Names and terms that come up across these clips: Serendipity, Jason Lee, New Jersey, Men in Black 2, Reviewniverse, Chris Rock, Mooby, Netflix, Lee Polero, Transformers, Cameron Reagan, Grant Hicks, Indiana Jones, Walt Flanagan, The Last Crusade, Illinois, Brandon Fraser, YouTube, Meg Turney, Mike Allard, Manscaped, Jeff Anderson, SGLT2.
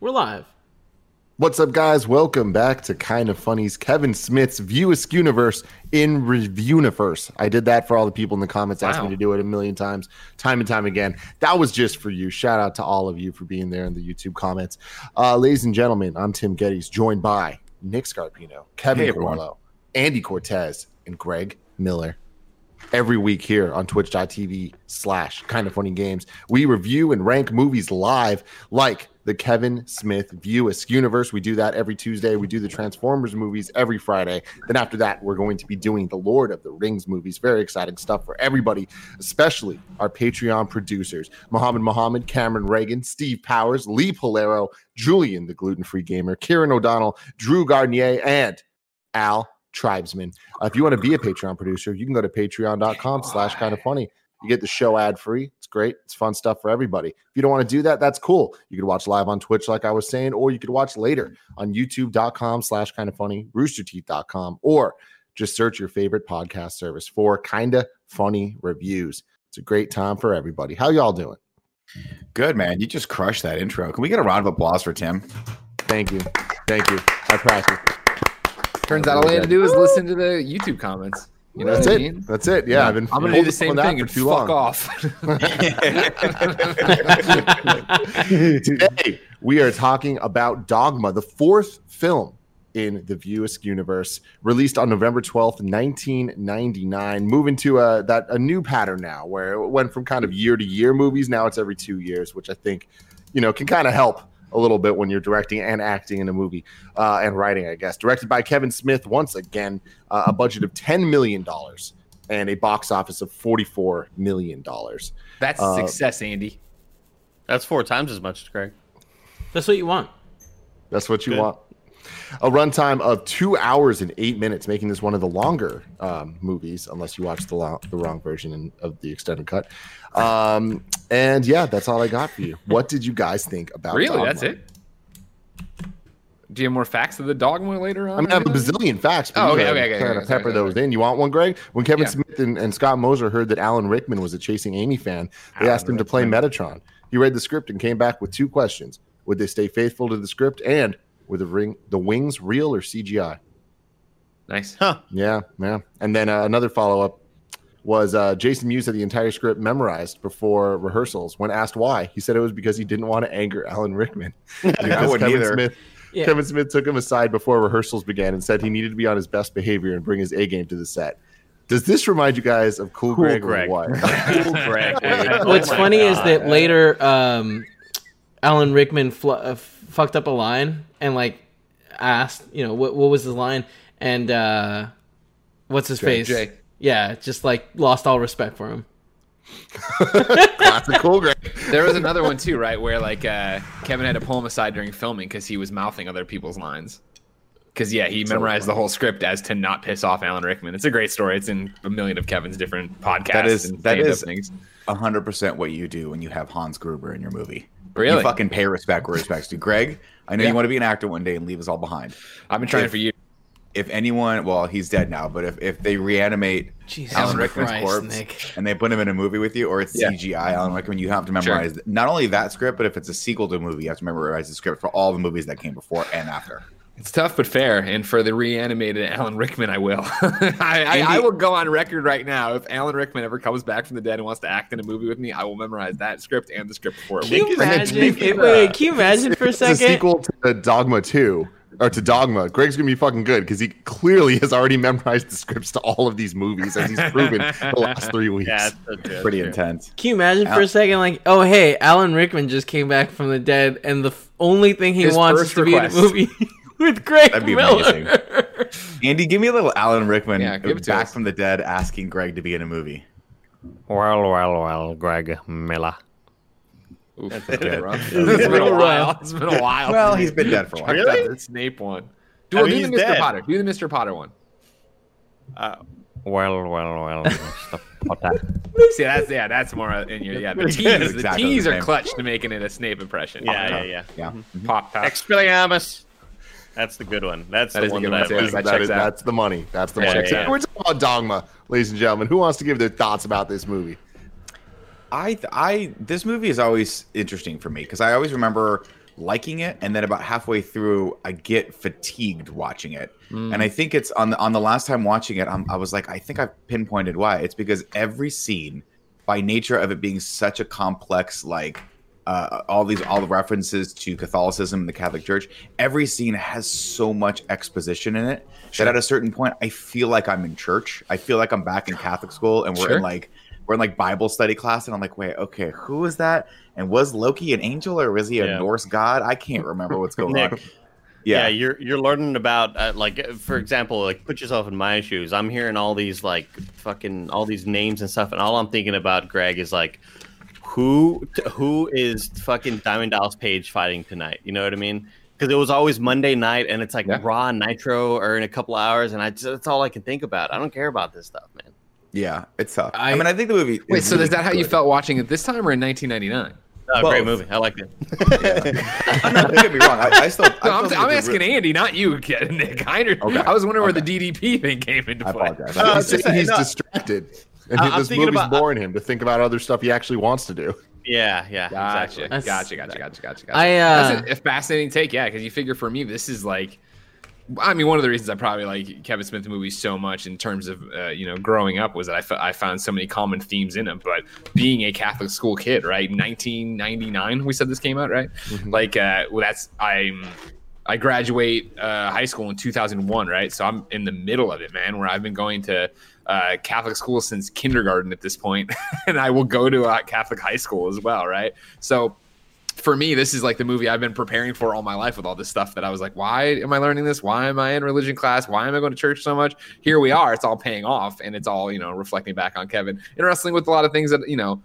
We're live. What's up, guys? Welcome back to Kind of Funny's Kevin Smith's View Askewniverse in Reviewniverse. I did that for all the people in the comments asking me to do it a million times, time and time again. That was just for you. Shout out to all of you for being there in the YouTube comments. Ladies and gentlemen, I'm Tim Geddes, joined by Nick Scarpino, Kevin Corlo, Andy Cortez, and Greg Miller. Every week here on twitch.tv/kindoffunnygames, we review and rank movies live like the Kevin Smith View Askewniverse. We do that every Tuesday. We do the Transformers movies every Friday. Then after that, we're going to be doing the Lord of the Rings movies. Very exciting stuff for everybody, especially our Patreon producers, Muhammad Muhammad, Cameron Reagan, Steve Powers, Lee Polero, Julian the Gluten-Free Gamer, Kieran O'Donnell, Drew Gardnier, and Al Tribesman. If you want to be a Patreon producer, you can go to patreon.com/kindoffunny. You get the show ad free. It's great. It's fun stuff for everybody. If you don't want to do that, that's cool. You can watch live on Twitch, like I was saying, or you could watch later on youtube.com/kindoffunny, roosterteeth.com, or just search your favorite podcast service for Kinda Funny Reviews. It's a great time for everybody. How y'all doing? Good, man. You just crushed that intro. Can we get a round of applause for Tim? Thank you. Thank you. I practiced. Turns out all I had to do is listen to the YouTube comments. You know that's it. I mean? That's it. Yeah, I've been. I'm gonna do the same thing and fuck off. Today we are talking about Dogma, the fourth film in the View Askewniverse, released on November 12th, 1999. Moving to a new pattern now, where it went from kind of year to year movies. Now it's every 2 years, which I think, you know, can kind of help a little bit when you're directing and acting in a movie and writing, I guess. Directed by Kevin Smith once again, a budget of $10 million and a box office of $44 million. That's success, Andy. That's four times as much, Greg. That's what you want. That's what you want. A runtime of 2 hours and 8 minutes, making this one of the longer movies, unless you watch the wrong version of the extended cut. And yeah, that's all I got for you. What did you guys think about Dogma? Really, that's it? Do you have more facts of the Dogma later on? I mean, I have a bazillion facts. But okay. Kind of pepper those in. You want one, Greg? When Kevin Smith and Scott Moser heard that Alan Rickman was a Chasing Amy fan, they asked him to play Metatron. He read the script and came back with two questions. Would they stay faithful to the script, and were the wings real or CGI? Nice. Huh. Yeah. And then another follow-up was Jason Mewes had the entire script memorized before rehearsals. When asked why, he said it was because he didn't want to anger Alan Rickman. I wouldn't either. Kevin Smith took him aside before rehearsals began and said he needed to be on his best behavior and bring his A-game to the set. Does this remind you guys of Cool Greg or what? Cool Greg. What's funny is that later Alan Rickman fucked up a line and like asked, you know, what was his line, and what's his face? Jay. Yeah, just like lost all respect for him. Classic Cool Greg. There was another one too, right, where like Kevin had to pull him aside during filming because he was mouthing other people's lines. Because he memorized the whole script as to not piss off Alan Rickman. It's a great story. It's in a million of Kevin's different podcasts. That is 100% what you do when you have Hans Gruber in your movie. Really? You fucking pay respect where respect's due. Greg, I know you want to be an actor one day and leave us all behind. I've been trying for years. If anyone, well, he's dead now, but if they reanimate Alan Rickman's corpse, Nick, and they put him in a movie with you, or it's CGI Alan Rickman, you have to memorize not only that script, but if it's a sequel to a movie, you have to memorize the script for all the movies that came before and after. It's tough but fair, and for the reanimated Alan Rickman, I will. I will go on record right now. If Alan Rickman ever comes back from the dead and wants to act in a movie with me, I will memorize that script and the script before it. Can you imagine for a second? It's a sequel to Dogma 2. or to Dogma, Greg's gonna be fucking good because he clearly has already memorized the scripts to all of these movies, as he's proven the last 3 weeks. Yeah, that's pretty intense. Can you imagine for a second, like, oh hey, Alan Rickman just came back from the dead, and the only thing he wants to be in a movie with Greg Miller. Amazing. Andy, give me a little Alan Rickman back from the dead asking Greg to be in a movie. Well, Greg Miller. Oof, it's been a while. Well, he's been dead for a while. Really? That Snape one. Do the Mr. Potter. Do the Mr. Potter one. Well, Mr. Potter. See, that's more in your the T's are clutch to making it a Snape impression. Yeah. Pop top. Expelliarmus. That's the good one. That's the money. That's the money. Yeah. We're talking about Dogma, ladies and gentlemen. Who wants to give their thoughts about this movie? This movie is always interesting for me because I always remember liking it, and then about halfway through, I get fatigued watching it. Mm. And I think it's on the last time watching it, I was like, I think I've pinpointed why. It's because every scene, by nature of it being such a complex, like all the references to Catholicism and the Catholic Church, every scene has so much exposition in it that at a certain point, I feel like I'm in church. I feel like I'm back in Catholic school, and we're in Bible study class, and I'm like, wait, okay, who is that? And was Loki an angel, or was he a Norse god? I can't remember what's going on. Yeah, you're learning about for example, like put yourself in my shoes. I'm hearing all these all these names and stuff, and all I'm thinking about, Greg, is like, who is fucking Diamond Dallas Page fighting tonight? You know what I mean? Because it was always Monday night, and it's like Raw Nitro, or in a couple hours, and that's all I can think about. I don't care about this stuff, man. Yeah, it's tough. I mean, I think the movie... Wait, so is that how you felt watching it this time or in 1999? Oh, great movie. I liked it. Don't get me wrong. I'm asking Andy, not you, Nick. I was wondering where the DDP thing came into play. I apologize. He's distracted. And this movie's boring him to think about other stuff he actually wants to do. Yeah, gotcha. Exactly. Gotcha. That's a fascinating take, because you figure for me, this is like... I mean, one of the reasons I probably like Kevin Smith movies so much in terms of, growing up was that I found so many common themes in them. But being a Catholic school kid, right, 1999, we said this came out, right? Mm-hmm. I graduate high school in 2001, right? So I'm in the middle of it, man, where I've been going to Catholic school since kindergarten at this point, and I will go to Catholic high school as well, right? So... for me, this is like the movie I've been preparing for all my life with all this stuff that I was like, why am I learning this? Why am I in religion class? Why am I going to church so much? Here we are. It's all paying off, and it's all, reflecting back on Kevin and wrestling with a lot of things that,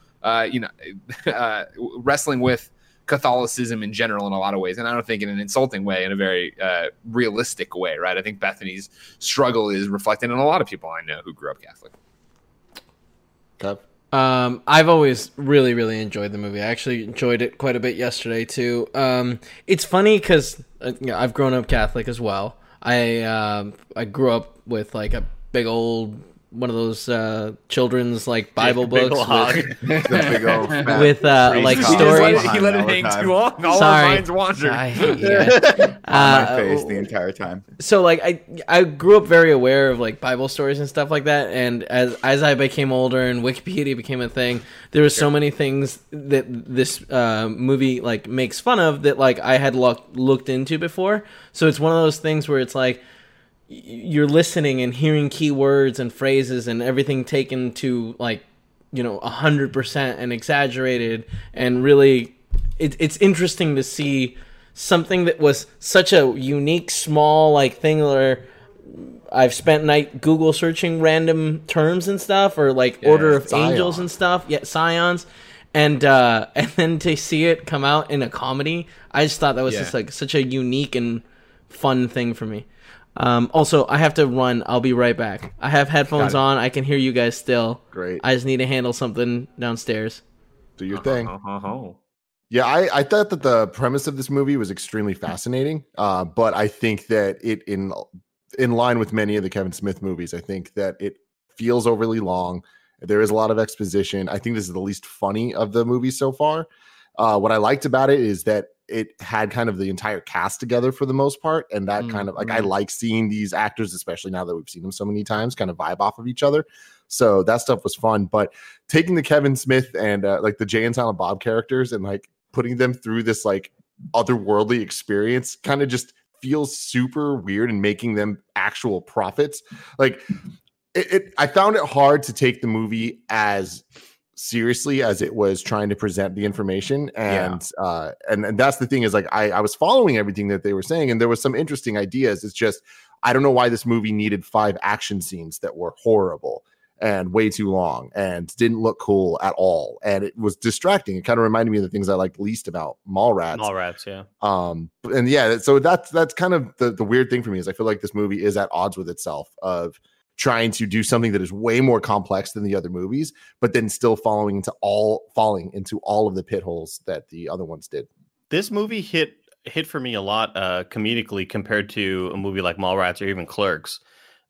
wrestling with Catholicism in general in a lot of ways. And I don't think in an insulting way, in a very realistic way, right? I think Bethany's struggle is reflected in a lot of people I know who grew up Catholic. Okay. I've always really, really enjoyed the movie. I actually enjoyed it quite a bit yesterday, too. It's funny because I've grown up Catholic as well. I grew up with a big old one of those children's Bible books with stories. He let it hang too long. All our minds wandered. On my face the entire time. So I grew up very aware of Bible stories and stuff like that. And as I became older and Wikipedia became a thing, there were so many things that this movie makes fun of that I had looked into before. So it's one of those things where it's like, you're listening and hearing key words and phrases and everything taken to 100% and exaggerated, and really it's interesting to see something that was such a unique small thing where I've spent night Google searching random terms and stuff, or Order of Angels and stuff, Scions, and then to see it come out in a comedy, I just thought that was just such a unique and fun thing for me. Also, I have to run. I'll be right back. I have headphones on. I can hear you guys still. Great. I just need to handle something downstairs. Do your thing. Yeah, I thought that the premise of this movie was extremely fascinating. But I think that it, in line with many of the Kevin Smith movies, I think that it feels overly long. There is a lot of exposition. I think this is the least funny of the movies so far. What I liked about it is that it had kind of the entire cast together for the most part, and that kind of I like seeing these actors, especially now that we've seen them so many times, kind of vibe off of each other. So that stuff was fun. But taking the Kevin Smith and the Jay and Silent Bob characters and putting them through this otherworldly experience kind of just feels super weird and making them actual profits. Like I found it hard to take the movie as seriously as it was trying to present the information. And, yeah. And that's the thing is like, I was following everything that they were saying and there was some interesting ideas. It's just, I don't know why this movie needed 5 action scenes that were horrible and way too long and didn't look cool at all. And it was distracting. It kind of reminded me of the things I liked least about Mallrats. Mallrats, yeah. And yeah, so that's kind of the weird thing for me is I feel like this movie is at odds with itself of trying to do something that is way more complex than the other movies, but then still falling into all of the pit holes that the other ones did. This movie hit for me a lot comedically compared to a movie like Mallrats or even Clerks,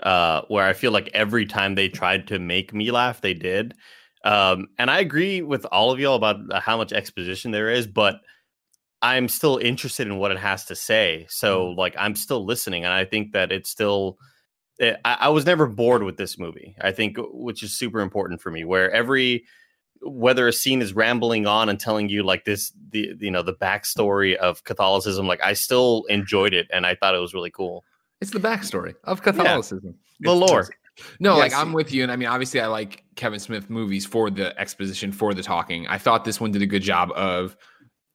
where I feel like every time they tried to make me laugh, they did. And I agree with all of y'all about how much exposition there is, but I'm still interested in what it has to say. So like, I'm still listening. And I think that it's still, I was never bored with this movie, I think, which is super important for me, where whether a scene is rambling on and telling you like the backstory of Catholicism, like I still enjoyed it. And I thought it was really cool. It's the backstory of Catholicism. Yeah. The lore. No, yes. Like I'm with you. And I mean, obviously I like Kevin Smith movies for the exposition, for the talking. I thought this one did a good job of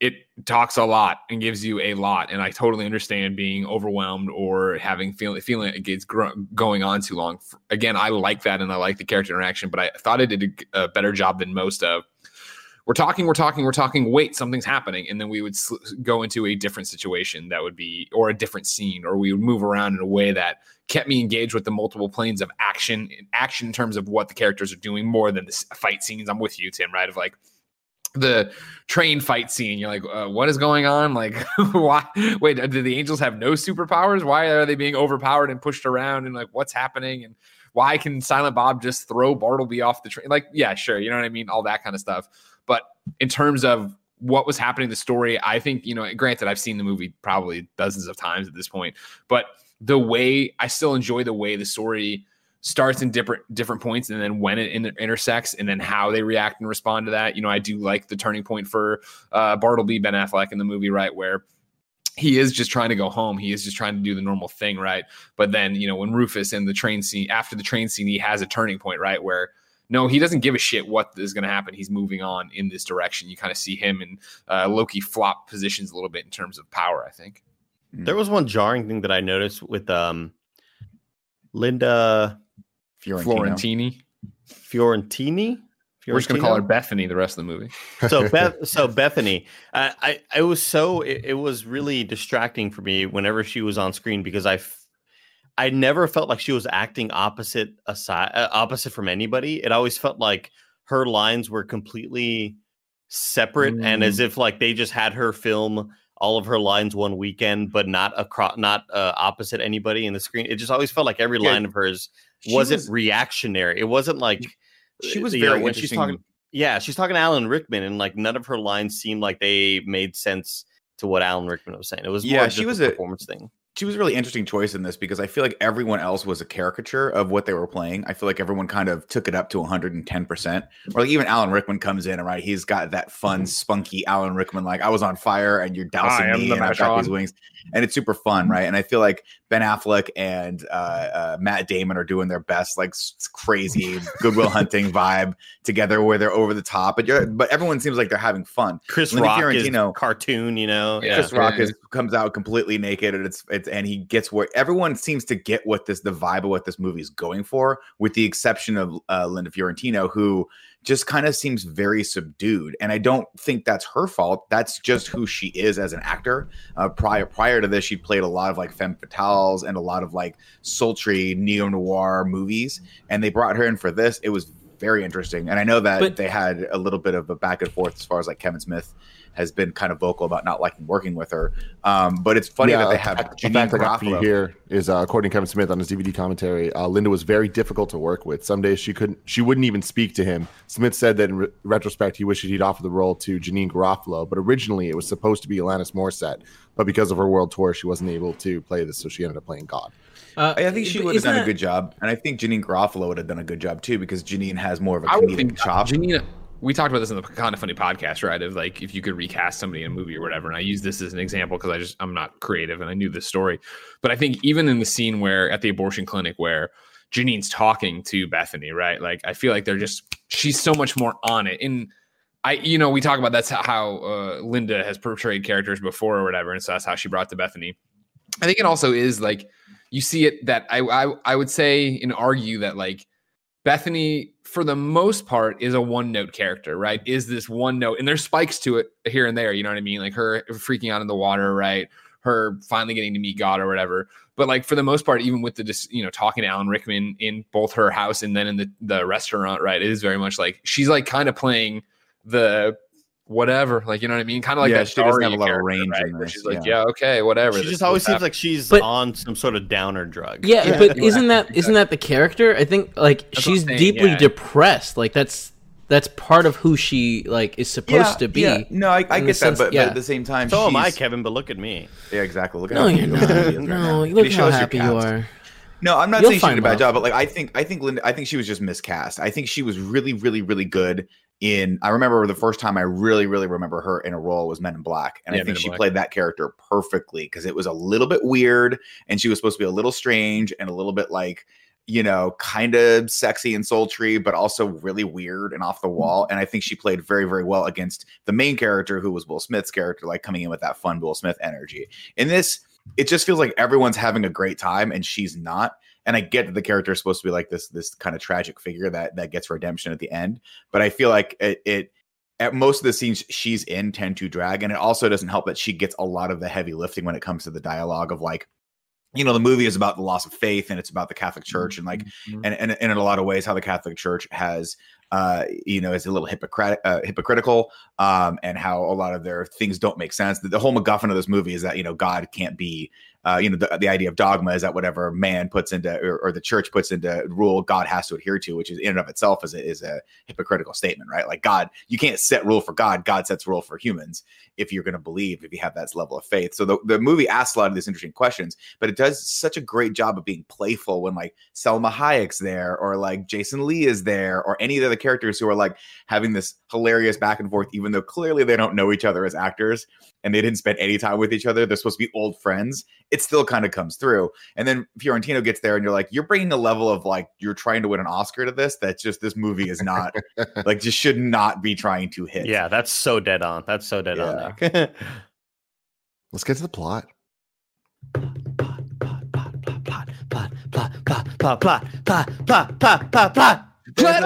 it talks a lot and gives you a lot. And I totally understand being overwhelmed or having feeling it gets going on too long. Again, I like that. And I like the character interaction, but I thought it did a better job than most of we're talking. Wait, something's happening. And then we would go into a different situation that would be, or a different scene, or we would move around in a way that kept me engaged with the multiple planes of action in terms of what the characters are doing more than the fight scenes. I'm with you, Tim, right? Of like the train fight scene. You're like, what is going on? Like, why? Wait, do the angels have no superpowers? Why are they being overpowered and pushed around? And like, what's happening? And why can Silent Bob just throw Bartleby off the train? Like, yeah, sure. You know what I mean? All that kind of stuff. But in terms of what was happening in the story, I think, you know, granted, I've seen the movie probably dozens of times at this point, but the way I still enjoy the way the story starts in different points and then when it intersects and then how they react and respond to that. You know, I do like the turning point for Bartleby, Ben Affleck in the movie, right, where he is just trying to go home. He is just trying to do the normal thing, right? But then, you know, when Rufus and the train scene, after the train scene, he has a turning point, right, where no, he doesn't give a shit what is going to happen. He's moving on in this direction. You kind of see him and Loki flop positions a little bit in terms of power, I think. There was one jarring thing that I noticed with Linda Fiorentini. We're just going to call her Bethany the rest of the movie. So Bethany, it was really distracting for me whenever she was on screen because I never felt like she was acting opposite from anybody. It always felt like her lines were completely separate and as if like they just had her film all of her lines one weekend, but not opposite anybody in the screen. It just always felt like every line of hers wasn't reactionary. It wasn't like she was very when she's talking. Yeah, she's talking to Alan Rickman, and like none of her lines seemed like they made sense to what Alan Rickman was saying. It was more just a performance thing. She was a really interesting choice in this because I feel like everyone else was a caricature of what they were playing. I feel like everyone kind of took it up to 110%. Or like even Alan Rickman comes in, and right, he's got that fun, spunky Alan Rickman, like I was on fire and you're dousing me and I've got these wings. And it's super fun, right? And I feel like Ben Affleck and Matt Damon are doing their best, like crazy Good Will Hunting vibe together where they're over the top. But everyone seems like they're having fun. Chris Rock Fiorentino, is cartoon, you know. Yeah. Chris Rock comes out completely naked and and he gets where everyone seems to get the vibe of what this movie is going for, with the exception of Linda Fiorentino, who just kind of seems very subdued. And I don't think that's her fault. That's just who she is as an actor. Prior to this, she played a lot of like femme fatales and a lot of like sultry neo-noir movies. And they brought her in for this. It was very interesting. And I know that they had a little bit of a back and forth as far as like Kevin Smith has been kind of vocal about not liking working with her. But it's funny that they have Janeane Garofalo here is according to Kevin Smith on his DVD commentary, Linda was very difficult to work with. Some days she wouldn't even speak to him. Smith said that in retrospect, he wished he'd offered the role to Janeane Garofalo, but originally it was supposed to be Alanis Morissette, but because of her world tour, she wasn't able to play this. So she ended up playing God. I think she would have done a good job. And I think Janeane Garofalo would have done a good job too, because Janeane has more of a comedic chop. Janine, we talked about this in the Kind of Funny podcast, right? Of like, if you could recast somebody in a movie or whatever. And I use this as an example because I'm not creative and I knew this story. But I think even in the scene where at the abortion clinic where Janeane's talking to Bethany, right? Like, I feel like they're just, she's so much more on it. And I, you know, we talk about that's how Linda has portrayed characters before or whatever. And so that's how she brought to Bethany. I think it also is like, you see it that I would say and argue that like, Bethany, for the most part, is a one-note character, right? Is this one note, and there's spikes to it here and there, you know what I mean? Like her freaking out in the water, right? Her finally getting to meet God or whatever. But like for the most part, even with the, you know, talking to Alan Rickman in both her house and then in the restaurant, right? It is very much like, she's like kind of playing the whatever, like, you know what I mean? Kind of like that. She doesn't have a lot of range, right? In this. She's like, yeah, okay, whatever. She just always seems like she's on some sort of downer drug. Yeah, but isn't that the character? I think like she's deeply depressed. Like that's part of who she like is supposed to be. Yeah. No, I get that, but at the same time, so am I, Kevin. But look at me. Yeah, exactly. Look at me. No, you're not. No, look how happy you are. No, I'm not saying she did a bad job, but like I think Linda, I think she was just miscast. I think she was really, really, really good. I remember the first time I really, really remember her in a role was Men in Black. And I think she played that character perfectly because it was a little bit weird and she was supposed to be a little strange and a little bit like, you know, kind of sexy and sultry, but also really weird and off the wall. And I think she played very, very well against the main character who was Will Smith's character, like coming in with that fun Will Smith energy. In this, it just feels like everyone's having a great time and she's not. And I get that the character is supposed to be like this kind of tragic figure that gets redemption at the end. But I feel like it at most of the scenes she's in tend to drag. And it also doesn't help that she gets a lot of the heavy lifting when it comes to the dialogue of like, you know, the movie is about the loss of faith and it's about the Catholic Church and like, and in a lot of ways how the Catholic Church has, you know, is a little hypocritical, and how a lot of their things don't make sense. The whole MacGuffin of this movie is that, you know, God can't be, you know, the idea of dogma is that whatever man puts into or the church puts into rule, God has to adhere to, which is in and of itself is a hypocritical statement, right? Like God, you can't set rule for God. God sets rule for humans if you're going to believe, if you have that level of faith. So the movie asks a lot of these interesting questions, but it does such a great job of being playful when like Selma Hayek's there or like Jason Lee is there or any of the other characters who are like having this hilarious back and forth, even though clearly they don't know each other as actors and they didn't spend any time with each other. They're supposed to be old friends. It still kind of comes through. And then Fiorentino gets there and you're like, you're bringing a level of like, you're trying to win an Oscar to this. That's just, this movie is not like, just should not be trying to hit. Yeah. That's so dead on. That's so dead on. Let's get to the plot. Plot.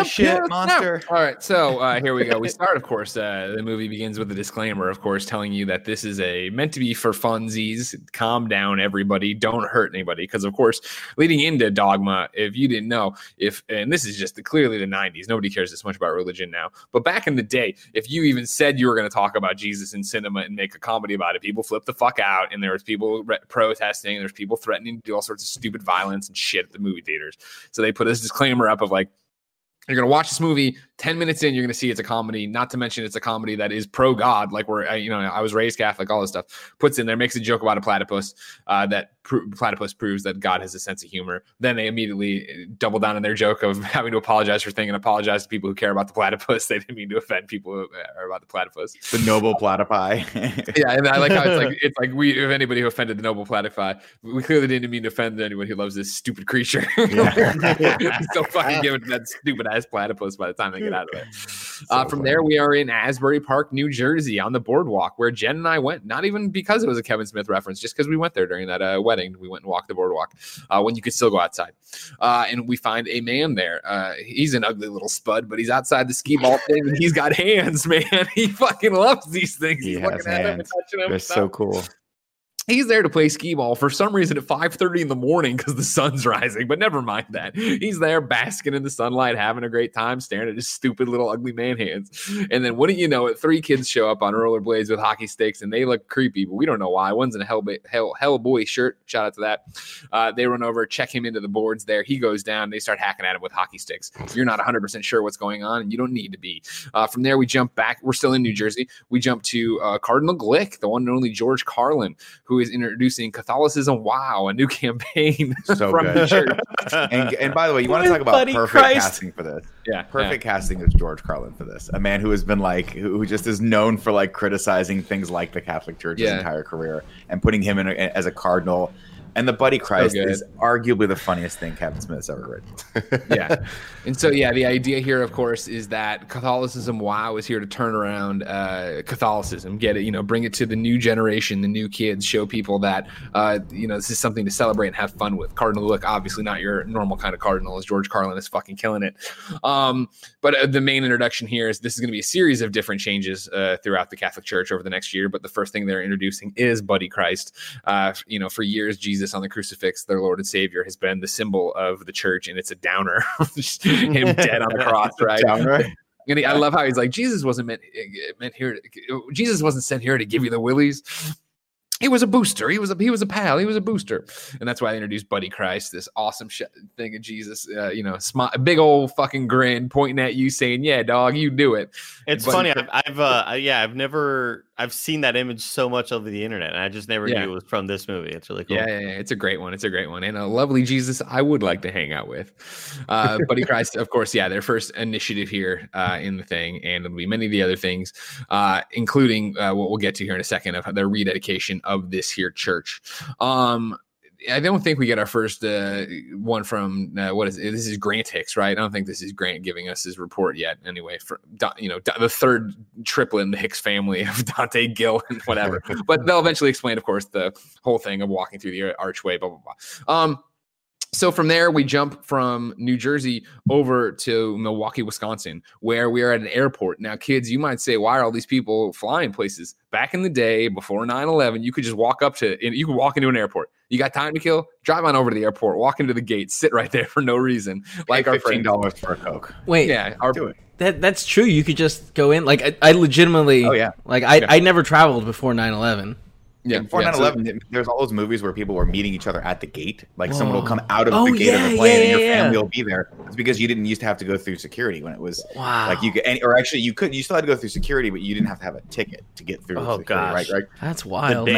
Shit monster. All right, so here we go. We start, of course. The movie begins with a disclaimer, of course, telling you that this is meant to be for funsies. Calm down, everybody. Don't hurt anybody, because of course, leading into Dogma, if you didn't know, and this is just clearly the '90s. Nobody cares this much about religion now, but back in the day, if you even said you were going to talk about Jesus in cinema and make a comedy about it, people flipped the fuck out, and there was people protesting, and there's people threatening to do all sorts of stupid violence and shit at the movie theaters. So they put this disclaimer up of like, you're going to watch this movie, 10 minutes in, you're going to see it's a comedy, not to mention it's a comedy that is pro-God. Like I was raised Catholic, all this stuff. Puts in there, makes a joke about a platypus, platypus proves that God has a sense of humor. Then they immediately double down on their joke of having to apologize for things and apologize to people who care about the platypus. They didn't mean to offend people who are about the platypus. The noble platypi. Yeah, and I like how it's like if anybody who offended the noble platypi, we clearly didn't mean to offend anyone who loves this stupid creature. So fucking give it to that stupid ass platypus by the time they get out of it. From there, we are in Asbury Park, New Jersey, on the boardwalk where Jen and I went. Not even because it was a Kevin Smith reference, just because we went there during that wedding. We went and walked the boardwalk when you could still go outside. And we find a man there. He's an ugly little spud, but he's outside the skee ball thing. And he's got hands, man. He fucking loves these things. He's looking at them and touching them. They're so cool. He's there to play skee-ball for some reason at 5:30 in the morning because the sun's rising, but never mind that. He's there basking in the sunlight, having a great time, staring at his stupid little ugly man hands. And then wouldn't you know it, three kids show up on rollerblades with hockey sticks, and they look creepy, but we don't know why. One's in a Hellboy shirt. Shout out to that. They run over, check him into the boards there. He goes down. They start hacking at him with hockey sticks. You're not 100% sure what's going on, and you don't need to be. From there, we jump back. We're still in New Jersey. We jump to Cardinal Glick, the one and only George Carlin, who who is introducing Catholicism. Wow, a new campaign so from good. The church. And by the way, you want to talk about Buddy perfect Christ. Casting for this? Yeah, perfect casting is George Carlin for this. A man who has been who just is known for criticizing things like the Catholic Church's entire career, and putting him in as a cardinal. And the Buddy Christ is arguably the funniest thing Kevin Smith's ever written. And so, the idea here, of course, is that Catholicism, is here to turn around Catholicism, get it, bring it to the new generation, the new kids, show people that, this is something to celebrate and have fun with. Cardinal Look, obviously not your normal kind of cardinal, as George Carlin is fucking killing it. But the main introduction here is this is going to be a series of different changes throughout the Catholic Church over the next year. But the first thing they're introducing is Buddy Christ. For years, Jesus on the crucifix, their Lord and Savior, has been the symbol of the church, and it's a downer. Him dead on the cross, right? Downer. And I love how he's like, Jesus wasn't meant here. Jesus wasn't sent here to give you the willies. He was a booster. He was a pal. He was a booster, and that's why I introduced Buddy Christ, this awesome thing of Jesus. A big old fucking grin, pointing at you, saying, "Yeah, dog, you do it." It's funny. I've seen that image so much over the internet, and I just never knew it was from this movie. It's really cool. Yeah, it's a great one. It's a great one, and a lovely Jesus I would like to hang out with. Buddy Christ, of course. Yeah, their first initiative here in the thing, and it'll be many of the other things, including what we'll get to here in a second of their rededication of this here church. I don't think we get our first one from what is it? This is Grant Hicks, right? I don't think this is Grant giving us his report yet. Anyway, for the third triplet in the Hicks family of Dante, Gill, and whatever. But they'll eventually explain, of course, the whole thing of walking through the archway, blah blah blah. So from there, we jump from New Jersey over to Milwaukee, Wisconsin, where we are at an airport. Now, kids, you might say, why are all these people flying places? Back in the day, before 9/11, you could just walk into an airport. You got time to kill? Drive on over to the airport, walk into the gate, sit right there for no reason. Like our friend, $15 for a Coke. Wait, yeah, that's true. You could just go in. I legitimately, I never traveled before 9/11. Yeah, before 9/11, there's all those movies where people were meeting each other at the gate. Someone will come out of the gate of the plane, and your family will be there. It's because you didn't used to have to go through security when it was you could. You still had to go through security, but you didn't have to have a ticket to get through. Oh gosh, right? That's wild.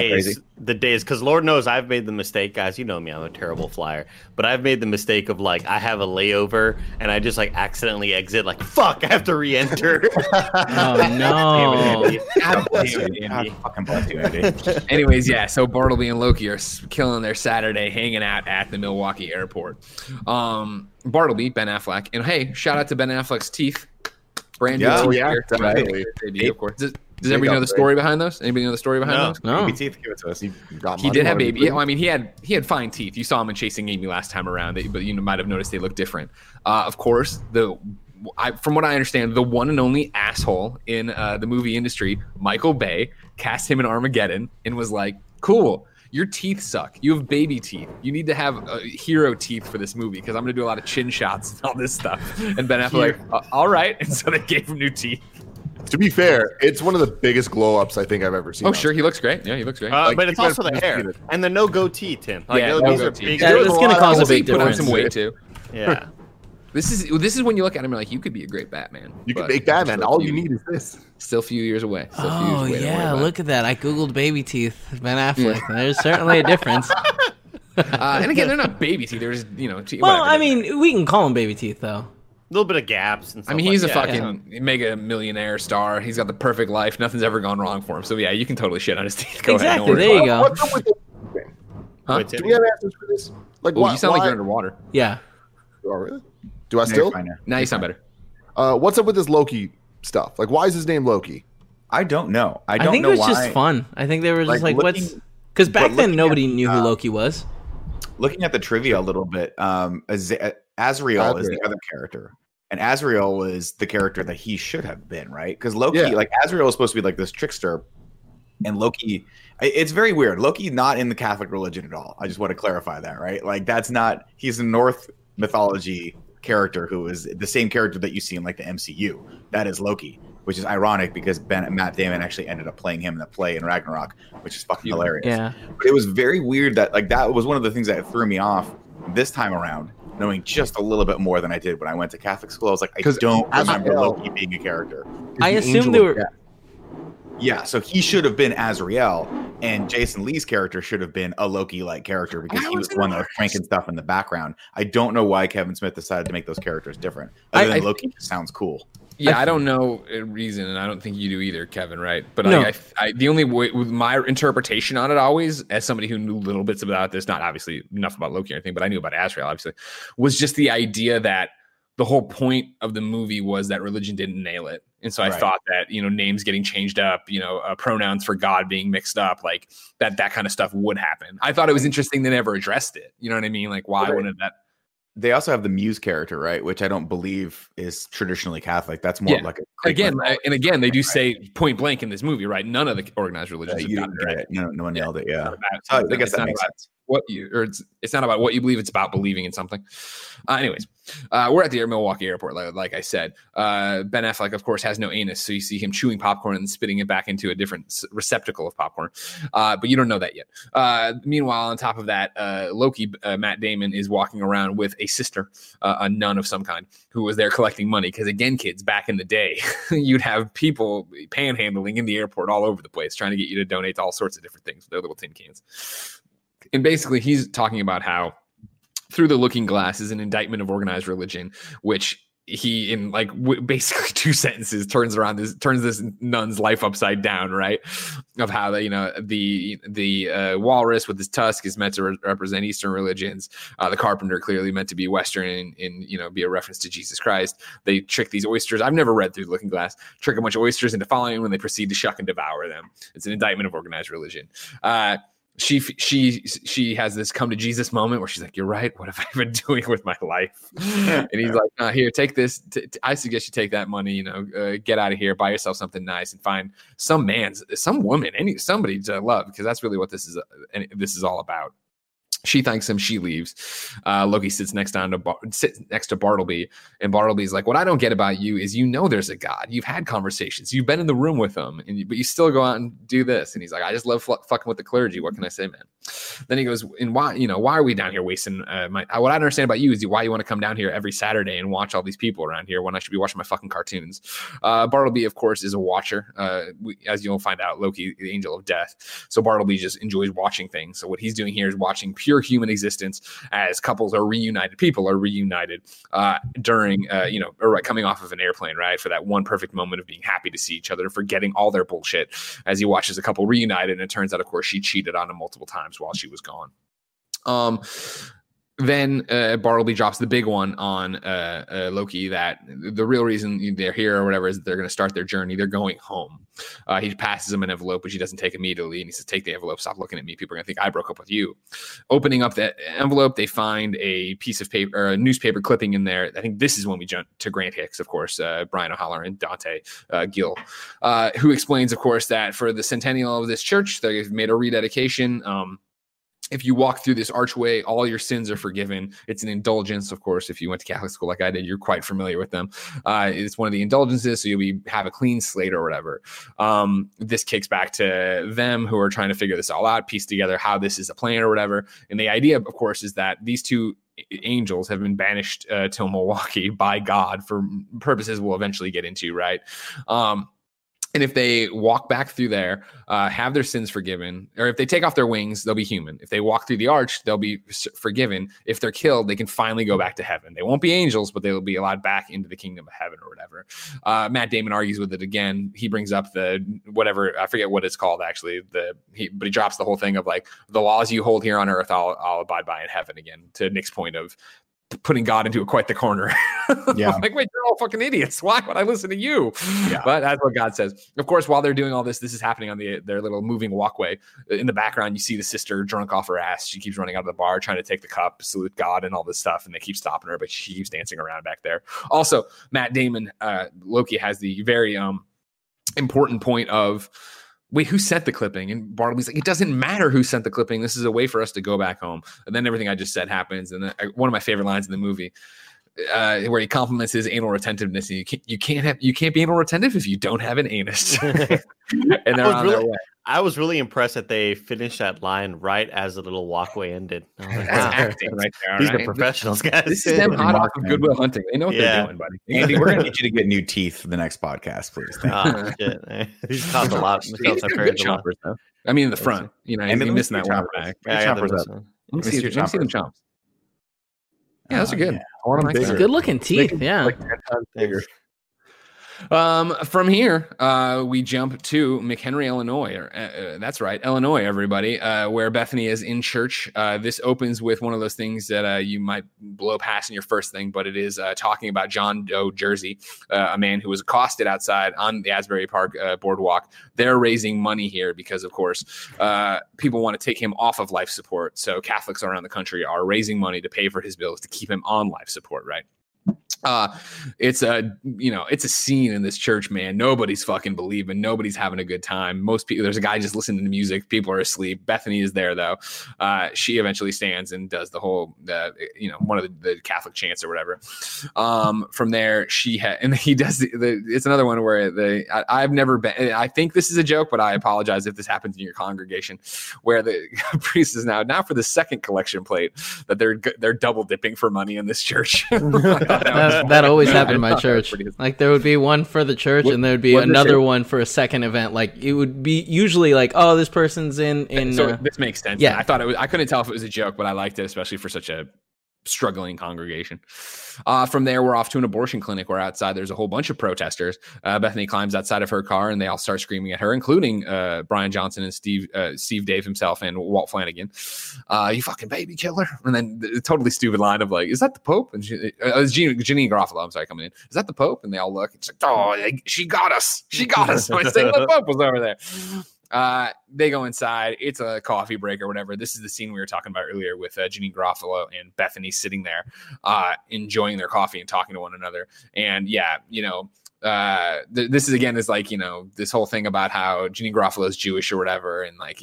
The days, because Lord knows I've made the mistake, guys. You know me, I'm a terrible flyer, but I've made the mistake of I have a layover and I just accidentally exit. Fuck, I have to re-enter. Oh no! God fucking bless you, Andy. Anyways, so Bartleby and Loki are killing their Saturday hanging out at the Milwaukee airport. Bartleby, Ben Affleck, and hey, shout out to Ben Affleck's teeth. Brand new teeth here. Definitely. Does everybody know the story behind those? Anybody know the story behind those? No. Baby teeth, give it to us. He did have baby. Well, I mean, he had fine teeth. You saw him in Chasing Amy last time around, but you might have noticed they look different. Of course, from what I understand, the one and only asshole in the movie industry, Michael Bay, cast him in Armageddon and was like, cool, your teeth suck. You have baby teeth. You need to have hero teeth for this movie because I'm going to do a lot of chin shots and all this stuff. And Ben Affleck, all right. And so they gave him new teeth. To be fair, it's one of the biggest glow-ups I think I've ever seen. Oh, sure. He looks great. Yeah, he looks great. But it's also the hair and the no goatee, Tim. Those are big. It's going to cause a big difference. Put on some weight, too. Yeah. This is when you look at him and you could be a great Batman. You could make Batman. All you need is this. Still a few years away. Look at that. I Googled baby teeth, Ben Affleck. There's certainly a difference. And again, they're not baby teeth. They're just, teeth. Well, whatever. I mean, we can call them baby teeth, though. A little bit of gaps and stuff. I mean, he's a fucking mega millionaire star. He's got the perfect life. Nothing's ever gone wrong for him. So, you can totally shit on his teeth. Go ahead. There you go. What's up with this? Huh? Wait, do we have answers for this? You sound like you're underwater. Yeah. Oh, really? Do I still? Now you sound better. What's up with this Loki stuff? Why is his name Loki? I don't know. I think know it was why. Just fun. I think they were just what's... Because back then, nobody knew who Loki was. Looking at the trivia a little bit, Azrael is the other character. And Azrael was the character that he should have been, right? Because Loki, Azrael is supposed to be this trickster. And Loki, it's very weird. Loki not in the Catholic religion at all. I just want to clarify that, right? That's not... He's in Norse mythology character who is the same character that you see in the MCU. That is Loki, which is ironic because Matt Damon actually ended up playing him in the play in Ragnarok, which is fucking hilarious. Yeah. But it was very weird that that was one of the things that threw me off this time around, knowing just a little bit more than I did when I went to Catholic school. I was I don't remember Loki being a character. I assumed they were Yeah, so he should have been Azrael, and Jason Lee's character should have been a Loki-like character because he was one of cranking stuff in the background. I don't know why Kevin Smith decided to make those characters different. Other than Loki just sounds cool. Yeah, I don't know a reason, and I don't think you do either, Kevin, right? But no. I the only way, with my interpretation on it always, as somebody who knew little bits about this, not obviously enough about Loki or anything, but I knew about Azrael, obviously, was just the idea that the whole point of the movie was that religion didn't nail it. And so I thought that, you know, names getting changed up, you know, pronouns for God being mixed up, like that kind of stuff would happen. I thought it was interesting they never addressed it. You know what I mean? Like, why wouldn't that? They also have the Muse character, right? Which I don't believe is traditionally Catholic. That's more like a again, they do say point blank in this movie, right? None of the organized religions have gotten it. No one nailed it. Yeah, I guess that makes sense. It's not about what you believe; it's about believing in something. Anyways, we're at the Milwaukee airport, like I said. Ben Affleck, of course, has no anus, so you see him chewing popcorn and spitting it back into a different receptacle of popcorn. But you don't know that yet. Meanwhile, on top of that, Loki, Matt Damon, is walking around with a sister, a nun of some kind, who was there collecting money. Because again, kids, back in the day, you'd have people panhandling in the airport all over the place, trying to get you to donate to all sorts of different things with their little tin cans. And basically, he's talking about how Through the Looking Glass is an indictment of organized religion, which he, in like basically two sentences, turns this nun's life upside down, right? Of how they, you know, the walrus with his tusk is meant to represent Eastern religions. The carpenter clearly meant to be Western and you know, be a reference to Jesus Christ. They trick these oysters. I've never read Through the Looking Glass. Trick a bunch of oysters into following when they proceed to shuck and devour them. It's an indictment of organized religion. She has this come to Jesus moment where she's like, "You're right. What have I been doing with my life?" And he's like, "Here, take this. I suggest you take that money. You know, get out of here, buy yourself something nice, and find some woman, somebody to love, because that's really what this is all about." She thanks him. She leaves. Loki sits next to Bartleby, and Bartleby's like, "What I don't get about you is, you know, there's a God. You've had conversations. You've been in the room with him, but you still go out and do this." And he's like, "I just love fucking with the clergy. What can I say, man?" Then he goes, "And why are we down here wasting what I don't understand about you is why you want to come down here every Saturday and watch all these people around here when I should be watching my fucking cartoons." Bartleby, of course, is a watcher. As you'll find out, Loki, the angel of death. So Bartleby just enjoys watching things. So what he's doing here is watching pure human existence as couples are reunited, during, coming off of an airplane, right? For that one perfect moment of being happy to see each other and forgetting all their bullshit as he watches a couple reunited. And it turns out, of course, she cheated on him multiple times while she was gone. Then Bartleby drops the big one on Loki that the real reason they're here or whatever is that they're going to start their journey. They're going home. He passes him an envelope, which he doesn't take immediately. And he says, "Take the envelope. Stop looking at me. People are going to think I broke up with you." Opening up that envelope, they find a piece of paper, or a newspaper clipping in there. I think this is when we jump to Grant Hicks, of course, Brian O'Halloran, Dante Gill, who explains, of course, that for the centennial of this church, they've made a rededication. If you walk through this archway, all your sins are forgiven. It's an indulgence, of course. If you went to Catholic school like I did, you're quite familiar with them. It's one of the indulgences, so have a clean slate or whatever. This kicks back to them who are trying to figure this all out, piece together how this is a plan or whatever. And the idea, of course, is that these two angels have been banished to Milwaukee by God for purposes we'll eventually get into, right? And if they walk back through there, have their sins forgiven, or if they take off their wings, they'll be human. If they walk through the arch, they'll be forgiven. If they're killed, they can finally go back to heaven. They won't be angels, but they'll be allowed back into the kingdom of heaven or whatever. Matt Damon argues with it again. He brings up I forget what it's called, actually. But he drops the whole thing of like, the laws you hold here on earth, I'll abide by in heaven again, to Nick's point of putting God into quite the corner. Yeah. Like, wait, you're all fucking idiots. Why would I listen to you? Yeah. But that's what God says. Of course, while they're doing all this is happening on their little moving walkway. In the background, you see the sister drunk off her ass. She keeps running out of the bar, trying to take the cup, salute God and all this stuff. And they keep stopping her, but she keeps dancing around back there. Also, Matt Damon, Loki, has the very important point of, wait, who sent the clipping? And Bartleby's like, it doesn't matter who sent the clipping. This is a way for us to go back home. And then everything I just said happens. And then, one of my favorite lines in the movie, where he compliments his anal retentiveness. And you can't be anal retentive if you don't have an anus. And they're on their way. I was really impressed that they finished that line right as the little walkway ended. Like, that's acting right there. These are professionals, guys. This is them hot off of Good Will Hunting. They know what they're doing, buddy. Andy, we're going to need you to get new teeth for the next podcast, please. Oh, shit. He's caught a lot. Choppers, though. I mean, in the front. You know, you're missing that one back. Choppers up. Let me see them chomps. Yeah, those are good. Good-looking teeth, yeah. From here, we jump to McHenry, Illinois. That's right, Illinois, everybody, where Bethany is in church. This opens with one of those things that you might blow past in your first thing, but it is talking about John Doe Jersey, a man who was accosted outside on the Asbury Park boardwalk. They're raising money here because, of course, people want to take him off of life support. So Catholics around the country are raising money to pay for his bills to keep him on life support, right? It's a scene in this church, man. Nobody's fucking believing. Nobody's having a good time. Most people, there's a guy just listening to music. People are asleep. Bethany is there though. She eventually stands and does the whole, one of the Catholic chants or whatever. From there, it's another one where I think this is a joke, but I apologize if this happens in your congregation, where the priest is now for the second collection plate that they're double dipping for money in this church. That always happened in my church. Like, there would be one for the church, and there would be another one for a second event. Like, it would be usually like, oh, this person's in. So this makes sense. Yeah, I thought it was. I couldn't tell if it was a joke, but I liked it, especially for such a struggling congregation. From there, we're off to an abortion clinic where outside there's a whole bunch of protesters. Bethany climbs outside of her car, and they all start screaming at her, including Brian Johnson and Steve Dave himself and Walt Flanagan. You fucking baby killer. And then the totally stupid line of like, is that the Pope? And Janeane Garofalo, I'm sorry, coming in. Is that the Pope? And they all look. It's like, she got us. She got us. My single Pope was over there. They go inside. It's a coffee break or whatever. This is the scene we were talking about earlier with Janeane Garofalo and Bethany sitting there enjoying their coffee and talking to one another. And yeah, this is again is like, this whole thing about how Janeane Garofalo is Jewish or whatever. And like,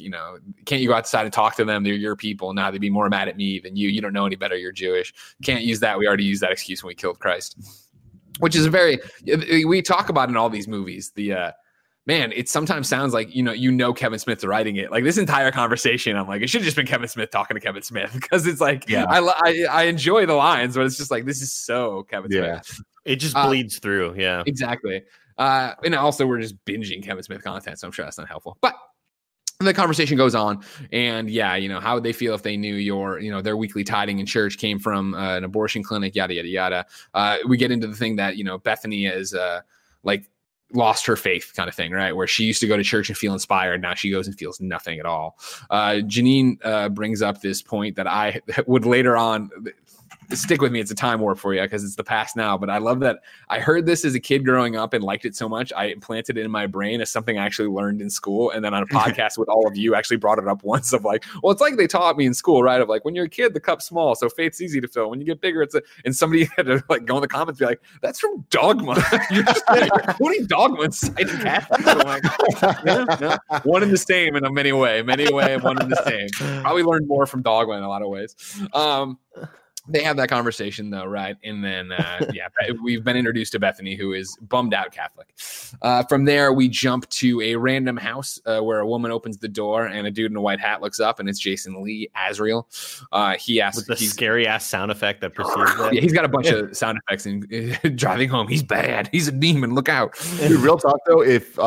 can't you go outside and talk to them? They're your people. Now they'd be more mad at me than you. You don't know any better. You're Jewish. Can't use that. We already used that excuse when we killed Christ, which is we talk about in all these movies, man, it sometimes sounds like, Kevin Smith's writing it. Like, this entire conversation, I'm like, it should have just been Kevin Smith talking to Kevin Smith, because it's like, yeah. I enjoy the lines, but it's just like, this is so Kevin Smith. It just bleeds through. Yeah, exactly. And also, we're just binging Kevin Smith content, so I'm sure that's not helpful. But the conversation goes on, and yeah, how would they feel if they knew their weekly tithing in church came from an abortion clinic, yada, yada, yada. We get into the thing that, Bethany is like, lost her faith kind of thing, right? Where she used to go to church and feel inspired. Now she goes and feels nothing at all. Janeane brings up this point that I would later on stick with me. It's a time warp for you because it's the past now, but I love that I heard this as a kid growing up and liked it so much. I implanted it in my brain as something I actually learned in school. And then on a podcast with all of you actually brought it up once of like, well, it's like they taught me in school, right? Of like, when you're a kid, the cup's small, so faith's easy to fill. When you get bigger, and somebody had to like go in the comments and be like, that's from Dogma. You're just what are Dogma citing Catholics? I'm like, no. One and the same in a many way, one and the same. Probably learned more from Dogma in a lot of ways. They have that conversation, though, right? And then, we've been introduced to Bethany, who is bummed out Catholic. From there, we jump to a random house where a woman opens the door and a dude in a white hat looks up, and it's Jason Lee, Azrael. He asks... With the scary-ass sound effect that precedes that. Yeah, he's got a bunch of sound effects in driving home. He's bad. He's a demon. Look out. Dude, real talk, though, if...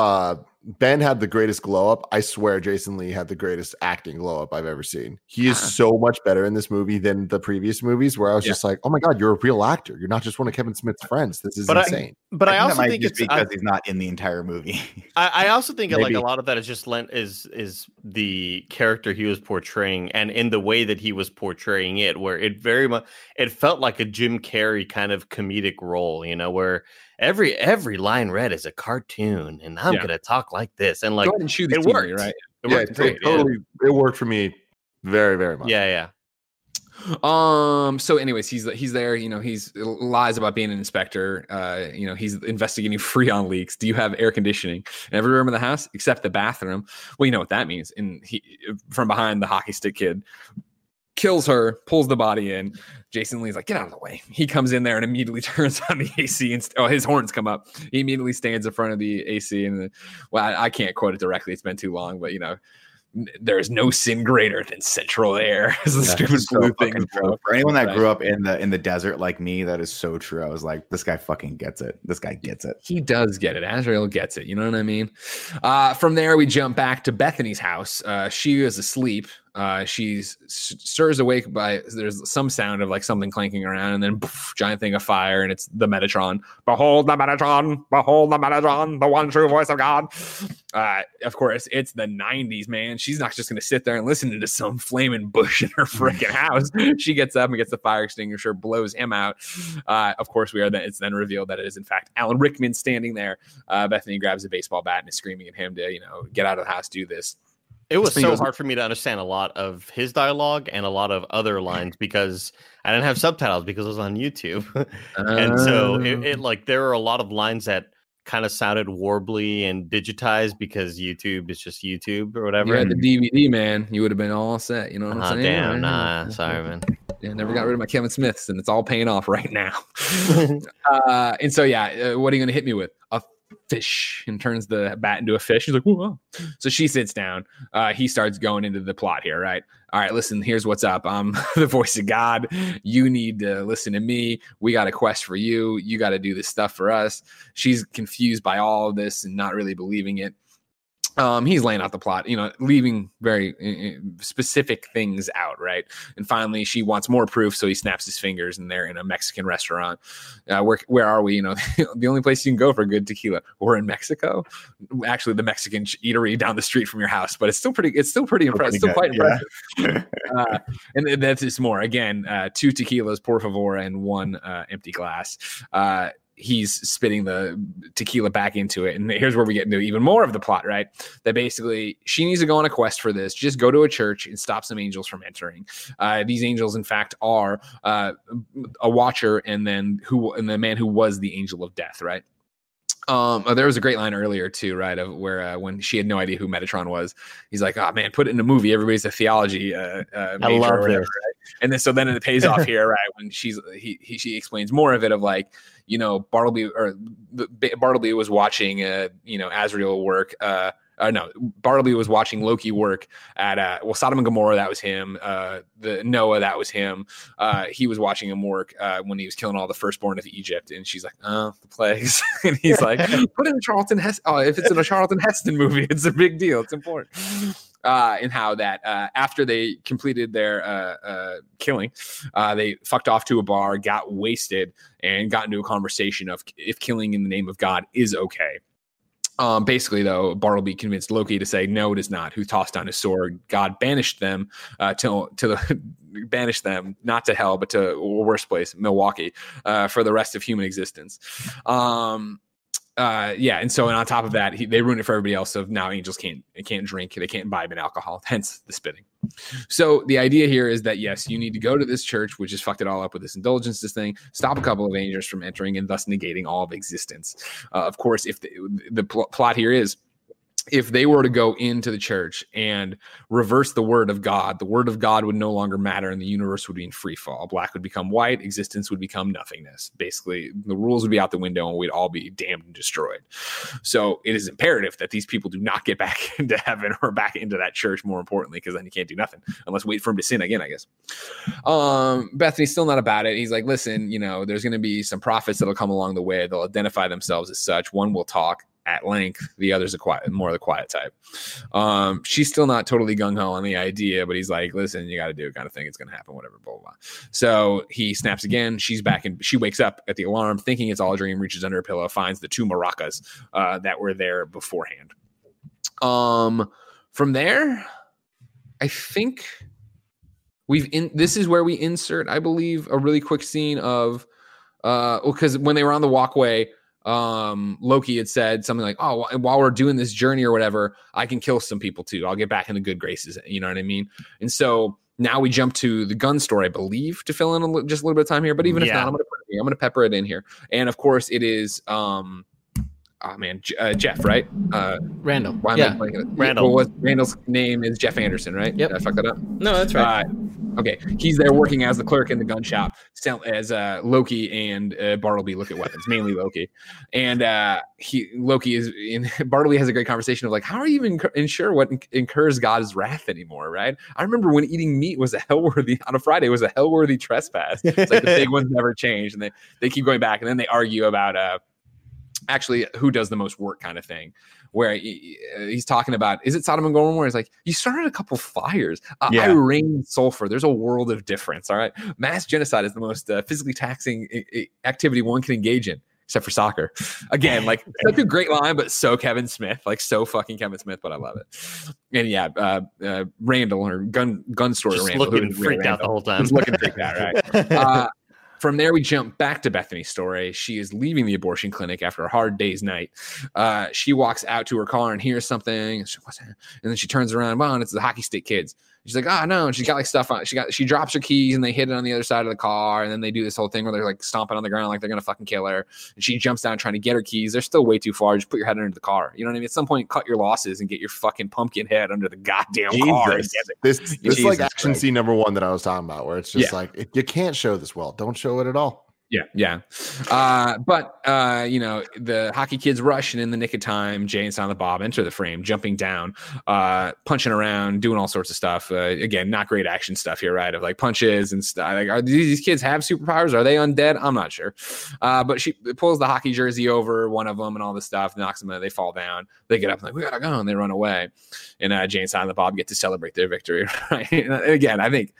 Ben had the greatest glow-up. I swear Jason Lee had the greatest acting glow-up I've ever seen. He is so much better in this movie than the previous movies where I was just like, oh my God, you're a real actor. You're not just one of Kevin Smith's friends. This is insane. I also think it's because he's not in the entire movie. I also think like a lot of that is just is the character he was portraying and in the way that he was portraying it, where it very much, it felt like a Jim Carrey kind of comedic role, where every line read is a cartoon, and I'm gonna talk like this, and like and shoot it worked, right? It worked for me very, very much. Yeah. So anyways, he's there, he's lies about being an inspector. He's investigating Freon leaks. Do you have air conditioning in every room in the house except the bathroom? Well, you know what that means. And he, from behind, the hockey stick kid kills her, pulls the body in. Jason Lee's like, get out of the way. He comes in there and immediately turns on the AC and his horns come up. He immediately stands in front of the AC and I can't quote it directly. It's been too long, but you know, there is no sin greater than central air. Is the stupid blue thing. For anyone that grew up in the desert like me, that is so true. I was like, this guy fucking gets it. This guy gets it. He does get it. Azrael gets it. You know what I mean? From there, we jump back to Bethany's house. She is asleep. She's stirs awake by there's some sound of like something clanking around, and then poof, giant thing of fire, and it's the Metatron. Behold the Metatron! Behold the Metatron! The one true voice of God. Of course, it's the 90s, man. She's not just gonna sit there and listen to some flaming bush in her freaking house. She gets up and gets the fire extinguisher, blows him out. Of course, it's then revealed that it is in fact Alan Rickman standing there. Bethany grabs a baseball bat and is screaming at him to get out of the house, do this. It was so hard for me to understand a lot of his dialogue and a lot of other lines because I didn't have subtitles because it was on YouTube. And so it there were a lot of lines that kind of sounded warbly and digitized because YouTube is just YouTube or whatever. You had the DVD, man. You would have been all set. You know what I'm saying? Damn, nah. Sorry, man. I never got rid of my Kevin Smiths, and it's all paying off right now. And so, what are you going to hit me with? A fish, and turns the bat into a fish. He's like, whoa. So she sits down. He starts going into the plot here, right? All right, listen, here's what's up. I'm the voice of God. You need to listen to me. We got a quest for you. You got to do this stuff for us. She's confused by all of this and not really believing it. He's laying out the plot, leaving very specific things out, right? And finally, she wants more proof, so he snaps his fingers, and they're in a Mexican restaurant. Where are we? The only place you can go for good tequila. We're in Mexico. Actually, the Mexican eatery down the street from your house, but it's still pretty impressive. Still quite impressive. Yeah. And that's just more. Again, 2 tequilas, por favor, and 1 empty glass. He's spitting the tequila back into it. And here's where we get into even more of the plot, right? That basically she needs to go on a quest for this. Just go to a church and stop some angels from entering. These angels, in fact, are a watcher and the man who was the angel of death, right? There was a great line earlier too, right? Of where when she had no idea who Metatron was, he's like, "Oh man, put it in a movie. Everybody's a theology major or whatever." Right? And then so it pays off here, right? When she explains more of it, of like Bartleby was watching Azrael work. Bartleby was watching Loki work at Sodom and Gomorrah. That was him. The Noah, that was him. He was watching him work when he was killing all the firstborn of Egypt. And she's like, "Oh, the plagues!" And he's like, "Put in a Charlton Heston. Oh, if it's in a Charlton Heston movie, it's a big deal. It's important." And how that after they completed their killing, they fucked off to a bar, got wasted, and got into a conversation of if killing in the name of God is okay. Basically, though, Bartleby convinced Loki to say no, it is not. Who tossed down his sword? God banished them banished them not to hell, but to a worse place, Milwaukee, for the rest of human existence. And so, and on top of that, they ruined it for everybody else. So now angels can't drink, they can't imbibe in alcohol. Hence the spitting. So the idea here is that yes, you need to go to this church, which has fucked it all up with this indulgences thing. Stop a couple of angels from entering and thus negating all of existence. Of course, if the plot here is, if they were to go into the church and reverse the word of God, the word of God would no longer matter and the universe would be in free fall. Black would become white. Existence would become nothingness. Basically, the rules would be out the window and we'd all be damned and destroyed. So it is imperative that these people do not get back into heaven or back into that church, more importantly, because then you can't do nothing unless wait for him to sin again, I guess. Bethany's still not about it. He's like, listen, there's going to be some prophets that'll come along the way. They'll identify themselves as such. One will talk at length, the other's more of the quiet type. She's still not totally gung-ho on the idea, but he's like, listen, you got to do it kind of thing. It's going to happen, whatever, blah, blah, blah. So he snaps again. She's back, and she wakes up at the alarm, thinking it's all a dream, reaches under her pillow, finds the 2 maracas that were there beforehand. From there, I think this is where we insert, I believe, a really quick scene of because when they were on the walkway, Loki had said something like, "Oh, while we're doing this journey or whatever, I can kill some people too. I'll get back in the good graces." You know what I mean? And so now we jump to the gun store, I believe, to fill in just a little bit of time here. But even if not, I'm going to pepper it in here. And of course, it is Jeff, right? Randall. Randall. Well, Randall's name is Jeff Anderson, right? Yep. Did I fuck that up? No, that's right. Okay. He's there working as the clerk in the gun shop as Loki and Bartleby look at weapons, mainly Loki. And Bartleby has a great conversation of like, how are you even ensure what incurs God's wrath anymore, right? I remember when eating meat was a hell-worthy, on a Friday was a hell-worthy trespass. It's like the big one's never changed. And they keep going back. And then they argue about actually who does the most work kind of thing, where he's talking about, is it Sodom and Gomorrah? It's like, you started a couple fires. I rained sulfur. There's a world of difference. All right. Mass genocide is the most physically taxing activity one can engage in, except for soccer. Again, like such a great line, but so Kevin Smith, like so fucking Kevin Smith, but I love it. And yeah, Randall or gun story. Just Randall, looking freaked out the whole time. Just looking freaked out, right? From there, we jump back to Bethany's story. She is leaving the abortion clinic after a hard day's night. She walks out to her car and hears something. She, what's that? And then she turns around. Well, and it's the hockey stick kids. She's like, oh, no. And she's got like stuff on. She drops her keys and they hit it on the other side of the car. And then they do this whole thing where they're like stomping on the ground like they're going to fucking kill her. And she jumps down trying to get her keys. They're still way too far. Just put your head under the car. You know what I mean? At some point, cut your losses and get your fucking pumpkin head under the goddamn car. This is like action scene number one that I was talking about, where it's just like, you can't show this well. Don't show it at all. Yeah. The hockey kids rush, and in the nick of time, Jay and Silent Bob enter the frame, jumping down, punching around, doing all sorts of stuff. Again, not great action stuff here, right? Of like punches and stuff. Like, are these kids have superpowers? Are they undead? I'm not sure. But she pulls the hockey jersey over one of them and all this stuff, knocks them out. They fall down. They get up and like, we gotta go, and they run away. And Jay and Silent Bob get to celebrate their victory. Right? And again, I think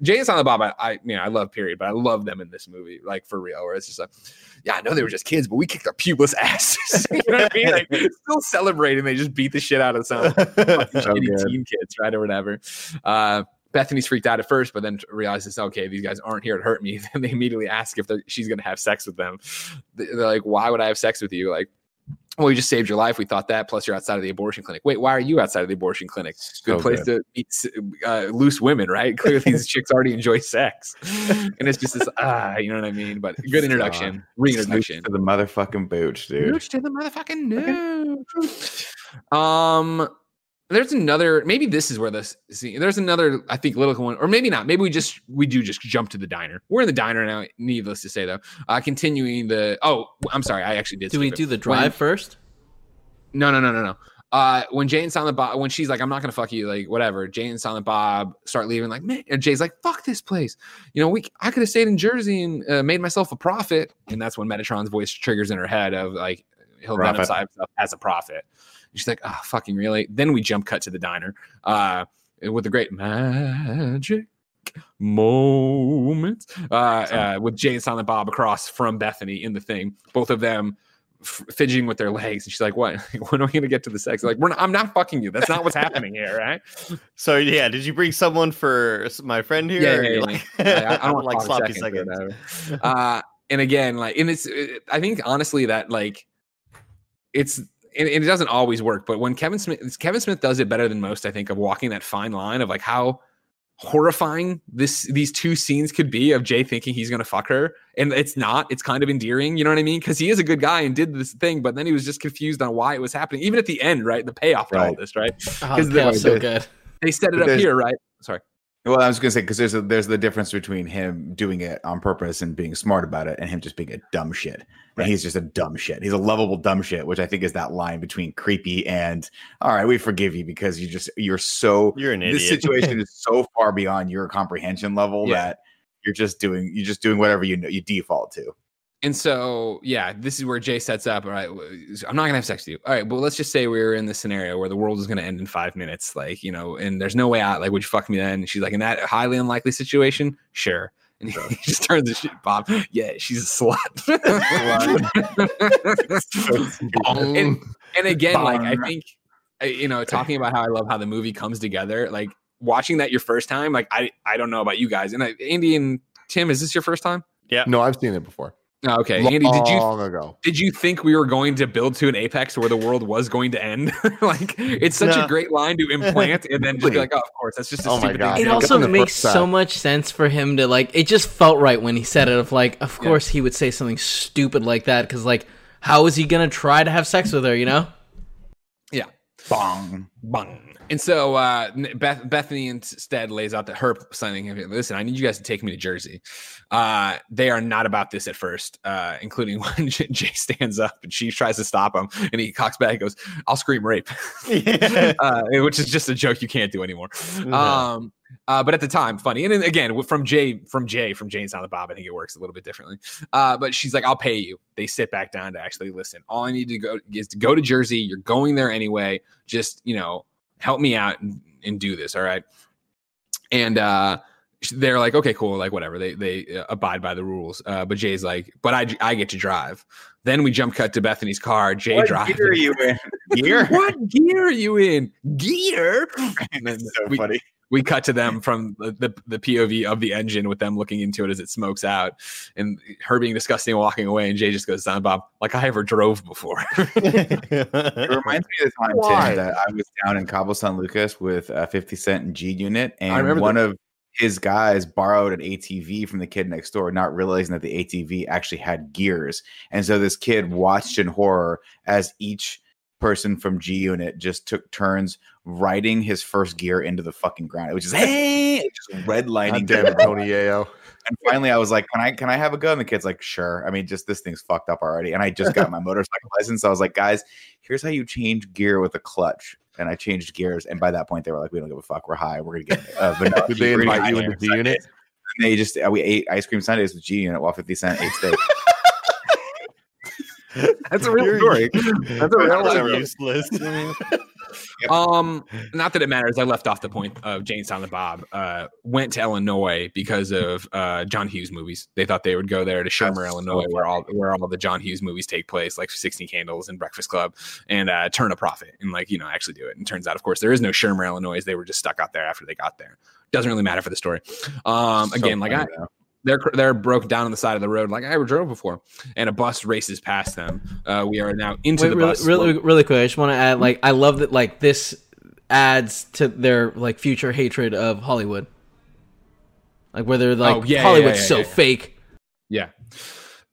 Jay and Silent Bob, I love period, but I love them in this movie. Like for real, where it's just like, yeah, I know they were just kids, but we kicked our pubeless asses. You know what I mean? Like, still celebrating, they just beat the shit out of some fucking shitty teen kids, right, or whatever. Bethany's freaked out at first, but then realizes, okay, these guys aren't here to hurt me. Then they immediately ask if she's going to have sex with them. They're like, why would I have sex with you? Like, well, we just saved your life. We thought that. Plus, you're outside of the abortion clinic. Wait, why are you outside of the abortion clinic? Good place to meet loose women, right? Clearly, these chicks already enjoy sex, and it's just this, you know what I mean? But good introduction, reintroduction to the motherfucking booch, dude. Booch to the motherfucking nooch. There's another. Maybe this is where this. See, there's another. I think little one, or maybe not. Maybe we do just jump to the diner. We're in the diner now. Needless to say, though, continuing the. Oh, I'm sorry. I actually did. Do we do the drive first? No. When Jay and Silent Bob, when she's like, I'm not gonna fuck you, like whatever. Jay and Silent Bob start leaving, like man. And Jay's like, fuck this place. You know, I could have stayed in Jersey and made myself a profit. And that's when Metatron's voice triggers in her head of like, he'll identify himself as a prophet. She's like, oh, fucking really? Then we jump cut to the diner with the great magic moments with Jay and Silent Bob across from Bethany in the thing. Both of them fidgeting with their legs. And she's like, what? When are we going to get to the sex? Like, I'm not fucking you. That's not what's happening here, right? So, yeah, did you bring someone for my friend here? Yeah. I don't like sloppy seconds. And again, like, and I think honestly that like it's, and it doesn't always work, but when Kevin Smith does it better than most, I think, of walking that fine line of like how horrifying these two scenes could be of Jay thinking he's going to fuck her. And it's not, it's kind of endearing. You know what I mean? Cause he is a good guy and did this thing, but then he was just confused on why it was happening. Even at the end, right? The payoff to all this, right? Cause they set it up here, right? Sorry. Well, I was going to say, because there's the difference between him doing it on purpose and being smart about it and him just being a dumb shit. Right. And he's just a dumb shit. He's a lovable dumb shit, which I think is that line between creepy and, all right, we forgive you because you're an idiot. This situation is so far beyond your comprehension level that you're just doing whatever you know you default to. And so, yeah, this is where Jay sets up. All right, I'm not going to have sex with you. All right, but let's just say we're in this scenario where the world is going to end in 5 minutes. Like, you know, and there's no way out. Like, would you fuck me then? And she's like, in that highly unlikely situation? Sure. And he just turns the shit, Bob. Yeah, she's a slut. and again, like, I think, you know, talking about how I love how the movie comes together. Like, watching that your first time, like, I don't know about you guys. And Andy and Tim, is this your first time? Yeah. No, I've seen it before. Okay, Andy, did you think we were going to build to an apex where the world was going to end? Like, it's such a great line to implant, and then just be like, oh, of course, that's just a stupid thing. It also makes so much sense for him to, like, it just felt right when he said it, of like, of course he would say something stupid like that, because, like, how is he going to try to have sex with her, you know? Yeah. Bong. Bong. And so Bethany instead lays out that her signing him, listen, I need you guys to take me to Jersey. They are not about this at first, including when Jay stands up and she tries to stop him, and he cocks back and goes, I'll scream rape, yeah. Which is just a joke you can't do anymore. Mm-hmm. But at the time, funny. And then again, from Jane's on the Bob, I think it works a little bit differently. But she's like, I'll pay you. They sit back down to actually listen. All I need to go is to go to Jersey. You're going there anyway. Just, you know, help me out and do this. All right. And, they're like, okay, cool. Like whatever, they abide by the rules. But Jay's like, but I get to drive. Then we jump cut to Bethany's car. Jay drives. What gear are you in? Gear? What gear are you in? Gear. And then funny. We cut to them from the POV of the engine with them looking into it as it smokes out and her being disgusting and walking away. And Jay just goes, Son Bob, like I ever drove before. It reminds me of the time, Tim, that I was down in Cabo San Lucas with 50 Cent and G Unit. And one of his guys borrowed an ATV from the kid next door, not realizing that the ATV actually had gears. And so this kid watched in horror as each person from G Unit just took turns riding his first gear into the fucking ground. It was just, hey, just redlining. Damn it, Tony AO. And finally, I was like, "Can I have a go?" And the kid's like, "Sure." I mean, just this thing's fucked up already. And I just got my motorcycle license. So I was like, "Guys, here's how you change gear with a clutch." And I changed gears. And by that point, they were like, "We don't give a fuck. We're high. We're gonna get." Vanilla. Did they invite you into G Unit? And they just we ate ice cream sundaes with G Unit while 50 Cent ate steak. That's a real story. That's a real useless. Not that it matters. I left off the point of Jane Silent Bob went to Illinois because of John Hughes movies. They thought they would go there to Shermer, Illinois, where all the John Hughes movies take place, like 16 Candles and Breakfast Club, and turn a profit and actually do it. And turns out, of course, there is no Shermer, Illinois. They were just stuck out there after they got there. Doesn't really matter for the story. They're broke down on the side of the road like I ever drove before, and a bus races past them. We are now into the bus. Really quick, I just want to add, I love that this adds to their future hatred of Hollywood. Where they're Hollywood's fake. Yeah.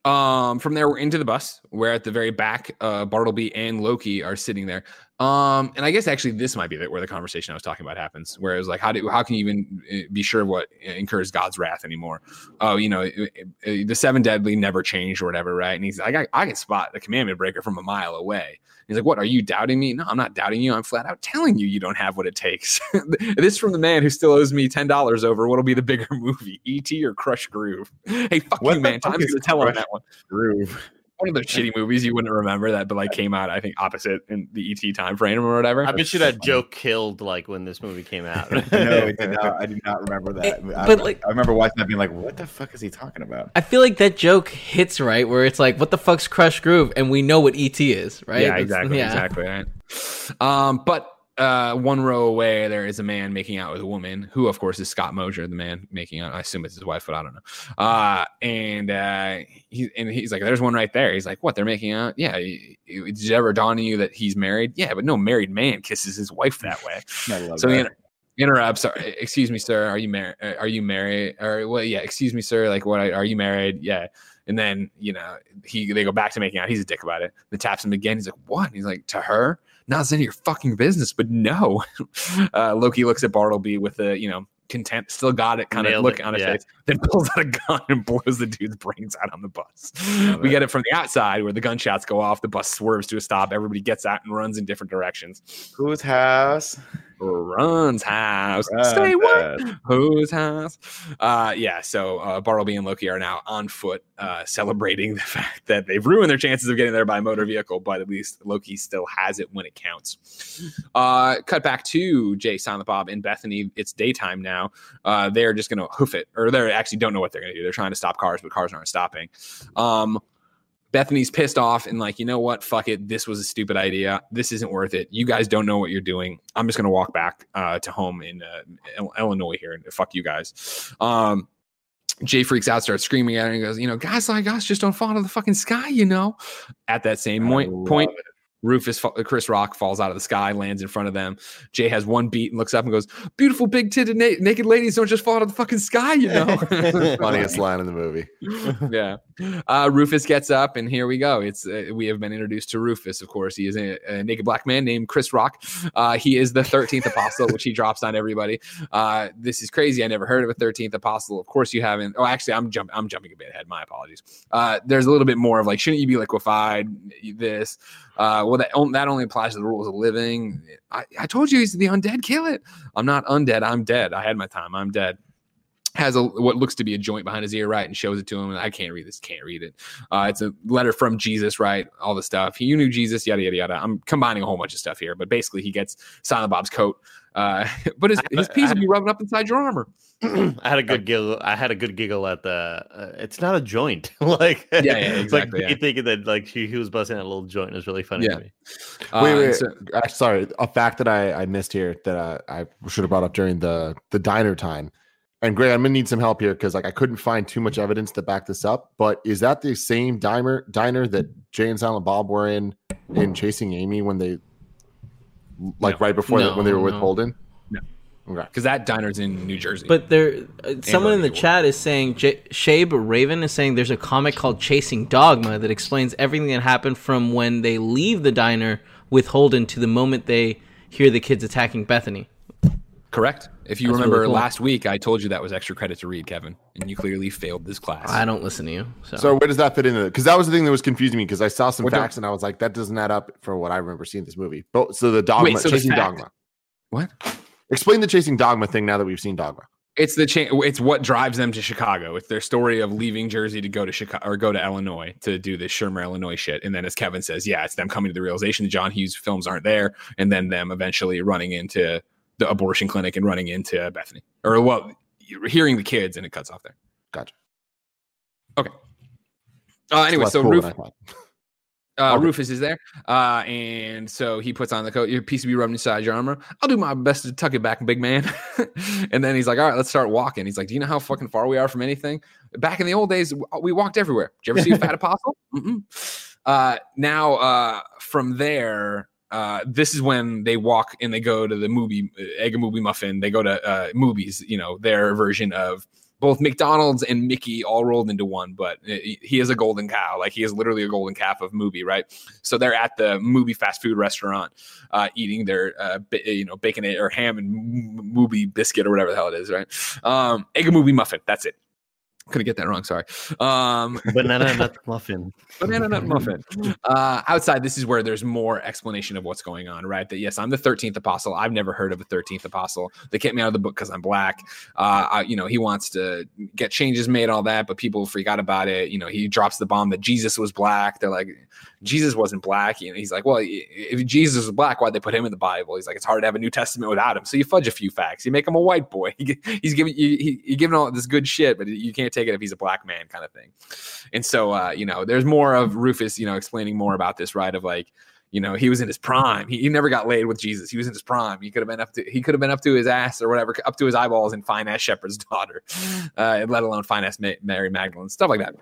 From there, we're into the bus. We're at the very back. Bartleby and Loki are sitting there. And I guess actually this might be where the conversation I was talking about happens, where it was like, how can you even be sure what incurs God's wrath anymore? Oh, the seven deadly never changed or whatever, right? And he's like, I can spot the commandment breaker from a mile away. He's like, what, are you doubting me? No, I'm not doubting you. I'm flat out telling you don't have what it takes. This from the man who still owes me $10 over what'll be the bigger movie, E.T. or Crush Groove. Hey, fuck what you, man. Time's going to tell on that one. Groove. One of those shitty movies you wouldn't remember that, but came out, I think, opposite in the ET time frame or whatever. I bet you that joke killed when this movie came out. No, it did not. I do not remember that. I remember watching that being like, "What the fuck is he talking about?" I feel like that joke hits right where it's like, "What the fuck's Crush Groove?" And we know what ET is, right? Yeah, exactly. Right. One row away, there is a man making out with a woman, who, of course, is Scott Mosier, the man making out. I assume it's his wife, but I don't know. He's like, "There's one right there." He's like, "What? They're making out?" Yeah. Did it ever dawn on you that he's married? Yeah, but no married man kisses his wife that way. He interrupts. "Excuse me, sir. Are you married? Or well, yeah. Excuse me, sir. What? Are you married? Yeah." And then they go back to making out. He's a dick about it. They taps him again. He's like, "What?" And he's like, "To her? Not none of your fucking business," but no. Loki looks at Bartleby with a contempt, still got it kind of look on his face, then pulls out a gun and blows the dude's brains out on the bus. We get it from the outside where the gunshots go off, the bus swerves to a stop, everybody gets out and runs in different directions. Whose house? Run's house. Say what? Whose house? Bartleby and Loki are now on foot, celebrating the fact that they've ruined their chances of getting there by motor vehicle, but at least Loki still has it when it counts. Cut back to Jay, Silent Bob, and Bethany. It's daytime now. They're just going to hoof it, or they actually don't know what they're going to do. They're trying to stop cars, but cars aren't stopping. Bethany's pissed off and like, you know what? Fuck it. This was a stupid idea. This isn't worth it. You guys don't know what you're doing. I'm just going to walk back to home in Illinois here and fuck you guys. Jay freaks out, starts screaming at her and goes, guys like us just don't fall to the fucking sky, At that same point, Rufus, Chris Rock falls out of the sky, lands in front of them. Jay has one beat and looks up and goes, "Beautiful big titted naked ladies don't just fall out of the fucking sky, " Funniest line in the movie. Yeah. Rufus gets up, and here we go. It's we have been introduced to Rufus. Of course, he is a naked black man named Chris Rock. He is the 13th apostle, which he drops on everybody. This is crazy. I never heard of a 13th apostle. Of course, you haven't. Oh, actually, I'm jumping a bit ahead. My apologies. There's a little bit more of like, shouldn't you be liquefied? This. Well, that only applies to the rules of living. I told you he's the undead. Kill it. I'm not undead. I'm dead. I had my time. I'm dead. Has what looks to be a joint behind his ear, right, and shows it to him. And I can't read this. Can't read it. It's a letter from Jesus, right? All the stuff. He, you knew Jesus, yada, yada, yada. I'm combining a whole bunch of stuff here. But basically, he gets Silent Bob's coat. But his peas would be rubbing up inside your armor. I had a good giggle at the. It's not a joint, like yeah, exactly. Like, yeah. Thinking that like he was busting a little joint is really funny to me. Sorry, a fact that I missed here that I should have brought up during the diner time. And Greg, I'm gonna need some help here because like I couldn't find too much evidence to back this up. But is that the same diner that Jay and Silent Bob were in Chasing Amy when they? Like no. Right before when they were with Holden? No. Okay. Because that diner's in New Jersey. But there, someone in the chat is saying, Shabe Raven is saying there's a comic called Chasing Dogma that explains everything that happened from when they leave the diner with Holden to the moment they hear the kids attacking Bethany. Correct. If you That's remember really cool. Last week, I told you that was extra credit to read, Kevin, and you clearly failed this class. I don't listen to you. So where does that fit into it? Because that was the thing that was confusing me because I saw some facts and I was like, that doesn't add up for what I remember seeing this movie. But so the Dogma, Chasing Dogma. What? Explain the Chasing Dogma thing now that we've seen Dogma. It's it's what drives them to Chicago. It's their story of leaving Jersey to go to Chicago or go to Illinois to do this Shermer, Illinois shit. And then, as Kevin says, yeah, it's them coming to the realization that John Hughes films aren't there, and then them eventually running into the abortion clinic and running into Bethany, or well, hearing the kids, and it cuts off there. Gotcha. Okay. Anyway, so cool Rufus is there, and so he puts on the coat. Your piece will be rubbed inside your armor. I'll do my best to tuck it back, big man. And then he's like, "All right, let's start walking." He's like, "Do you know how fucking far we are from anything? Back in the old days, we walked everywhere. Did you ever see a fat apostle?" Mm-mm. Now, from there. This is when they walk and they go to the Mooby, Egg and Mooby Muffin. They go to Mooby's, you know, their version of both McDonald's and Mickey all rolled into one. But he is a golden cow. Like, he is literally a golden calf of Mooby, right? So they're at the Mooby fast food restaurant eating their, bacon or ham and Mooby biscuit or whatever the hell it is, right? Egg and Mooby Muffin. That's it. Could get that wrong, sorry. Banana nut muffin. Outside, this is where there's more explanation of what's going on, right? That yes, I'm the 13th apostle. I've never heard of a 13th apostle. They kicked me out of the book because I'm black. He wants to get changes made, all that, but people forgot about it. You know, he drops the bomb that Jesus was black. They're like, Jesus wasn't black. You know, he's like, well, if Jesus was black, why'd they put him in the Bible? He's like, it's hard to have a New Testament without him. So you fudge a few facts. You make him a white boy. He's giving all this good shit, but you can't take it if he's a black man, kind of thing. And so there's more of Rufus explaining more about this, right, of like, he was in his prime. He never got laid with Jesus. He was in his prime. He could have been up to his ass or whatever, up to his eyeballs in fine ass shepherd's daughter, let alone fine ass Mary Magdalene, stuff like that.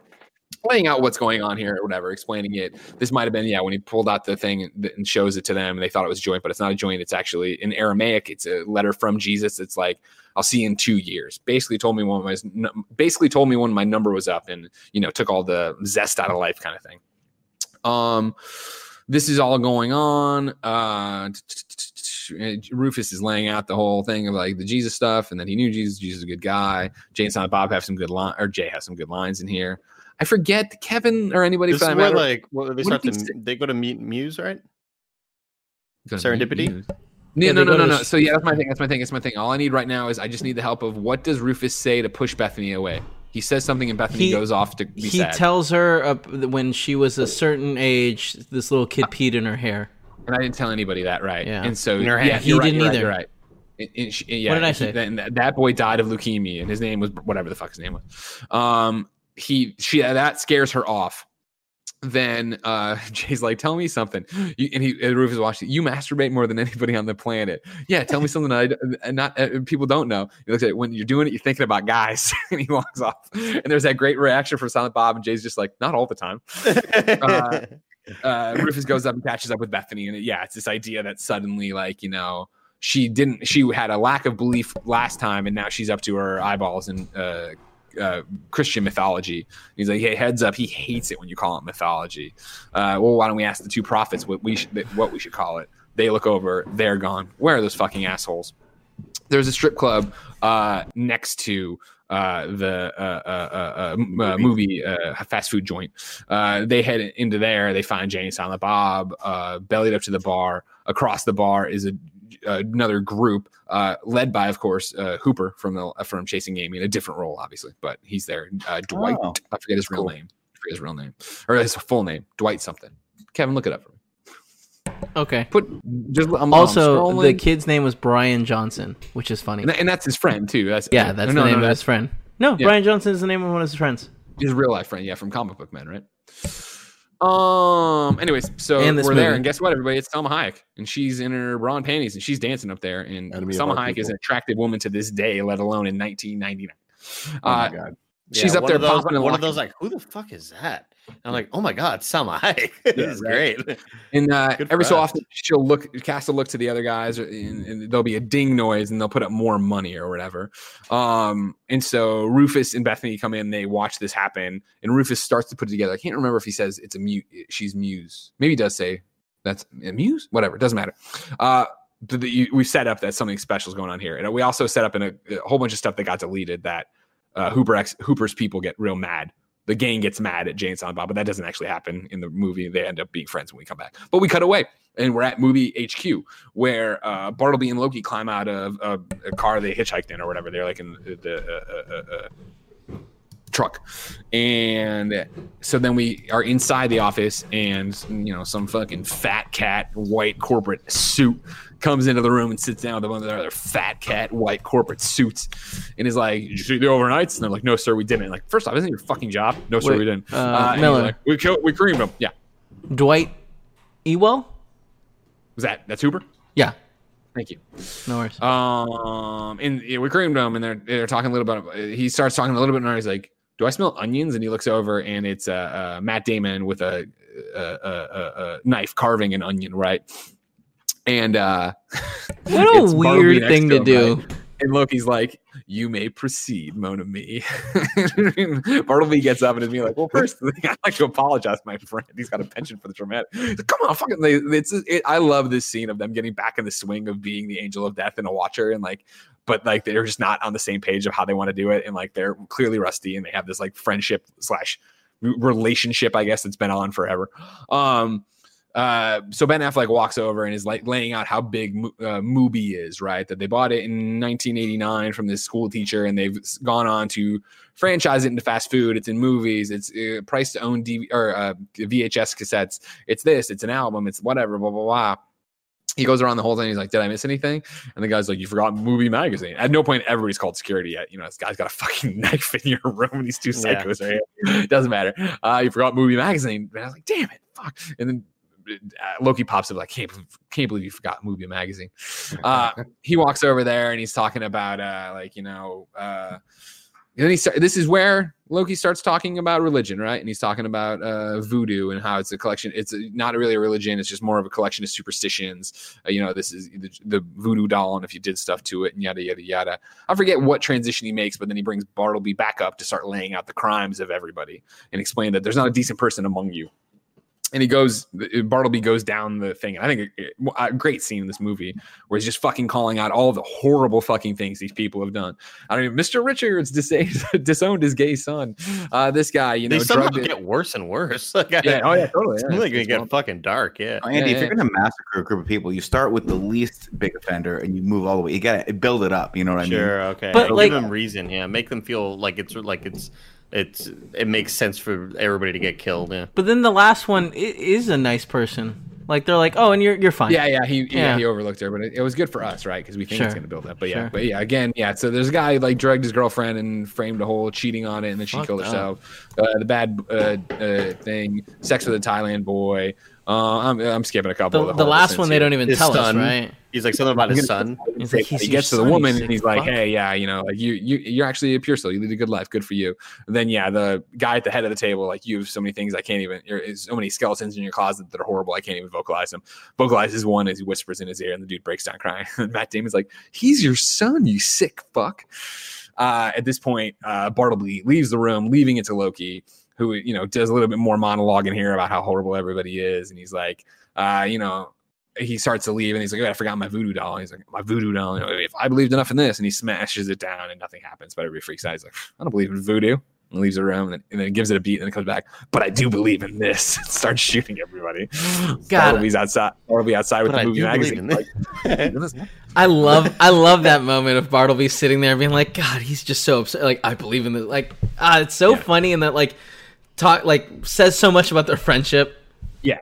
Laying out what's going on here or whatever, explaining it. This might have been, when he pulled out the thing and shows it to them, and they thought it was a joint, but it's not a joint. It's actually in Aramaic. It's a letter from Jesus. It's like, I'll see you in 2 years. Basically told me when my number was up, and, took all the zest out of life, kind of thing. This is all going on. Rufus is laying out the whole thing of like the Jesus stuff, and then he knew Jesus. Jesus is a good guy. Jay and Silent Bob have some good lines, or Jay has some good lines in here. I forget Kevin or anybody. This is where, they go to Muse, right? Serendipity. No. So yeah, that's my thing. All I need right now is I just need the help of what does Rufus say to push Bethany away? He says something, and Bethany goes off to be sad. He tells her when she was a certain age, this little kid peed in her hair. And I didn't tell anybody that, right? Yeah. And so he didn't either. You're right. What did I say? That boy died of leukemia, and his name was whatever the fuck his name was. That scares her off. Then Jay's like, tell me something. Rufus watched it. You masturbate more than anybody on the planet. Yeah, tell me something people don't know. He looks at it. When you're doing it, you're thinking about guys. And he walks off. And there's that great reaction from Silent Bob. And Jay's just like, not all the time. Rufus goes up and catches up with Bethany. And it's this idea that suddenly, like, she had a lack of belief last time. And now she's up to her eyeballs and Christian mythology. He's like, hey, heads up, he hates it when you call it mythology. Well, why don't we ask the two prophets what we should call it? They look over, they're gone. Where are those fucking assholes? There's a strip club next to the movie fast food joint. They head into there. They find Jane Silent Bob bellied up to the bar. Across the bar is another group led by, of course, Hooper from Chasing Amy in a different role, obviously, but he's there. Dwight, oh, I forget his real name. I forget his real name or his full name, Dwight something. Kevin, look it up for me. Okay. Also, the kid's name was Brian Johnson, which is funny, and that's his friend too. That's the name of his friend. No, yeah. Brian Johnson is the name of one of his friends. His real life friend, yeah, from Comic Book Men, right? Anyways, so we're there, and guess what, everybody? It's Selma Hayek, and she's in her bra and panties, and she's dancing up there. And Selma Hayek is an attractive woman to this day, let alone in 1999. Oh my God. Yeah, she's up there popping and one of those, like, who the fuck is that? And I'm like, oh my God, Selma Hayek. This is great. And every so often, she'll cast a look to the other guys, and there'll be a ding noise, and they'll put up more money or whatever. And so Rufus and Bethany come in, they watch this happen, and Rufus starts to put it together. I can't remember if he says it's she's Muse. Maybe he does say that's a Muse, whatever, it doesn't matter. We set up that something special is going on here, and we also set up in a whole bunch of stuff that got deleted that. Hooper's people get real mad. The gang gets mad at Jane Silent Bob, but that doesn't actually happen in the movie. They end up being friends when we come back. But we cut away, and we're at Movie HQ, where Bartleby and Loki climb out of a car they hitchhiked in or whatever. They're like in the truck. And so then we are inside the office, and some fucking fat cat, white corporate suit comes into the room and sits down with one of their other fat cat, white corporate suits, and is like, "Did you see the overnights?" And they're like, "No, sir, we didn't." And like, first off, isn't it your fucking job? No, sir, we didn't. Miller, like, we creamed him. Yeah. Dwight Ewell? Was that's Hooper? Yeah. Thank you. No worries. We creamed him, and they're talking a little bit. He starts talking a little bit, and he's like, "Do I smell onions?" And he looks over, and it's Matt Damon with a knife carving an onion, right? And what a weird thing to do. Right? And Loki's like, "You may proceed, mon ami." Bartleby gets up and is being like, "Well, first, I'd like to apologize, my friend. He's got a penchant for the dramatic." Like, come on, fucking! I love this scene of them getting back in the swing of being the angel of death and a watcher, and like, but like they're just not on the same page of how they want to do it, and like they're clearly rusty, and they have this like friendship / relationship, I guess, that's been on forever. So Ben Affleck walks over and is like laying out how big Mooby is, right? That they bought it in 1989 from this school teacher, and they've gone on to franchise it into fast food. It's in movies. It's priced to own VHS cassettes. It's this. It's an album. It's whatever. Blah blah blah. He goes around the whole thing. He's like, "Did I miss anything?" And the guy's like, "You forgot Mooby magazine." At no point everybody's called security yet. This guy's got a fucking knife in your room. These two psychos are here. Doesn't matter. You forgot Mooby magazine. And I was like, "Damn it, fuck!" And then Loki pops up like, can't believe you forgot Movie Magazine. He walks over there and he's talking about this is where Loki starts talking about religion, right? And he's talking about voodoo and how it's a collection. It's not really a religion. It's just more of a collection of superstitions. This is the voodoo doll, and if you did stuff to it, and yada, yada, yada. I forget what transition he makes, but then he brings Bartleby back up to start laying out the crimes of everybody and explain that there's not a decent person among you. And Bartleby goes down the thing. And I think a great scene in this movie where he's just fucking calling out all the horrible fucking things these people have done. I mean, Mr. Richards disowned his gay son. This guy, they somehow get worse and worse. Totally. It's really going to get fucking dark. Yeah. Oh, Andy, if you're going to massacre a group of people, you start with the least big offender and you move all the way. You got to build it up. You know what I mean? Sure. Okay. But give them reason. Yeah. Make them feel like it makes sense for everybody to get killed. Yeah. But then the last one is a nice person. Like they're like, oh, and you're fine. Yeah. He overlooked her, but it was good for us, right? Because we think it's going to build up. But So there's a guy who, like, drugged his girlfriend and framed a whole cheating on it, and then she killed herself. The bad thing, sex with a Thailand boy. I'm skipping a couple. The last one they don't even tell us, right? He's like something about his son. He gets to the woman and he's like, "Hey, you're actually a pure soul. You lead a good life. Good for you." And then the guy at the head of the table, like, "You have so many things I can't even. There's so many skeletons in your closet that are horrible. I can't even vocalize them." Vocalizes one as he whispers in his ear, and the dude breaks down crying. And Matt Damon's like, "He's your son, you sick fuck." At this point, Bartleby leaves the room, leaving it to Loki, who, you know, does a little bit more monologue in here about how horrible everybody is. And he's like, you know, he starts to leave and he's like, oh, I forgot my voodoo doll. And he's like, my voodoo doll. And, if I believed enough in this, and he smashes it down and nothing happens, but everybody freaks out. He's like, I don't believe in voodoo. And leaves the room, and then gives it a beat, and then comes back. But I do believe in this. Starts shooting everybody. Bartleby's outside. Bartleby outside with the movie magazine. I love that moment of Bartleby sitting there being like, God, he's just so upset. Like, I believe in this. Like, it's so funny, and that says so much about their friendship. Yeah.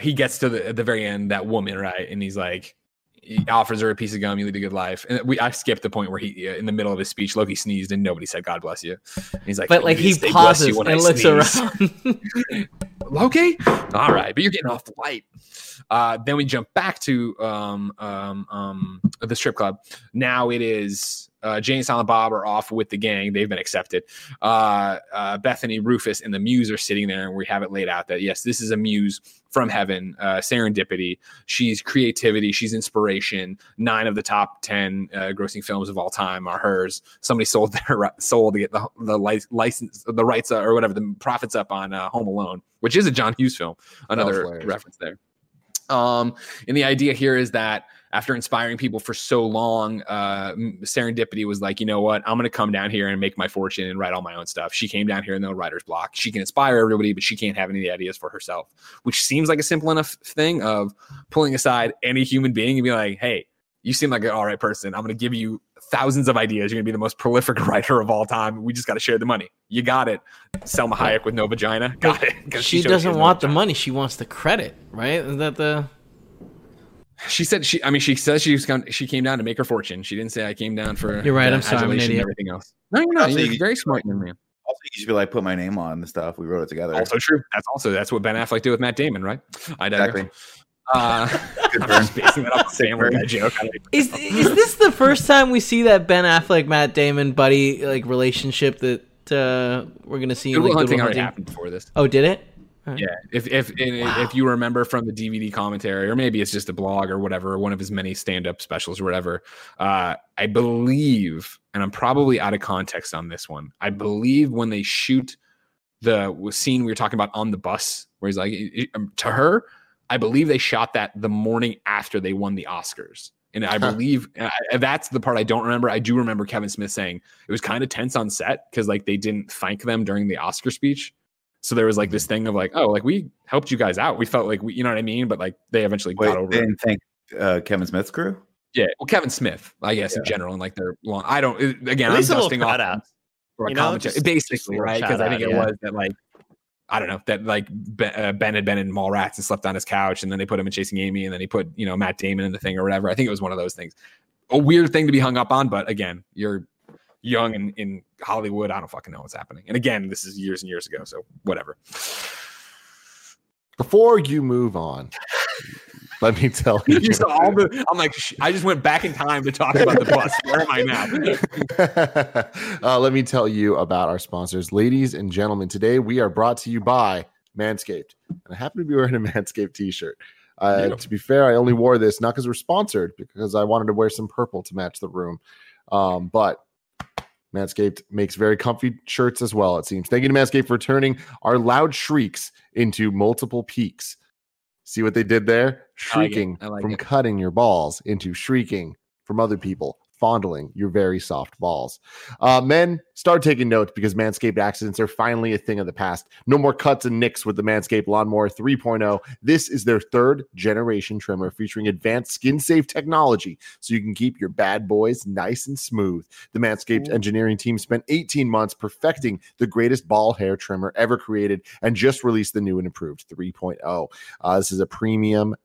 He gets to the very end, that woman, right? And he's like, he offers her a piece of gum. You lead a good life. And I skipped the point where he, in the middle of his speech, Loki sneezed and nobody said, God bless you. And he's like, but like he pauses and looks around. Loki? All right. But you're getting off the light. Then we jump back to, the strip club. Now it is, Jane and Silent Bob are off with the gang. They've been accepted. Bethany, Rufus, and the Muse are sitting there, and we have it laid out that, yes, this is a Muse from heaven, serendipity. She's creativity. She's inspiration. 9 of the top 10 grossing films of all time are hers. Somebody sold their soul to get the license, the rights, or whatever, the profits up on Home Alone, which is a John Hughes film. Another reference there. And the idea here is that after inspiring people for so long, serendipity was like, you know what? I'm going to come down here and make my fortune and write all my own stuff. She came down here in the writer's block. She can inspire everybody, but she can't have any of the ideas for herself, which seems like a simple enough thing of pulling aside any human being and be like, hey, you seem like an all right person. I'm going to give you thousands of ideas. You're going to be the most prolific writer of all time. We just got to share the money. You got it. Selma Hayek with no vagina. Got it. She doesn't want the money. She wants the credit, right? Is that the... She said she. I mean, she says she came down to make her fortune. She didn't say I came down for. You're right. I'm sorry. I'm an idiot. Everything else. No, you're not. You're very smart, young man. Also, you should be like, put my name on the stuff. We wrote it together. Also true. That's what Ben Affleck did with Matt Damon, right? I exactly. I'm just basing that off a joke. Is this the first time we see that Ben Affleck Matt Damon buddy relationship that we're gonna see? Good Will Hunting already happened before this. Oh, did it? Yeah, if you remember from the DVD commentary, or maybe it's just a blog or whatever, one of his many stand-up specials or whatever, I believe, and I'm probably out of context on this one, I believe when they shoot the scene we were talking about on the bus, where he's like, to her, I believe they shot that the morning after they won the Oscars. And I believe that's the part I don't remember. I do remember Kevin Smith saying it was kind of tense on set because they didn't thank them during the Oscar speech. So there was this thing of we helped you guys out. We felt like we, you know what I mean? But they eventually got over it. And thank Kevin Smith's crew? Yeah. Well, Kevin Smith, I guess, in general. And they're long. I don't, again, I'm dusting off for a commentary. Basically, right? Because I think it was that I don't know, that Ben had been in Mallrats and slept on his couch. And then they put him in Chasing Amy. And then he put, Matt Damon in the thing or whatever. I think it was one of those things. A weird thing to be hung up on. But again, you're young and in Hollywood, I don't fucking know what's happening. And again, this is years and years ago, so whatever. Before you move on, let me tell you. I'm like, I just went back in time to talk about the bus. Where am I now? Let me tell you about our sponsors. Ladies and gentlemen, today we are brought to you by Manscaped. And I happen to be wearing a Manscaped t-shirt. To be fair, I only wore this, not because we're sponsored, because I wanted to wear some purple to match the room. But Manscaped makes very comfy shirts as well, it seems. Thank you to Manscaped for turning our loud shrieks into multiple peaks. See what they did there? Shrieking from cutting your balls into shrieking from other people fondling your very soft balls. Men, start taking notes because Manscaped accidents are finally a thing of the past. No more cuts and nicks with the Manscaped Lawnmower 3.0. This is their 3rd generation trimmer featuring advanced skin-safe technology so you can keep your bad boys nice and smooth. The Manscaped engineering team spent 18 months perfecting the greatest ball hair trimmer ever created and just released the new and improved 3.0. This is a premium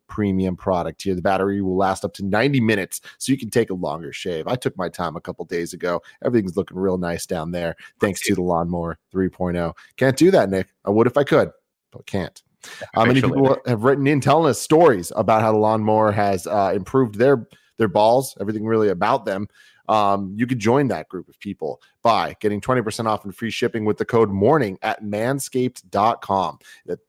product here. The battery will last up to 90 minutes so you can take a longer shave. I took my time a couple days ago. Everything's looking real nice down there thanks to the Lawnmower 3.0. Can't do that, Nick. I would if I could, but can't. How many people have written in telling us stories about how the lawnmower has improved their balls, everything really about them. You could join that group of people by getting 20% off and free shipping with the code MORNING at manscaped.com.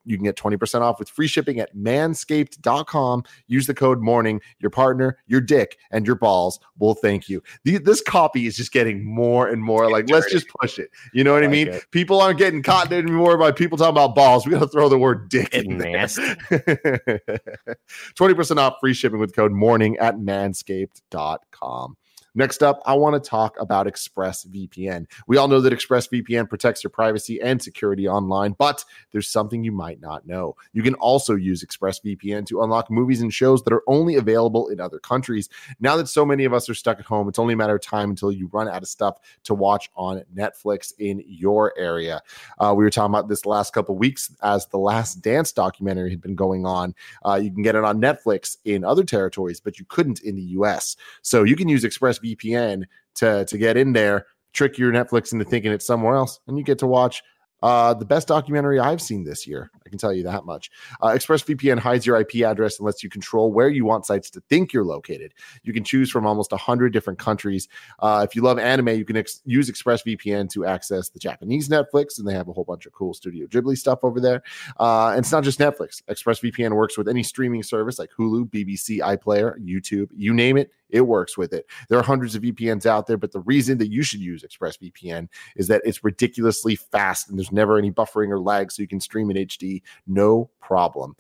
You can get 20% off with free shipping at manscaped.com. Use the code MORNING. Your partner, your dick, and your balls will thank you. This copy is just getting more and more like, let's just push it. You know what I mean? It. People aren't getting caught anymore by people talking about balls. We got to throw the word dick in there. 20% off free shipping with code MORNING at manscaped.com. Next up, I want to talk about ExpressVPN. We all know that ExpressVPN protects your privacy and security online, but there's something you might not know. You can also use ExpressVPN to unlock movies and shows that are only available in other countries. Now that so many of us are stuck at home, it's only a matter of time until you run out of stuff to watch on Netflix in your area. We were talking about this last couple of weeks as the Last Dance documentary had been going on. You can get it on Netflix in other territories, but you couldn't in the US. So you can use ExpressVPN to get in there, trick your Netflix into thinking it's somewhere else, and you get to watch the best documentary I've seen this year. I can tell you that much. ExpressVPN hides your IP address and lets you control where you want sites to think you're located. You can choose from almost 100 different countries. If you love anime, you can use ExpressVPN to access the Japanese Netflix, and they have a whole bunch of cool Studio Ghibli stuff over there. And it's not just Netflix. ExpressVPN works with any streaming service like Hulu, BBC, iPlayer, YouTube, you name it. It works with it. There are hundreds of VPNs out there, but the reason that you should use ExpressVPN is that it's ridiculously fast and there's never any buffering or lag, so you can stream in HD, no problem.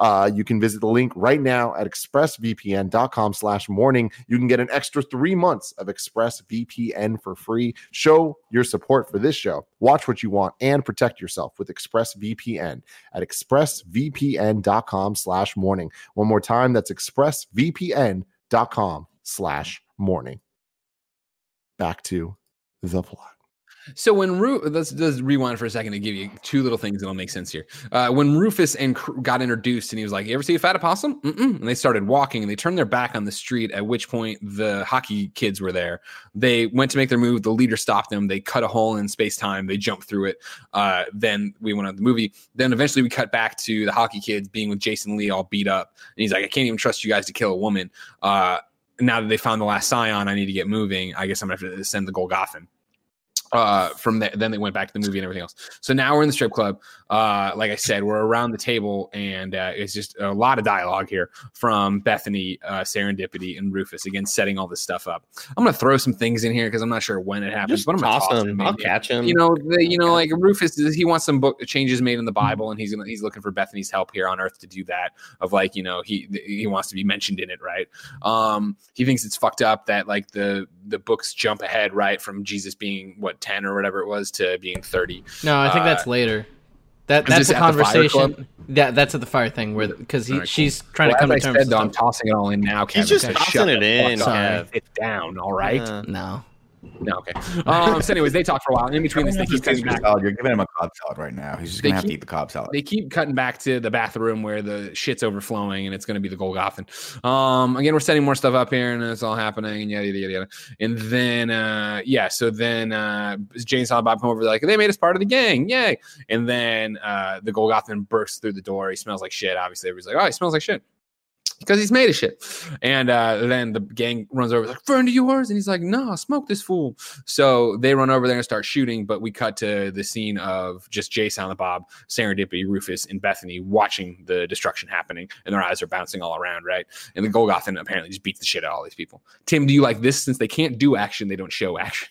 You can visit the link right now at expressvpn.com/morning. You can get an extra 3 months of ExpressVPN for free. Show your support for this show. Watch what you want and protect yourself with ExpressVPN at expressvpn.com/morning. One more time, that's expressvpn.com/morning. Back to the plot. So when let's rewind for a second to give you two little things that'll make sense here. When Rufus and got introduced and he was like, "You ever see a fat opossum?" Mm-mm. And they started walking and they turned their back on the street, at which point the hockey kids were there. They went to make their move. The leader stopped them. They cut a hole in space-time. They jumped through it. Then we went on the movie. Then eventually we cut back to the hockey kids being with Jason Lee all beat up. And he's like, "I can't even trust you guys to kill a woman. Now that they found the last scion, I need to get moving. I guess I'm going to have to send the Golgothan." From there, then they went back to the movie and everything else. So now we're in the strip club. Like I said, we're around the table, and it's just a lot of dialogue here from Bethany, Serendipity, and Rufus, again, setting all this stuff up. I'm going to throw some things in here because I'm not sure when it happens, but I'm going to toss them. I'll catch him. You know, like Rufus, he wants some book changes made in the Bible, and he's looking for Bethany's help here on Earth to do that, of like, you know, he wants to be mentioned in it, right? He thinks it's fucked up that, like, the books jump ahead, right, from Jesus being, 10 or whatever it was to being 30. No, I think that's later. That's a conversation. That's at the fire thing where, because she's trying to come to terms with it. I'm tossing it all in now, Kevin. He's just tossing it in. It's down, all right? No, okay. So anyways, they talk for a while. In between this, they keep cutting back. You're giving him a Cobb salad right now. He's just going to have to eat the Cobb salad. They keep cutting back to the bathroom where the shit's overflowing, and it's going to be the Golgothan. Again, we're setting more stuff up here, and it's all happening, and yada, yada, yada, yada. And then, so then Jane saw Bob come over, like, they made us part of the gang, yay! And then the Golgothan bursts through the door. He smells like shit, obviously. Everybody's like, oh, he smells like shit. Because he's made of shit. And then the gang runs over, like, "Friend of yours?" And he's like, "No, smoke this fool." So they run over there and start shooting, but we cut to the scene of just Jay, Silent Bob, Serendipity, Rufus, and Bethany watching the destruction happening, and their eyes are bouncing all around, right? And the Golgothan apparently just beats the shit out of all these people. Tim, do you like this? Since they can't do action, they don't show action.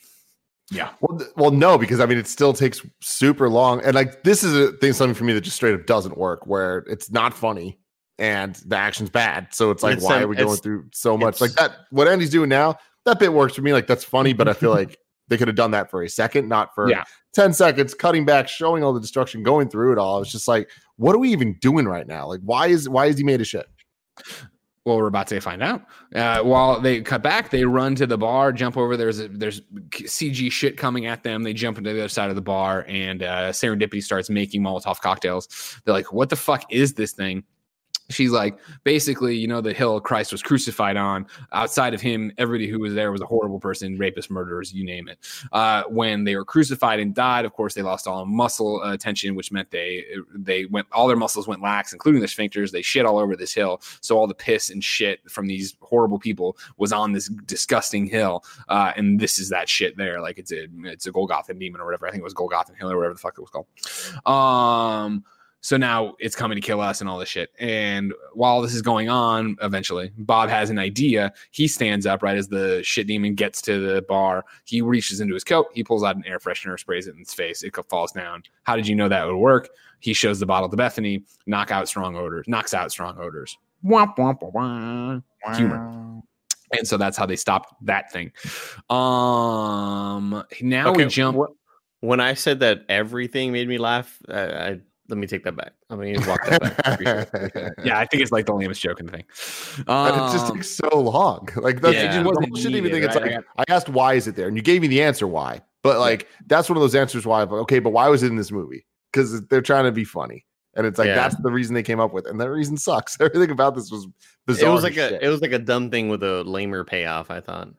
Yeah. Well, no, because I mean, it still takes super long. And like, this is something for me that just straight up doesn't work, where it's not funny. And the action's bad. So it's like, why are we going through so much? Like that, what Andy's doing now, that bit works for me. Like, that's funny, but I feel like they could have done that for a second, not for 10 seconds, cutting back, showing all the destruction, going through it all. It's just like, what are we even doing right now? Like, why is he made of shit? Well, we're about to find out. While they cut back, they run to the bar, jump over. There's CG shit coming at them. They jump into the other side of the bar, and Serendipity starts making Molotov cocktails. They're like, what the fuck is this thing? She's like, basically, you know, the hill Christ was crucified on. Outside of him, everybody who was there was a horrible person, rapists, murderers, you name it. When they were crucified and died, of course, they lost all muscle tension, which meant all their muscles went lax, including the sphincters. They shit all over this hill. So all the piss and shit from these horrible people was on this disgusting hill. And this is that shit there. Like it's a Golgothan demon or whatever. I think it was Golgothan Hill or whatever the fuck it was called. So now it's coming to kill us and all this shit. And while this is going on, eventually, Bob has an idea. He stands up right as the shit demon gets to the bar. He reaches into his coat. He pulls out an air freshener, sprays it in its face. It falls down. How did you know that would work? He shows the bottle to Bethany. Knocks out strong odors. Womp, womp, womp, womp. Humor. And so that's how they stopped that thing. Now okay, we jump. When I said that everything made me laugh, let me take that back. I mean, walk that back. Yeah, I think it's like the lamest joke in the thing. It just takes so long. Like, that's, yeah, it shouldn't even think it's like, I asked why is it there, and you gave me the answer why. But like, that's one of those answers why. But okay, but why was it in this movie? Because they're trying to be funny, and it's like that's the reason they came up with, and that reason sucks. Everything about this was bizarre. It was like a dumb thing with a lamer payoff, I thought.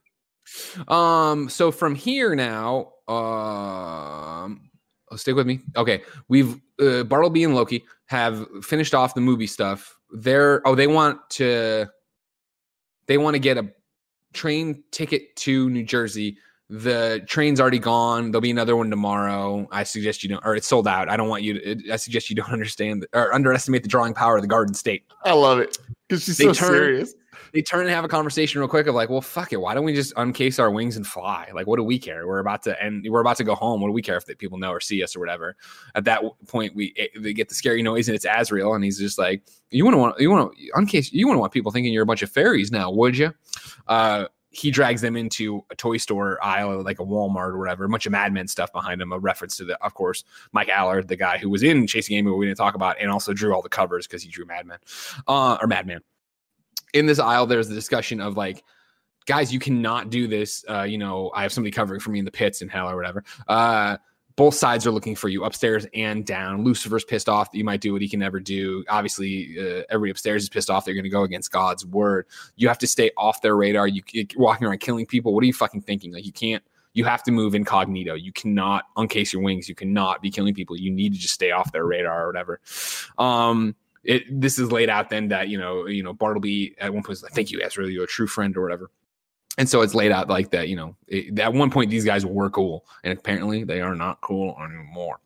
So from here now, stick with me. Okay, we've Bartleby and Loki have finished off the movie stuff. They want to get a train ticket to New Jersey. The train's already gone. There'll be another one tomorrow. I suggest you don't, or it's sold out. I don't want you to. I suggest you don't understand or underestimate the drawing power of the Garden State. I love it because she's so serious. They turn and have a conversation real quick of like, well, fuck it. Why don't we just uncase our wings and fly? Like, what do we care? We're about to go home. What do we care if that people know or see us or whatever? At that point, they get the scary noise and it's Azrael, and he's just like, you want people thinking you're a bunch of fairies now, would you? He drags them into a toy store aisle, like a Walmart or whatever, a bunch of Mad Men stuff behind him, a reference to the, of course, Mike Allard, the guy who was in Chasing Amy, we didn't talk about, and also drew all the covers because he drew Mad Men or Mad Men. In this aisle, there's the discussion of like, guys, you cannot do this. I have somebody covering for me in the pits in hell or whatever. Both sides are looking for you upstairs and down. Lucifer's pissed off that you might do what he can never do. Obviously, everybody upstairs is pissed off. They're going to go against God's word. You have to stay off their radar. You're walking around killing people. What are you fucking thinking? Like, you can't. You have to move incognito. You cannot uncase your wings. You cannot be killing people. You need to just stay off their radar or whatever. This is laid out then that, Bartleby at one point was like, thank you, Ezra, you're a true friend or whatever. And so it's laid out like that, at one point these guys were cool. And apparently they are not cool anymore.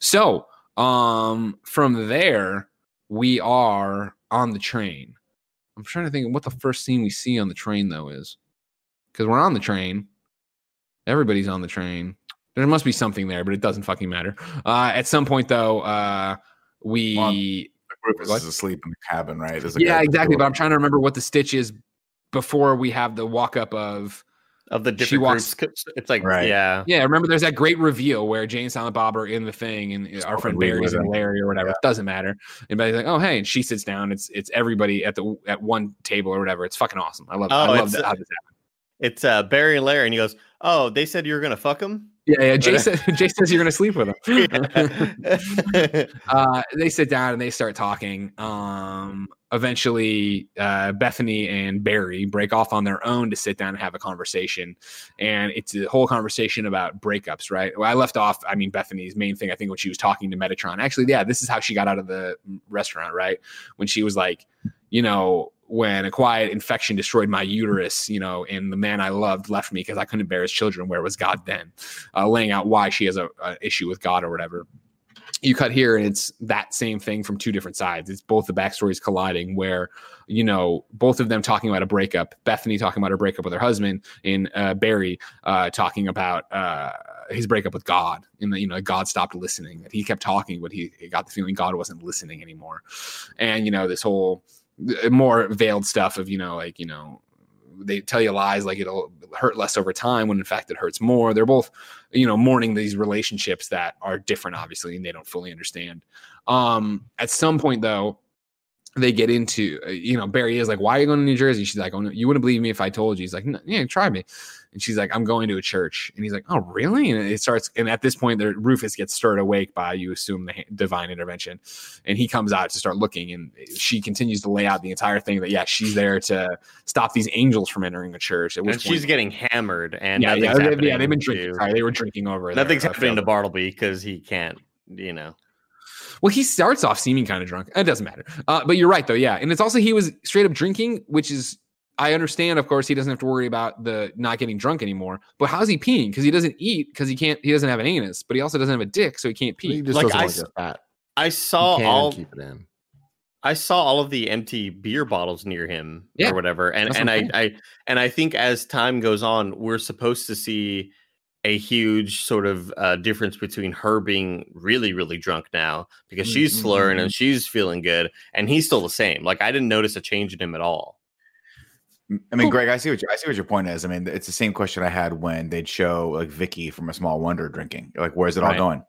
So from there, we are on the train. I'm trying to think of what the first scene we see on the train, though, is. Because we're on the train. Everybody's on the train. There must be something there, but it doesn't fucking matter. At some point, though, we... Rufus is asleep in the cabin, right? Yeah, exactly. But I'm trying to remember what the stitch is before we have the walk up of the different groups. It's like, right. Yeah. Remember, there's that great reveal where Jane, Silent Bob are in the thing, and it's our friend Barry's in Larry or whatever. Yeah. It doesn't matter. And Betty's like, oh hey, and she sits down. It's everybody at one table or whatever. It's fucking awesome. I love that. How this happened. It's Barry and Larry, and he goes, oh, they said you were gonna fuck him. Yeah. Jay says you're going to sleep with him. They sit down and they start talking. Eventually, Bethany and Barry break off on their own to sit down and have a conversation. And it's a whole conversation about breakups, right? Well, I left off, Bethany's main thing, I think, when she was talking to Metatron. Actually, yeah, this is how she got out of the restaurant, right? When she was like, when a quiet infection destroyed my uterus, and the man I loved left me because I couldn't bear his children. Where was God then? Laying out why she has an issue with God or whatever. You cut here and it's that same thing from two different sides. It's both the backstories colliding where, both of them talking about a breakup, Bethany talking about her breakup with her husband, and Barry talking about his breakup with God. And, God stopped listening. He kept talking, but he got the feeling God wasn't listening anymore. And, this whole... more veiled stuff of, they tell you lies like it'll hurt less over time when in fact it hurts more. They're both, mourning these relationships that are different, obviously, and they don't fully understand. At some point, though, they get into, Barry is like, why are you going to New Jersey? She's like, oh, no, you wouldn't believe me if I told you. He's like, no, yeah, try me. And she's like, I'm going to a church. And he's like, oh, really? And it starts. And at this point, Rufus gets stirred awake by, you assume, the divine intervention. And he comes out to start looking. And she continues to lay out the entire thing that, yeah, she's there to stop these angels from entering the church. And she's getting hammered. And yeah, they've been drinking. Sorry, they were drinking over. Nothing's happening to Bartleby because he can't, you know. Well, he starts off seeming kind of drunk. It doesn't matter. But you're right, though. Yeah. And it's also he was straight up drinking, which is, I understand, of course, he doesn't have to worry about the not getting drunk anymore. But how's he peeing? Because he doesn't eat, because he can't. He doesn't have an anus, but he also doesn't have a dick, so he can't pee. He just doesn't like that. I saw all of the empty beer bottles near him, or whatever, and I think as time goes on, we're supposed to see a huge sort of difference between her being really, really drunk now because she's slurring and she's feeling good, and he's still the same. Like, I didn't notice a change in him at all. I mean, Greg, I see what your point is. I mean, it's the same question I had when they'd show like Vicky from A Small Wonder drinking. Like, where's it all going?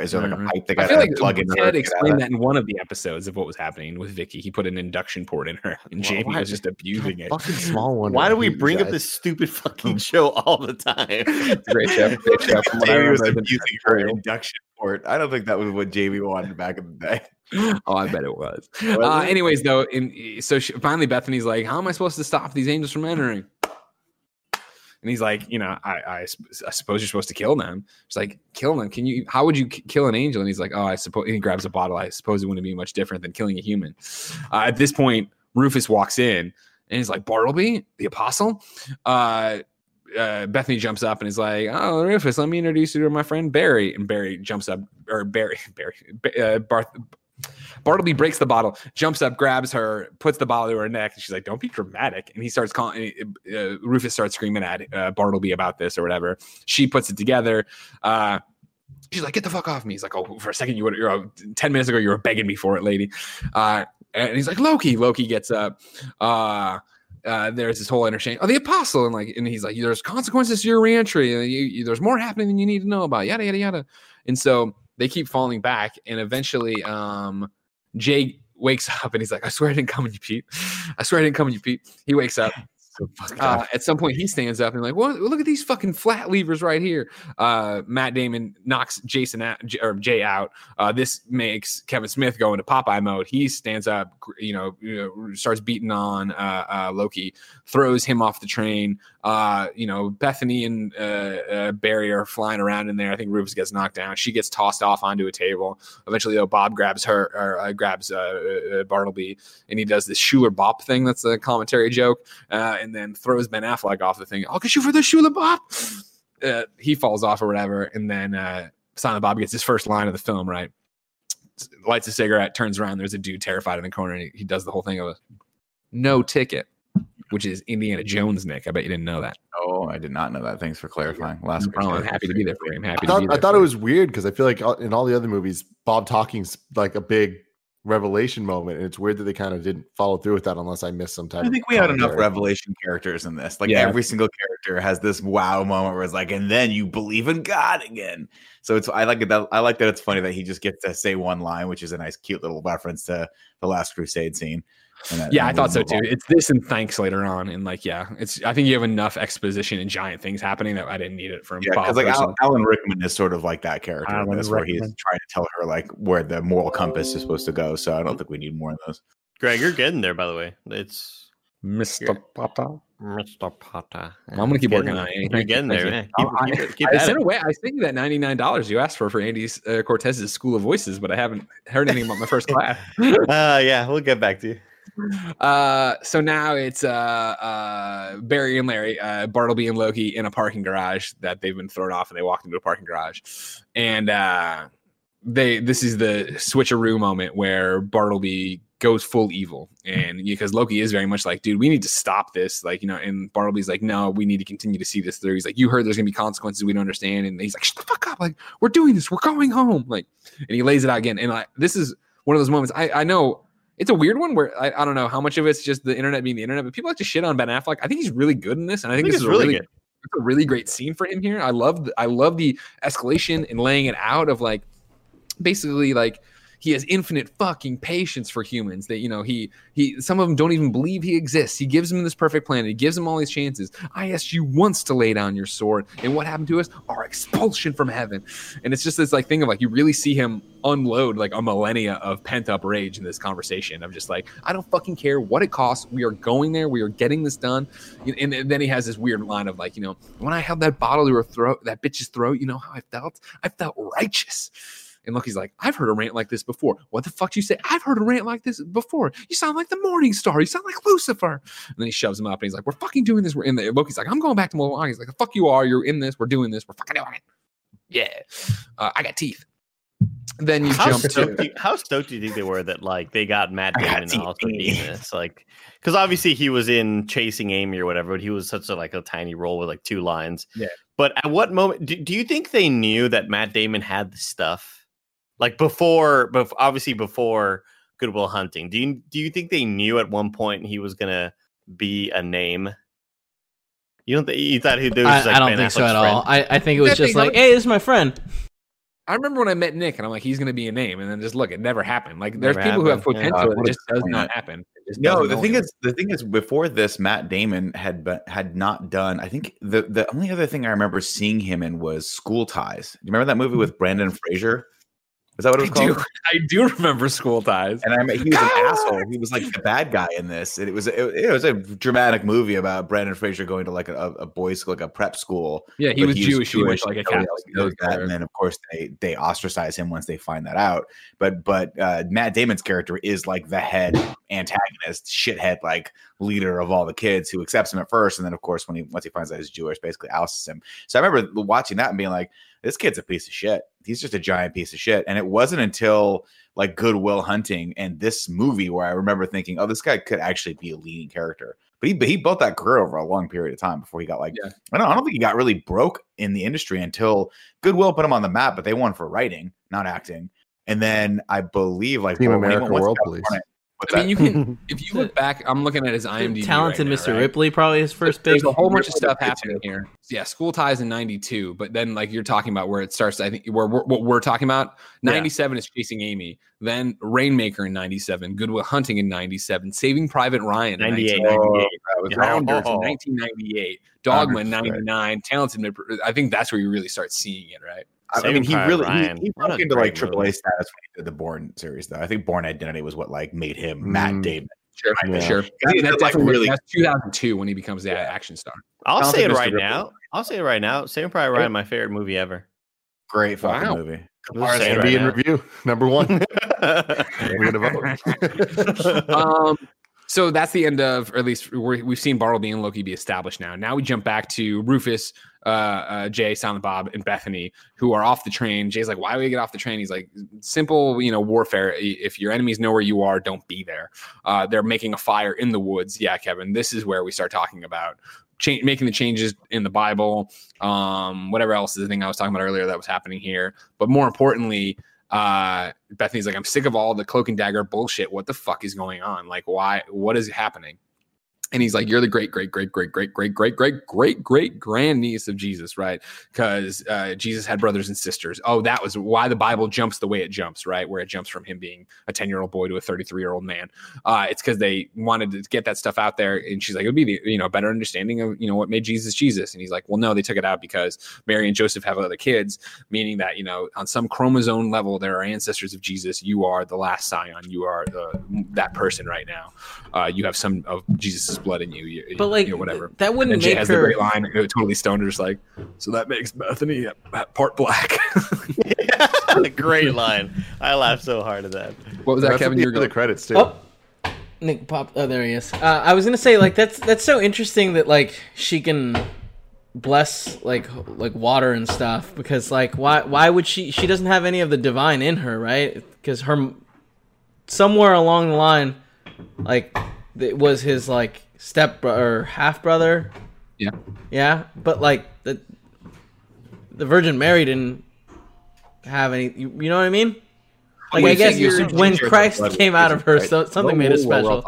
Is there like a pipe that got like plug in? Ted explained that in one of the episodes of what was happening with Vicky. He put an induction cord in her, and Jamie was just abusing it. Fucking Small Wonder. Why do we bring up this stupid fucking show all the time? It's a great show. Jamie was abusing her induction cord. I don't think that was what Jamie wanted back in the day. Oh, I bet it was. Anyways, though, finally Bethany's like, how am I supposed to stop these angels from entering? And he's like, you know, I suppose you're supposed to kill them. She's like, kill them? Can you? How would you kill an angel? And he's like, oh, I suppose. And he grabs a bottle. I suppose it wouldn't be much different than killing a human. At this point, Rufus walks in and he's like, Bartleby, the apostle. Bethany jumps up and is like, oh, Rufus, let me introduce you to my friend Barry. And Barry jumps up, or Bartleby breaks the bottle, jumps up, grabs her, puts the bottle to her neck, and she's like, don't be dramatic. And he starts calling, Rufus starts screaming at Bartleby about this or whatever. She puts it together. She's like, get the fuck off me. He's like, oh, for a second, 10 minutes ago, you were begging me for it, lady. And he's like, Loki gets up. There's this whole interchange. Oh, the apostle. And he's like, there's consequences to your reentry. And there's more happening than you need to know about. Yada, yada, yada. And so they keep falling back, and eventually Jay wakes up, and he's like, I swear I didn't come on you, Pete. I swear I didn't come on you, Pete. He wakes up. At some point, he stands up and like, well, look at these fucking flat levers right here. Matt Damon knocks Jay out. This makes Kevin Smith go into Popeye mode. He stands up, starts beating on Loki, throws him off the train. Bethany and Barry are flying around in there. I think Rufus gets knocked down. She gets tossed off onto a table. Eventually, though, Bob grabs her, or grabs Bartleby, and he does this Shula Bop thing. That's a commentary joke. And then throws Ben Affleck off the thing. I'll get you for the Shula Bop. He falls off or whatever. And then Silent Bob gets his first line of the film, right? Lights a cigarette, turns around. There's a dude terrified in the corner. And he does the whole thing of a no ticket, which is Indiana Jones, Nick. I bet you didn't know that. Oh, I did not know that. Thanks for clarifying. Last week, I'm happy to be there for you. I thought it was weird because I feel like in all the other movies, Bob talking's like a big revelation moment, and it's weird that they kind of didn't follow through with that unless I missed some time. I think we had enough revelation characters in this. Like, every single character has this wow moment where it's like, and then you believe in God again. So I like that it's funny that he just gets to say one line, which is a nice cute little reference to the Last Crusade scene. I thought so too. It's this and thanks later on, and I think you have enough exposition and giant things happening that I didn't need it from. Yeah, because Alan Rickman is sort of like that character, where he's trying to tell her like where the moral compass is supposed to go. So I don't think we need more of those. Greg, you're getting there, by the way. It's Mr. Potter. I'm gonna keep working on it. You're getting there. Man. I sent away. I think that $99 you asked for Andy's Cortez's School of Voices, but I haven't heard anything about my first class. Yeah, we'll get back to you. So now it's Barry and Larry, Bartleby and Loki in a parking garage that they've been thrown off, and they walked into a parking garage, and this is the switcheroo moment where Bartleby goes full evil, and because Loki is very much like, dude, we need to stop this, like, you know, and Bartleby's like, no, we need to continue to see this through. He's like, you heard there's gonna be consequences we don't understand, and he's like, shut the fuck up, like, we're doing this, we're going home, like, and he lays it out again, and this is one of those moments I know. It's a weird one where I don't know how much of it's just the internet being the internet, but people like to shit on Ben Affleck. I think he's really good in this, and I think this is really good. It's a really great scene for him here. I love the escalation and laying it out of like basically like He has infinite fucking patience for humans that, you know, he some of them don't even believe he exists. He gives them this perfect planet. He gives them all these chances. I asked you once to lay down your sword, and what happened to us? Our expulsion from heaven. And it's just this like thing of like, you really see him unload like a millennia of pent up rage in this conversation. I'm just like, I don't fucking care what it costs. We are going there. We are getting this done. And then he has this weird line of like, you know, when I held that bottle to her throat, that bitch's throat, you know how I felt? I felt righteous. And Loki's like, I've heard a rant like this before. What the fuck do you say? I've heard a rant like this before. You sound like the Morning Star. You sound like Lucifer. And then he shoves him up and he's like, we're fucking doing this. We're in there. Loki's like, I'm going back to Milwaukee. He's like, the fuck you are. You're in this. We're doing this. We're fucking doing it. Yeah. I got teeth. Then you jump to how stoked do you think they were that like they got Matt Damon also doing this? Like, because obviously he was in Chasing Amy or whatever, but he was such a like a tiny role with like two lines. Yeah. But at what moment do you think they knew that Matt Damon had the stuff? Like before, obviously before Good Will Hunting, do you think they knew at one point he was gonna be a name? You don't think you thought he? Was just like I don't Ben think Affleck's so at friend. All. I think it was just like, hey, this is my friend. I remember when I met Nick, and I'm like, he's gonna be a name, and then just look, it never happened. Like there's never people who have potential, it just does not happen. No, the thing is, before this, Matt Damon had not done. I think the only other thing I remember seeing him in was School Ties. Do you remember that movie with Brandon Fraser? Is that what it was called? I do remember School Ties. And I mean, he was an asshole. He was like the bad guy in this. And it was a dramatic movie about Brandon Fraser going to like a boys' school, like a prep school. Yeah, he was Jewish, like a Catholic. And then of course they ostracize him once they find that out. But Matt Damon's character is like the head antagonist, shithead, like leader of all the kids who accepts him at first, and then of course once he finds out he's Jewish, basically ousts him. So I remember watching that and being like, this kid's a piece of shit. He's just a giant piece of shit. And it wasn't until like Good Will Hunting and this movie where I remember thinking, oh, this guy could actually be a leading character. But he built that career over a long period of time before he got like, yeah. I don't think he got really broke in the industry until Good Will put him on the map, but they won for writing, not acting. And then I believe like Team America World Police. I mean, you can if you look back. I'm looking at his IMDb. Talented right now, Mr. Right? Ripley, probably his first big. There's a whole bunch of stuff happening here. Yeah, School Ties in '92, but then like you're talking about where it starts. I think where what we're talking about '97 is Chasing Amy, then Rainmaker in '97, Good Will Hunting in '97, Saving Private Ryan in '98, Rounders in 1998, Dogma in '99, Talented. I think that's where you really start seeing it, right? Saving I mean, he broke into like AAA status when he did the Bourne series, though. I think Bourne Identity was what like made him Matt Damon. Sure. That's 2002 when he becomes the action star. I'll say it right now. Saving Private Ryan, my favorite movie ever. Great fucking movie. RSV in review number one. We're gonna vote. So that's the end of, or at least we've seen Bartleby and Loki be established now. Now we jump back to Rufus, Jay, Silent Bob, and Bethany, who are off the train. Jay's like, why do we get off the train? He's like, simple, you know, warfare. If your enemies know where you are, don't be there. They're making a fire in the woods. Yeah, Kevin, this is where we start talking about making the changes in the Bible, whatever else is the thing I was talking about earlier that was happening here. But more importantly, Bethany's like, I'm sick of all the cloak and dagger bullshit. What the fuck is going on? Like, why? What is happening? And he's like, you're the great, great, great, great, great, great, great, great, great, great grandniece of Jesus, right? Because Jesus had brothers and sisters. Oh, that was why the Bible jumps the way it jumps, right? Where it jumps from him being a 10-year-old boy to a 33-year-old man. It's because they wanted to get that stuff out there. And she's like, it would be the, you know, better understanding of, you know, what made Jesus Jesus. And he's like, well, no, they took it out because Mary and Joseph have other kids, meaning that, you know, on some chromosome level, there are ancestors of Jesus. You are the last scion. You are that person right now. You have some of Jesus' blood in you, but like, you know, whatever. That wouldn't make has her. The great line, totally stoned, just like, so that makes Bethany part black. The great line. I laughed so hard at that. What was that, Kevin? You're going to the credits too. Oh, Nick popped. Oh, there he is. I was gonna say, like, that's so interesting that like she can bless like water and stuff, because like why would she doesn't have any of the divine in her, right? Because her somewhere along the line, like. It was his like step or half brother, yeah. But like the Virgin Mary didn't have any. You know what I mean? Like I guess when Christ came out of her, something made it special.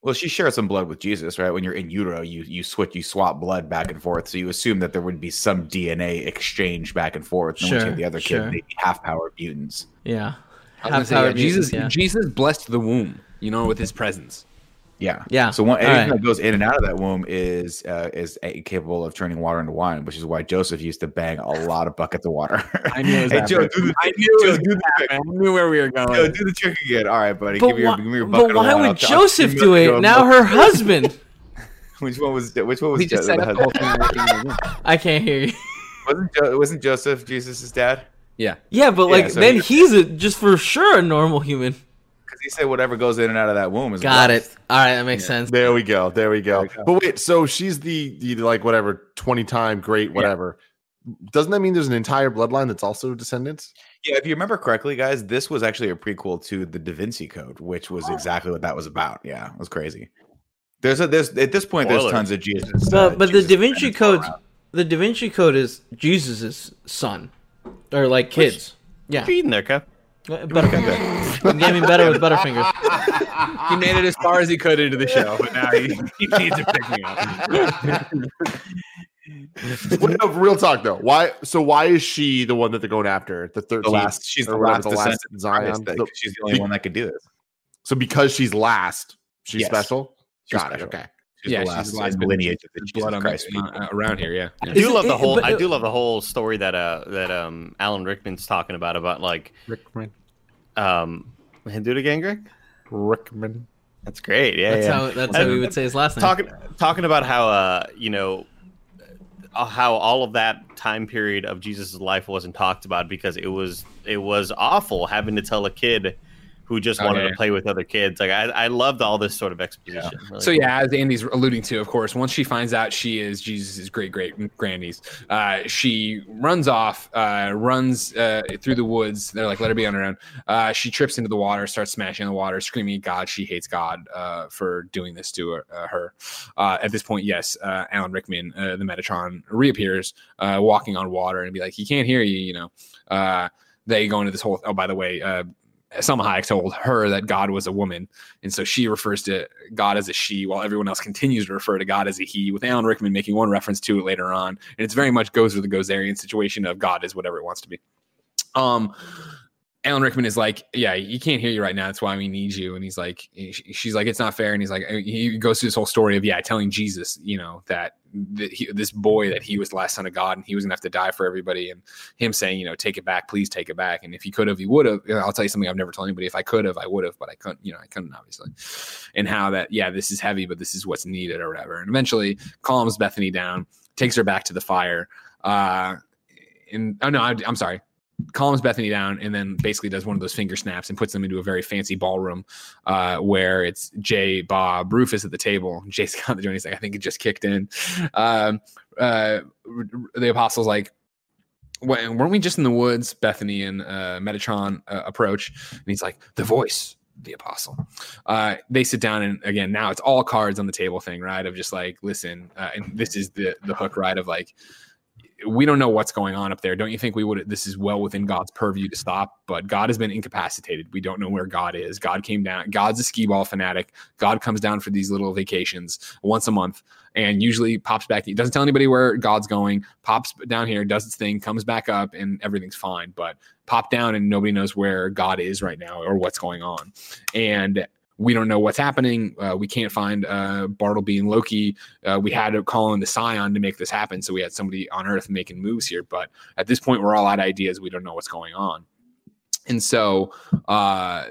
Well, she shared some blood with Jesus, right? When you're in utero, you swap blood back and forth, so you assume that there would be some DNA exchange back and forth. And once you have the other kid, maybe half power mutants. Yeah. Jesus blessed the womb, you know, with his presence. Yeah. Yeah. So anything that goes in and out of that womb is capable of turning water into wine, which is why Joseph used to bang a lot of buckets of water. I knew it was I knew where we were going. Joe, do the trick again. All right, buddy. Give me your bucket of wine. But why would Joseph do it? Now her husband. Which one was Joseph? I can't hear you. Wasn't Joseph Jesus' dad? Yeah. Yeah, but then he's just for sure a normal human. Because he said whatever goes in and out of that womb is blessed. All right, that makes sense. There we go. But wait, so she's the 20-time great whatever. Yeah. Doesn't that mean there's an entire bloodline that's also descendants? Yeah, if you remember correctly, guys, this was actually a prequel to the Da Vinci Code, which was exactly what that was about. Yeah, it was crazy. At this point, there's tons of Jesus. But the Da Vinci Code... The Da Vinci Code is Jesus' son, or kids. Yeah, you're eating there, Kev. Butterfinger. I'm getting better with Butterfingers. He made it as far as he could into the show, but now he needs to pick me up. Real talk, though. Why? So why is she the one that they're going after? She's the last Zion. She's the only one that could do this. So because she's last, she's special. Got it. Okay. She's the last lineage of the blood on Christ around here. Yeah, I do love the whole. I do love the whole story that Alan Rickman's talking about like Rickman. Do it again, Greg. Rickman. That's great. Yeah, that's how we would say his last name. Talking about how how all of that time period of Jesus' life wasn't talked about because it was awful having to tell a kid who just wanted to play with other kids. Like I loved all this sort of exposition. Yeah. Really as Andy's alluding to, of course, once she finds out she is Jesus' great-great-grandniece, she runs through the woods. They're like, let her be on her own. She trips into the water, starts smashing the water, screaming at God. She hates God for doing this to her. At this point, Alan Rickman, the Metatron, reappears walking on water and be like, he can't hear you, you know. They go into this whole... Oh, by the way... Selma Hayek told her that God was a woman, and so she refers to God as a she, while everyone else continues to refer to God as a he, with Alan Rickman making one reference to it later on. And it's very much goes with the Gozerian situation of God is whatever it wants to be. Alan Rickman is like, yeah, he can't hear you right now. That's why we need you. And he's like, she's like, it's not fair. And he's like, he goes through this whole story of, telling Jesus, that this boy, that he was the last son of God and he was going to have to die for everybody. And him saying, take it back, please take it back. And if he could have, he would have. I'll tell you something I've never told anybody. If I could have, I would have, but I couldn't, I couldn't, obviously. And how that, this is heavy, but this is what's needed or whatever. And eventually calms Bethany down, takes her back to the fire. I'm sorry. Calms Bethany down and then basically does one of those finger snaps and puts them into a very fancy ballroom where it's Jay, Bob, Rufus at the table. Jay's got the joint. He's like, I think it just kicked in. The apostle's like, weren't we just in the woods? Bethany and Metatron approach. And he's like, the voice. The apostle. They sit down, and again, now it's all cards on the table thing, right? Of just like, listen, and this is the hook, right? Of like, we don't know what's going on up there. Don't you think we would? This is well within God's purview to stop, but God has been incapacitated. We don't know where God is. God came down. God's a skee-ball fanatic. God comes down for these little vacations once a month and usually pops back. He doesn't tell anybody where God's going, pops down here, does its thing, comes back up, and everything's fine, but pop down and nobody knows where God is right now or what's going on. And we don't know what's happening. We can't find Bartleby and Loki. We had to call in the Scion to make this happen. So we had somebody on Earth making moves here. But at this point, we're all out of ideas. We don't know what's going on. And so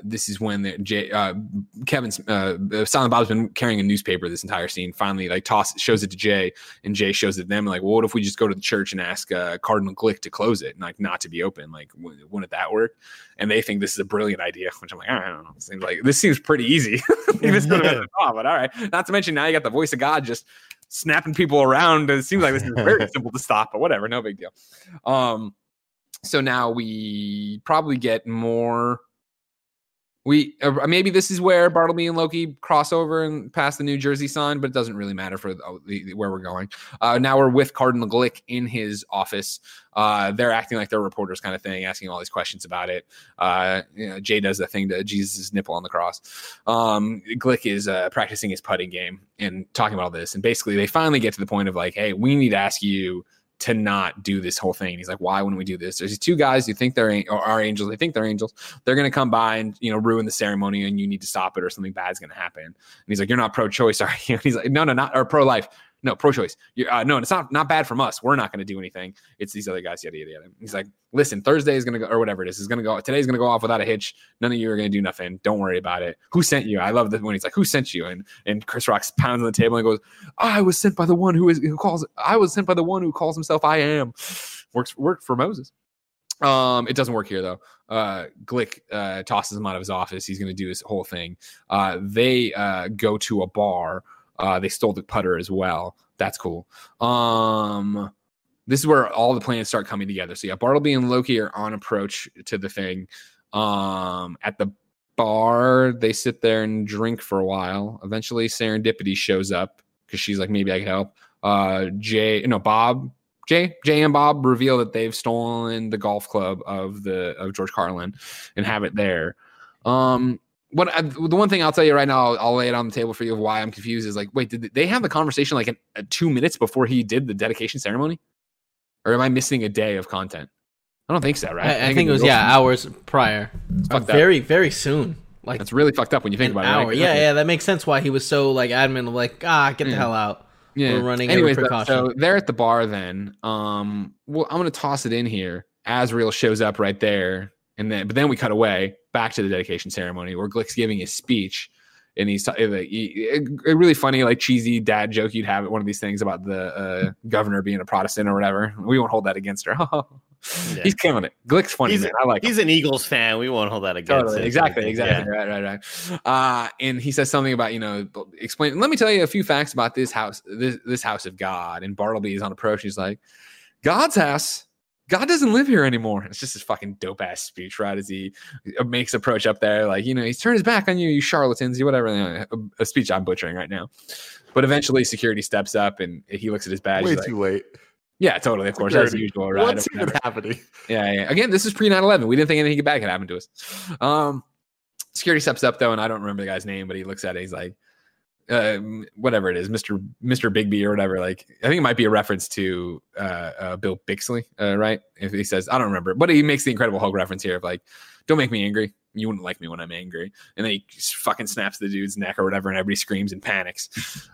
this is when Silent Bob's been carrying a newspaper this entire scene. Finally, shows it to Jay, and Jay shows it to them. Like, well, what if we just go to the church and ask Cardinal Glick to close it and not to be open? Like, wouldn't that work? And they think this is a brilliant idea, which I'm like, I don't know. Seems like this seems pretty easy. This could have been but all right. Not to mention now you got the voice of God just snapping people around. It seems like this is very simple to stop, but whatever, no big deal. So now we probably get more. Maybe this is where Bartleby and Loki cross over and pass the New Jersey sign, but it doesn't really matter for where we're going. Now we're with Cardinal Glick in his office. They're acting like they're reporters kind of thing, asking all these questions about it. Jay does the thing to Jesus' nipple on the cross. Glick is practicing his putting game and talking about all this. And basically they finally get to the point of like, hey, we need to ask you to not do this whole thing. And he's like, why wouldn't we do this? There's these two guys who think they're are angels. They think they're angels. They're going to come by and, you know, ruin the ceremony, and you need to stop it or something bad's going to happen. And he's like, you're not pro-choice, are you? And he's like, no, not, or pro-life. No, pro-choice. No, it's not bad from us. We're not going to do anything. It's these other guys, yada, yada, yada. He's like, listen, Thursday is going to go, or whatever it is going to go. Today's going to go off without a hitch. None of you are going to do nothing. Don't worry about it. Who sent you? I love that when he's like, who sent you? And Chris Rock pounds on the table and goes, I was sent by the one who calls himself I am. Worked for Moses. It doesn't work here though. Glick tosses him out of his office. He's going to do his whole thing. They go to a bar. They stole the putter as well. That's cool. This is where all the plans start coming together. So yeah, Bartleby and Loki are on approach to the thing. At the bar, they sit there and drink for a while. Eventually, Serendipity shows up because she's like, maybe I can help. Jay and Bob reveal that they've stolen the golf club of George Carlin and have it there. The one thing I'll tell you right now, I'll lay it on the table for you of why I'm confused is like, wait, did they have the conversation like 2 minutes before he did the dedication ceremony? Or am I missing a day of content? I don't think so, right? I think it was, hours prior. Very, very soon. Like, that's really fucked up when you think about it. Right? Yeah, that makes sense why he was so like adamant of like, get the hell out. Yeah. We're running anyways, every precaution. So they're at the bar then. I'm going to toss it in here. Azrael shows up right there. But then we cut away back to the dedication ceremony where Glick's giving his speech, and he's a really funny, like cheesy dad joke you'd have at one of these things about the governor being a Protestant or whatever. We won't hold that against her. Yeah. He's killing it. Glick's funny. He's, man. I like. He's him. An Eagles fan. We won't hold that against. Totally. Him. Exactly. Yeah. Right. And he says something about explain. Let me tell you a few facts about this house, this house of God. And Bartleby is on approach. He's like, God's house. God doesn't live here anymore. It's just his fucking dope ass speech, right? As he makes approach up there, like, he's turned his back on you, you charlatans, you whatever. A speech I'm butchering right now. But eventually security steps up and he looks at his badge. Way too late. Yeah, totally. Of course, security. As usual, right? What's even happening? Yeah. Again, this is pre 9/11. We didn't think anything bad could happen to us. Security steps up though, and I don't remember the guy's name, but he looks at it. He's like, whatever it is, Mr. Bigby or whatever. Like, I think it might be a reference to Bill Bixley, right? If he says, I don't remember, but he makes the Incredible Hulk reference here of like, don't make me angry. You wouldn't like me when I'm angry. And then he just fucking snaps the dude's neck or whatever, and everybody screams and panics.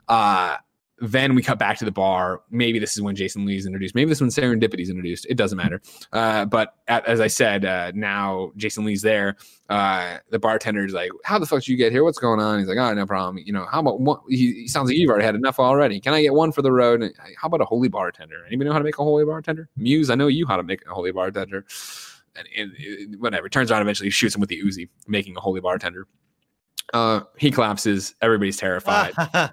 Then we cut back to the bar. Maybe this is when Jason Lee's introduced. Maybe this is when Serendipity's introduced. It doesn't matter. But as I said, now Jason Lee's there. The bartender's like, how the fuck did you get here? What's going on? He's like, oh, no problem. How about one? He sounds like you've already had enough already. Can I get one for the road? And, how about a holy bartender? Anybody know how to make a holy bartender? Muse, I know you how to make a holy bartender. And whatever. Turns out eventually he shoots him with the Uzi, making a holy bartender. He collapses. Everybody's terrified.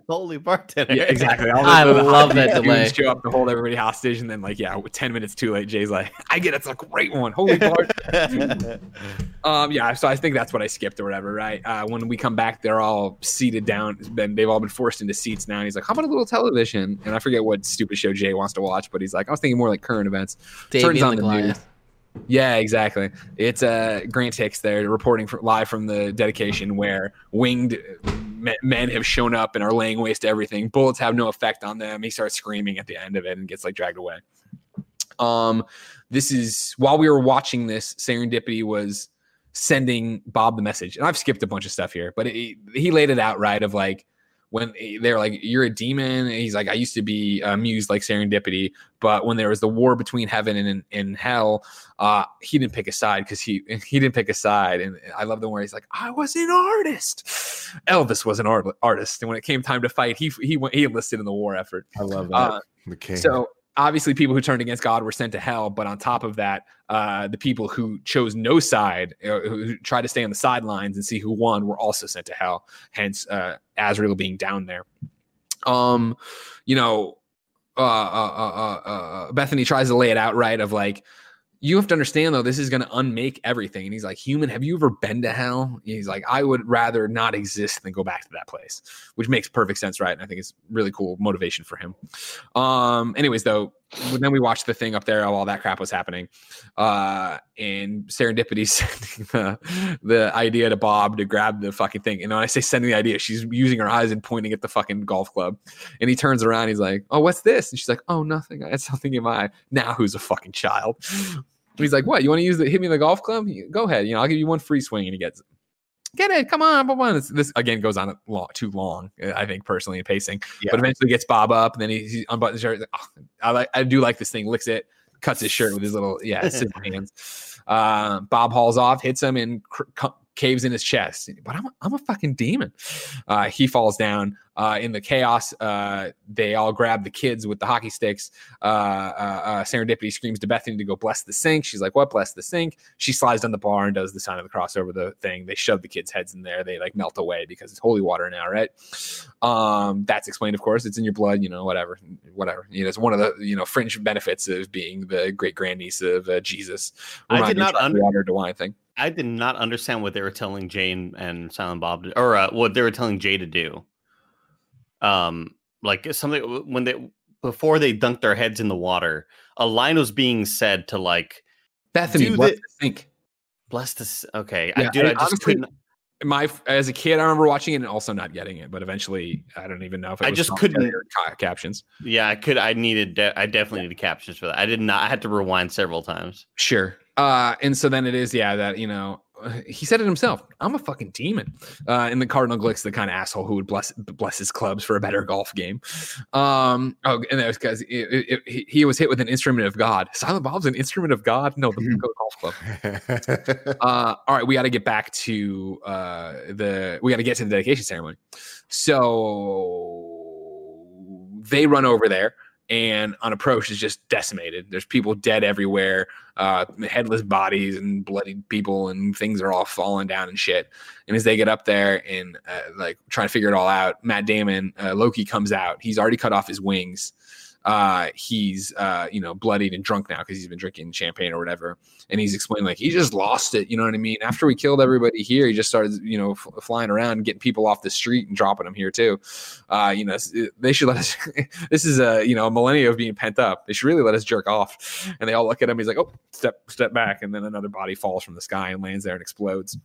Holy bartender! Yeah, exactly. I love that delay. Show up to hold everybody hostage, and then 10 minutes too late, Jay's like, "I get it's a great one." Holy bartender. So I think that's what I skipped or whatever, right? When we come back, they're all seated down. They've all been forced into seats now, and he's like, "How about a little television?" And I forget what stupid show Jay wants to watch, but he's like, "I was thinking more like current events." Turns on the news. Yeah, exactly. It's Grant Hicks there reporting live from the dedication where winged men have shown up and are laying waste to everything. Bullets have no effect on them. He starts screaming at the end of it and gets dragged away. This is while we were watching this, Serendipity was sending Bob the message. And I've skipped a bunch of stuff here, but he laid it out right of like, when they're like, you're a demon. And he's like, I used to be amused like Serendipity. But when there was the war between heaven and hell, he didn't pick a side because he didn't pick a side. And I love the one where he's like, I was an artist. Elvis was an artist. And when it came time to fight, he enlisted in the war effort. I love that. So obviously people who turned against God were sent to hell. But on top of that, the people who chose no side, who tried to stay on the sidelines and see who won, were also sent to hell. Hence, Azrael being down there. Bethany tries to lay it out right of like, you have to understand though, this is going to unmake everything. And he's like, human, have you ever been to hell? He's like, I would rather not exist than go back to that place, which makes perfect sense, right? And I think it's really cool motivation for him. Anyways, though, then we watched the thing up there while that crap was happening. And Serendipity sending the idea to Bob to grab the fucking thing. And when I say sending the idea, she's using her eyes and pointing at the fucking golf club. And he turns around. He's like, oh, what's this? And she's like, oh, nothing. I had something in my eye. Now who's a fucking child? And he's like, what? You want to use the hit me in the golf club? Go ahead. You know, I'll give you one free swing. And he gets it. Get it. Come on. This again goes on too long, I think, personally, in pacing. Yeah. But eventually gets Bob up, and then he unbuttons his shirt. Like, oh, I do like this thing. Licks it. Cuts his shirt with his little, scissor hands. Bob hauls off, hits him, and caves in his chest. But I'm a fucking demon. He falls down. In the chaos, they all grab the kids with the hockey sticks. Serendipity screams to Bethany to go bless the sink. She's like, what? Bless the sink. She slides down the bar and does the sign of the cross over the thing. They shove the kids' heads in there. They like melt away because it's holy water now, right? That's explained, of course. It's in your blood, you know, whatever. You know, it's one of the, you know, fringe benefits of being the great grandniece of Jesus. I did not understand the wine thing. I did not understand what they were telling Jane and Silent Bob to, or what they were telling Jay to do. Like something when before they dunked their heads in the water, a line was being said to like Bethany, bless the sink. Bless this. Okay. Yeah, I just couldn't. As a kid, I remember watching it and also not getting it, but eventually I don't even know if I just couldn't captions. Yeah, I definitely needed captions for that. I had to rewind several times. Sure. And so then it is, that, you know, he said it himself. I'm a fucking demon. And the Cardinal Glick's the kind of asshole who would bless his clubs for a better golf game. And that was because he was hit with an instrument of God. Silent Bob's an instrument of God? No, the golf club. All right, we got to get back to the dedication ceremony. So they run over there. And on approach is just decimated. There's people dead everywhere, headless bodies and bloodied people, and things are all falling down and shit. And as they get up there and like trying to figure it all out, Matt Damon, Loki comes out. He's already cut off his wings. He's you know, bloodied and drunk now because he's been drinking champagne or whatever. And he's explaining like he just lost it. You know what I mean? After we killed everybody here, he just started, you know, flying around and getting people off the street and dropping them here too. You know, they should let us. This is a millennia of being pent up. They should really let us jerk off. And they all look at him. He's like, oh, step back. And then another body falls from the sky and lands there and explodes.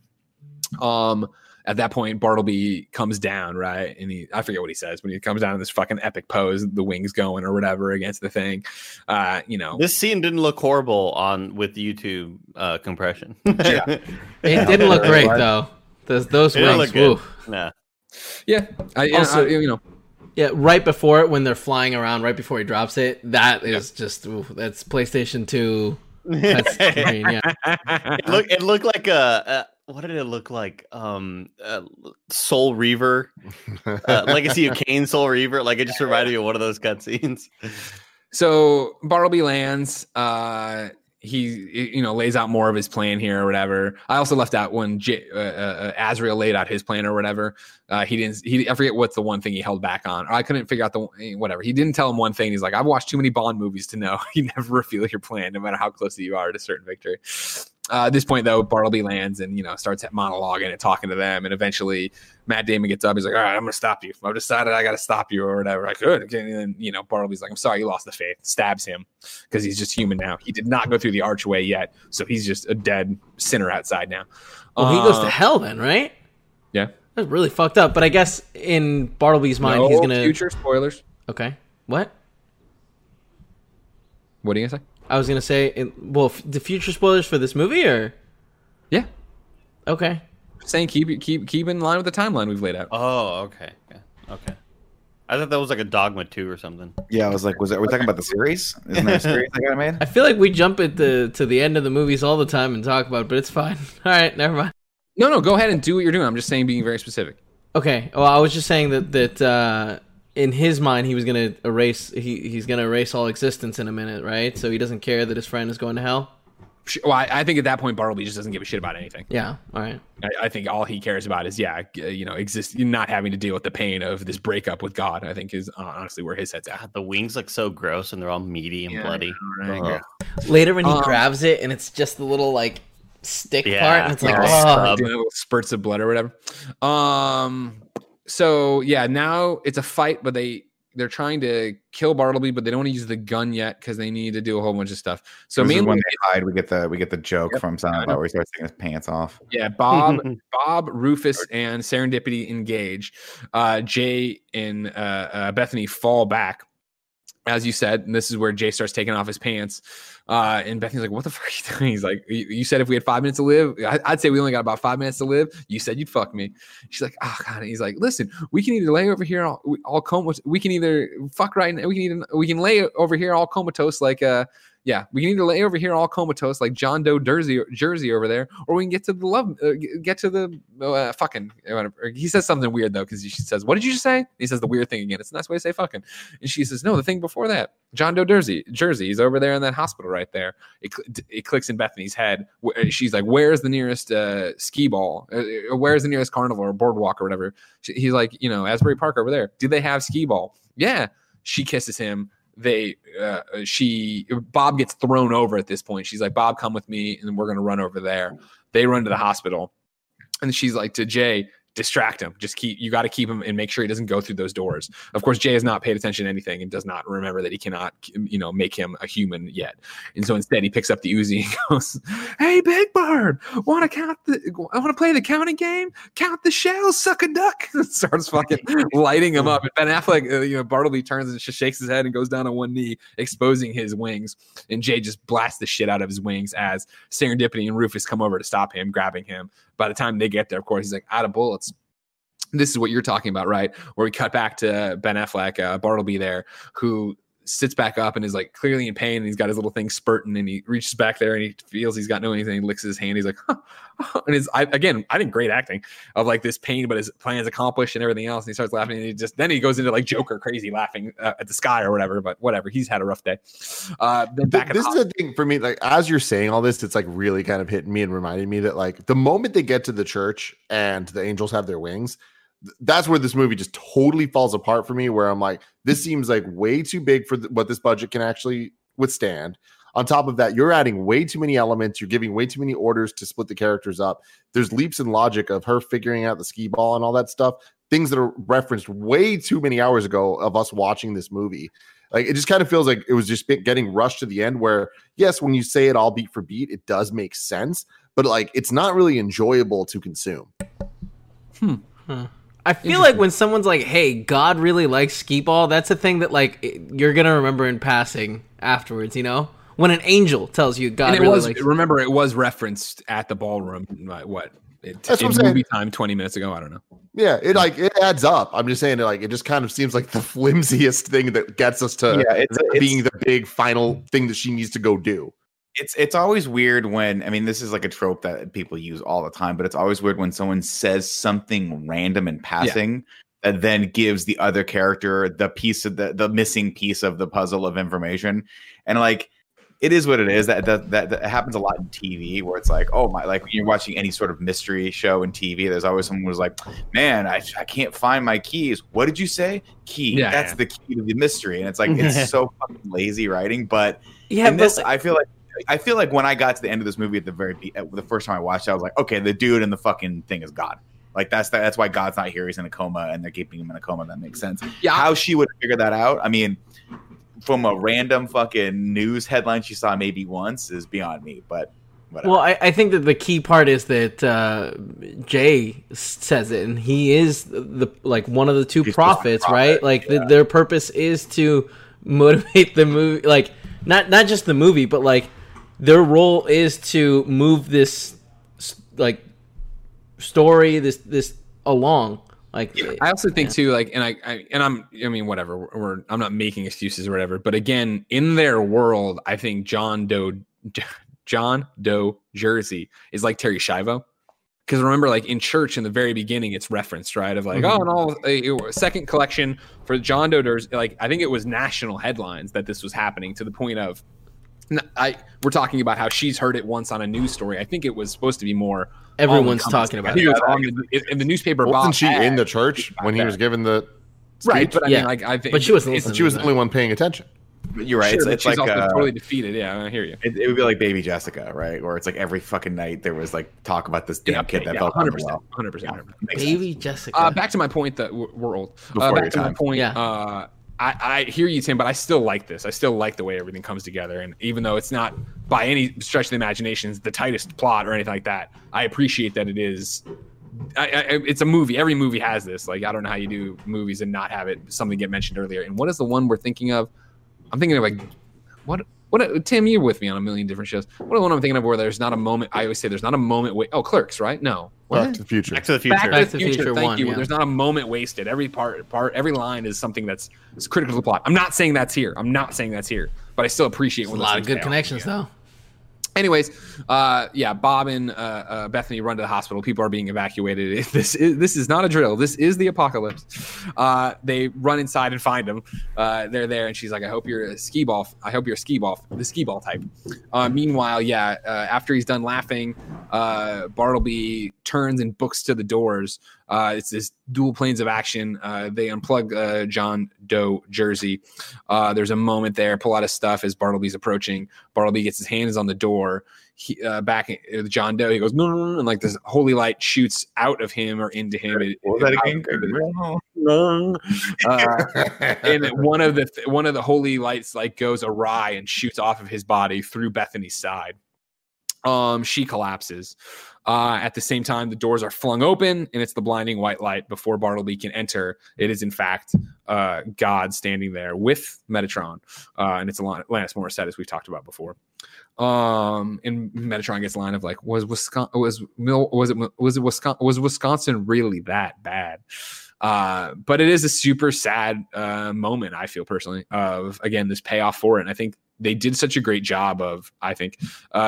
At that point, Bartleby comes down, right? And I forget what he says, but he comes down in this fucking epic pose, the wings going or whatever against the thing. You know, this scene didn't look horrible with YouTube compression. Yeah. It didn't look great though. Those wings, woof. Nah. Yeah, Yeah, right before it when they're flying around, right before he drops it, that is just that's PlayStation 2. That's green, yeah. It looked like a what did it look like? Soul Reaver, Legacy of Kain, Soul Reaver. Like it just reminded me of one of those cutscenes. So Bartleby lands. He lays out more of his plan here or whatever. I also left out when Azrael laid out his plan or whatever. I forget what's the one thing he held back on. Or I couldn't figure out whatever. He didn't tell him one thing. He's like, I've watched too many Bond movies to know. You never reveal your plan, no matter how close you are to certain victory. At this point, though, Bartleby lands and, starts monologuing and talking to them. And eventually Matt Damon gets up. He's like, all right, I'm going to stop you. I've decided I got to stop you or whatever. I could. And then, Bartleby's like, I'm sorry, you lost the faith. Stabs him because he's just human now. He did not go through the archway yet. So he's just a dead sinner outside now. Well, he goes to hell then, right? Yeah. That's really fucked up. But I guess in Bartleby's mind, he's going to... future spoilers. Okay. What? What are you going to say? I was going to say, the future spoilers for this movie, or? Yeah. Okay. Saying keep in line with the timeline we've laid out. Oh, okay. Yeah. Okay. I thought that was like a Dogma 2 or something. Yeah, I was like, are we talking about the series? Isn't there a series I got made? I feel like we jump to the end of the movies all the time and talk about it, but it's fine. All right, never mind. No, go ahead and do what you're doing. I'm just saying being very specific. Okay. Well, I was just saying that in his mind, he was going to erase. He's going to erase all existence in a minute, right? So he doesn't care that his friend is going to hell. Well, I think at that point, Bartleby just doesn't give a shit about anything. Yeah, all right. I think all he cares about is, not having to deal with the pain of this breakup with God. I think is honestly where his head's at. God, the wings look so gross, and they're all meaty and bloody. Right. Later, when he grabs it, and it's just the little like stick part, and it's like spurts of blood or whatever. So now it's a fight, but they they're trying to kill Bartleby, but they don't want to use the gun yet because they need to do a whole bunch of stuff. So mainly when they hide, we get the joke from Silent Bob where he starts taking his pants off. Yeah, Bob, Rufus, and Serendipity engage. Jay and Bethany fall back, as you said, and this is where Jay starts taking off his pants. And Bethany's like, what the fuck are you doing? He's like, you said if we had 5 minutes to live, I'd say we only got about 5 minutes to live. You said you'd fuck me. She's like, oh, God. And he's like, listen, we can either lay over here all comatose. We can either fuck right now. We can lay over here all comatose like we can either lay over here all comatose like John Doe Jersey over there, or we can get to the fucking whatever. He says something weird though, because she says, "What did you just say?" He says the weird thing again. It's a nice way to say fucking. And she says, "No, the thing before that, John Doe Jersey. He's over there in that hospital right there." It clicks in Bethany's head. She's like, "Where's the nearest skee ball? Where's the nearest carnival or boardwalk or whatever?" He's like, "You know, Asbury Park over there. Do they have skee ball?" Yeah. She kisses him. Bob gets thrown over at this point. She's like, Bob, come with me, and we're going to run over there. They run to the hospital, and she's like to Jay, distract him. You got to keep him and make sure he doesn't go through those doors. Of course, Jay has not paid attention to anything and does not remember that he cannot, make him a human yet. And so instead, he picks up the Uzi and goes, "Hey, Big Bird, want to play the counting game? Count the shells, suck a duck." And starts fucking lighting him up. And Ben Affleck, Bartleby turns and just shakes his head and goes down on one knee, exposing his wings. And Jay just blasts the shit out of his wings as Serendipity and Rufus come over to stop him, grabbing him. By the time they get there, of course, he's like out of bullets. This is what you're talking about, right? Where we cut back to Ben Affleck, Bartleby there, who sits back up and is like clearly in pain. And he's got his little thing spurting, and he reaches back there and he feels he's got no anything. He licks his hand. He's like, huh. And I think great acting of like this pain, but his plan's accomplished and everything else. And he starts laughing, and then he goes into like Joker crazy laughing at the sky or whatever. But whatever, he's had a rough day. This is the thing for me. Like as you're saying all this, it's like really kind of hitting me and reminding me that like the moment they get to the church and the angels have their wings, that's where this movie just totally falls apart for me, where I'm like, this seems like way too big for what this budget can actually withstand. On top of that, you're adding way too many elements. You're giving way too many orders to split the characters up. There's leaps in logic of her figuring out the skee ball and all that stuff, things that are referenced way too many hours ago of us watching this movie. Like it just kind of feels like it was just getting rushed to the end where, yes, when you say it all beat for beat, it does make sense, but like it's not really enjoyable to consume. I feel like when someone's like, "Hey, God really likes skee ball," that's a thing that like you're gonna remember in passing afterwards. You know, when an angel tells you God really likes. Remember, it was referenced at the ballroom. That's what I'm saying. Movie time 20 minutes ago. I don't know. Yeah, it adds up. I'm just saying, it just kind of seems like the flimsiest thing that gets us to being the big final thing that she needs to go do. It's always weird when, this is like a trope that people use all the time, but it's always weird when someone says something random in passing and then gives the other character the piece of the missing piece of the puzzle of information. And like, it is what it is. That happens a lot in TV where it's like, oh my, like when you're watching any sort of mystery show in TV, there's always someone who's like, man, I can't find my keys. What did you say? Key. Yeah, that's the key to the mystery. And it's like, it's so fucking lazy writing. But I feel like when I got to the end of this movie the first time I watched it, I was like, okay, the dude and the fucking thing is God. Like that's why God's not here. He's in a coma and they're keeping him in a coma. That makes sense. Yeah. How she would figure that out. From a random fucking news headline she saw maybe once is beyond me, but whatever. Well, I think that the key part is that Jay says it, and he is one of the two prophets, right? Like their purpose is to motivate the movie. Like not just the movie, but like, their role is to move this story this along. Like, yeah, I also think too, like, and I'm not making excuses or whatever, but again, in their world, I think John Doe Jersey is like Terry Schiavo. Because remember, like in church in the very beginning, it's referenced, right? Of like, second collection for John Doe Jersey. Like, I think it was national headlines that this was happening to the point of, we're talking about how she's heard it once on a news story. I think it was supposed to be more. Everyone's talking about it. It was in the newspaper. Wasn't she in the church when he was given the speech? Right, but I think. But she was the only one paying attention. You're right. Sure, it's she's like totally defeated. Yeah, I hear you. It would be like Baby Jessica, right? Where it's like every fucking night there was like talk about this damn kid that fell. 100%. Baby Jessica. Back to my point that we're old. Back to my point. I hear you, Tim, but I still like this. I still like the way everything comes together. And even though it's not by any stretch of the imagination the tightest plot or anything like that, I appreciate that it is. It's a movie. Every movie has this. Like, I don't know how you do movies and not have it. Something get mentioned earlier. And what is the one we're thinking of? I'm thinking of like, what? Tim, you're with me on a million different shows. What the one I'm thinking of where there's not a moment? I always say there's not a moment. Oh, Clerks, right? No. Back to the Future. Thank you. Yeah. There's not a moment wasted. Every part, every line is something that's critical to the plot. I'm not saying that's here, but I still appreciate when a lot of good connections though. Anyways, yeah, Bob and Bethany run to the hospital. People are being evacuated. This is not a drill. This is the apocalypse. They run inside and find them. They're there, and she's like, I hope you're a skee-ball, the skee-ball type. Meanwhile, after he's done laughing, Bartleby turns and books to the doors. It's this dual planes of action. They unplug John Doe Jersey. There's a moment there, pull out his stuff as Bartleby's approaching. Bartleby gets his hands on the door. He, back at John Doe, he goes, no, and like this holy light shoots out of him or into him. And one of the holy lights like goes awry and shoots off of his body through Bethany's side. She collapses. At the same time, the doors are flung open, and it's the blinding white light before Bartleby can enter. It is, in fact, God standing there with Metatron, and it's Alanis Morissette, as we've talked about before. And Metatron gets a line of like, "Was Wisconsin really that bad?" But it is a super sad moment, I feel personally, of again this payoff for it, and I think. They did such a great job of, I think,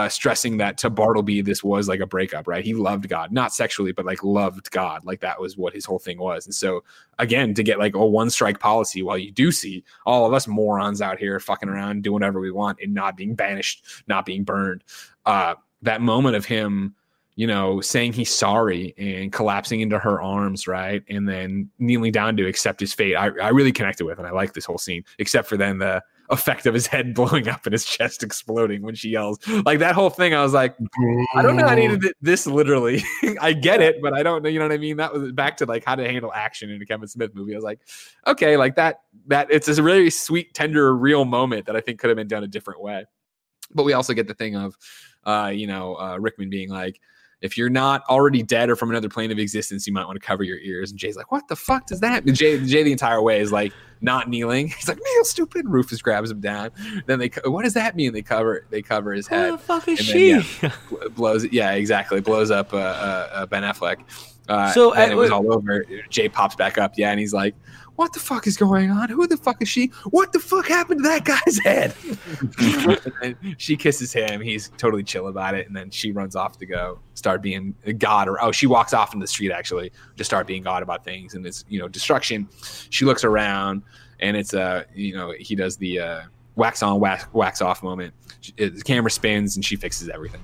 stressing that to Bartleby, this was like a breakup, right? He loved God, not sexually, but like loved God. Like that was what his whole thing was. And so again, to get like a one strike policy, while you do see all of us morons out here fucking around, doing whatever we want and not being banished, not being burned. That moment of him, you know, saying he's sorry and collapsing into her arms, right? And then kneeling down to accept his fate. I really connected with, and I like this whole scene, except for then the effect of his head blowing up and his chest exploding when she yells. Like that whole thing, I was like, I don't know, I needed this literally. I get it, but I don't know, you know what I mean? That was back to like how to handle action in a Kevin Smith movie. I was like, okay, like that it's a really sweet, tender, real moment that I think could have been done a different way. But we also get the thing of Rickman being like, if you're not already dead or from another plane of existence, you might want to cover your ears. And Jay's like, what the fuck does that mean? Jay the entire way is like not kneeling. He's like, kneel, stupid. Rufus grabs him down. Then what does that mean? They cover his head. Who the fuck is she? Then, yeah, blows. Yeah, exactly. Blows up Ben Affleck. So and it was all over. Jay pops back up. Yeah, and he's like, what the fuck is going on? Who the fuck is she? What the fuck happened to that guy's head? And she kisses him. He's totally chill about it. And then she runs off to go start being God. She walks off in the street, actually, to start being God about things. And it's, destruction. She looks around, and it's, he does the wax on, wax off moment. The camera spins, and she fixes everything.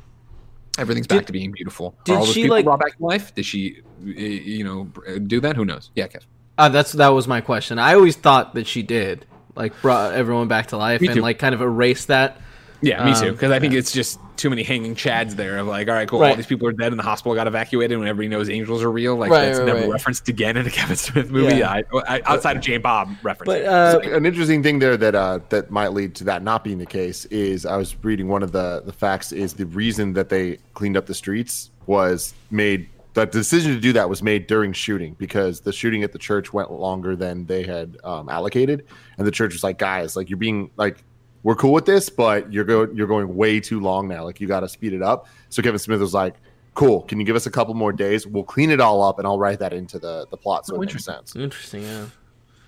Everything's back to being beautiful. Did all those people brought back to life? Did she, do that? Who knows? Yeah, Kev. That was my question. I always thought that she did, like, brought everyone back to life and, like, kind of erased that. Yeah, me too, because I think it's just too many hanging chads there of, like, all right, cool, right. All these people are dead and the hospital got evacuated when everybody knows angels are real. Like, that's never referenced again in a Kevin Smith movie. Yeah. I outside of Jay and Bob reference. But, an interesting thing there that might lead to that not being the case is I was reading one of the facts is the reason that they cleaned up the streets was made – the decision to do that was made during shooting because the shooting at the church went longer than they had allocated, and the church was like, "Guys, like you're being like, we're cool with this, but you're going way too long now. Like you got to speed it up." So Kevin Smith was like, "Cool, can you give us a couple more days? We'll clean it all up, and I'll write that into the plot." So it makes sense. Interesting, yeah.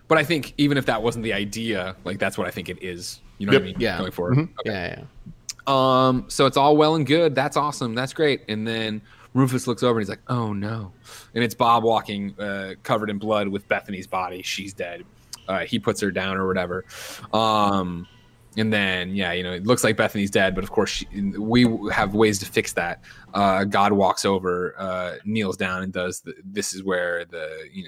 But I think even if that wasn't the idea, like that's what I think it is. You know what I mean? Yeah. Going forward. Mm-hmm. Okay. Yeah. So it's all well and good. That's awesome. That's great. And then Rufus looks over and he's like, oh no. And it's Bob walking covered in blood with Bethany's body. She's dead. He puts her down or whatever. And then, it looks like Bethany's dead, but of course we have ways to fix that. God walks over, kneels down and does this is where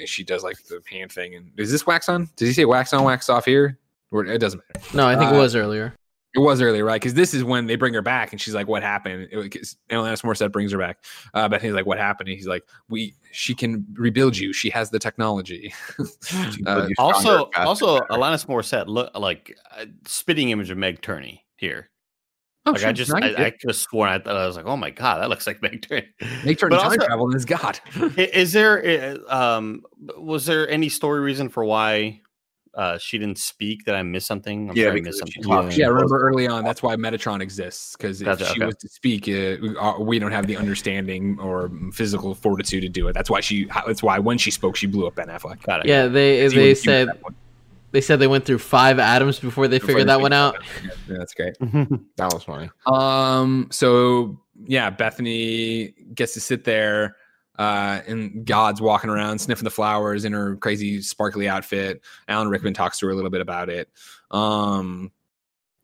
she does like the hand thing. And is this wax on? Did he say wax on, wax off here? Or it doesn't matter. No, I think it was earlier. It was earlier, right? Because this is when they bring her back, and she's like, "What happened?" Alanis Morissette brings her back. Bethany's like, "What happened?" And he's like, she can rebuild you. She has the technology." Also, Alanis Morissette look like a spitting image of Meg Turney here. Oh, like I could have sworn I was like, "Oh my god, that looks like Meg Turney." Meg Turney time travel is God. Is there? Was there any story reason for why? She didn't speak. Did I miss something? Yeah, remember early on, that's why Metatron exists, because if she was to speak, we don't have the understanding or physical fortitude to do it. That's why when she spoke, she blew up Ben Affleck. Got it. Yeah, they said they went through 5 atoms before they figured that one out. Yeah, that's great. That was funny. So yeah, Bethany gets to sit there. And God's walking around sniffing the flowers in her crazy sparkly outfit. Alan Rickman talks to her a little bit about it.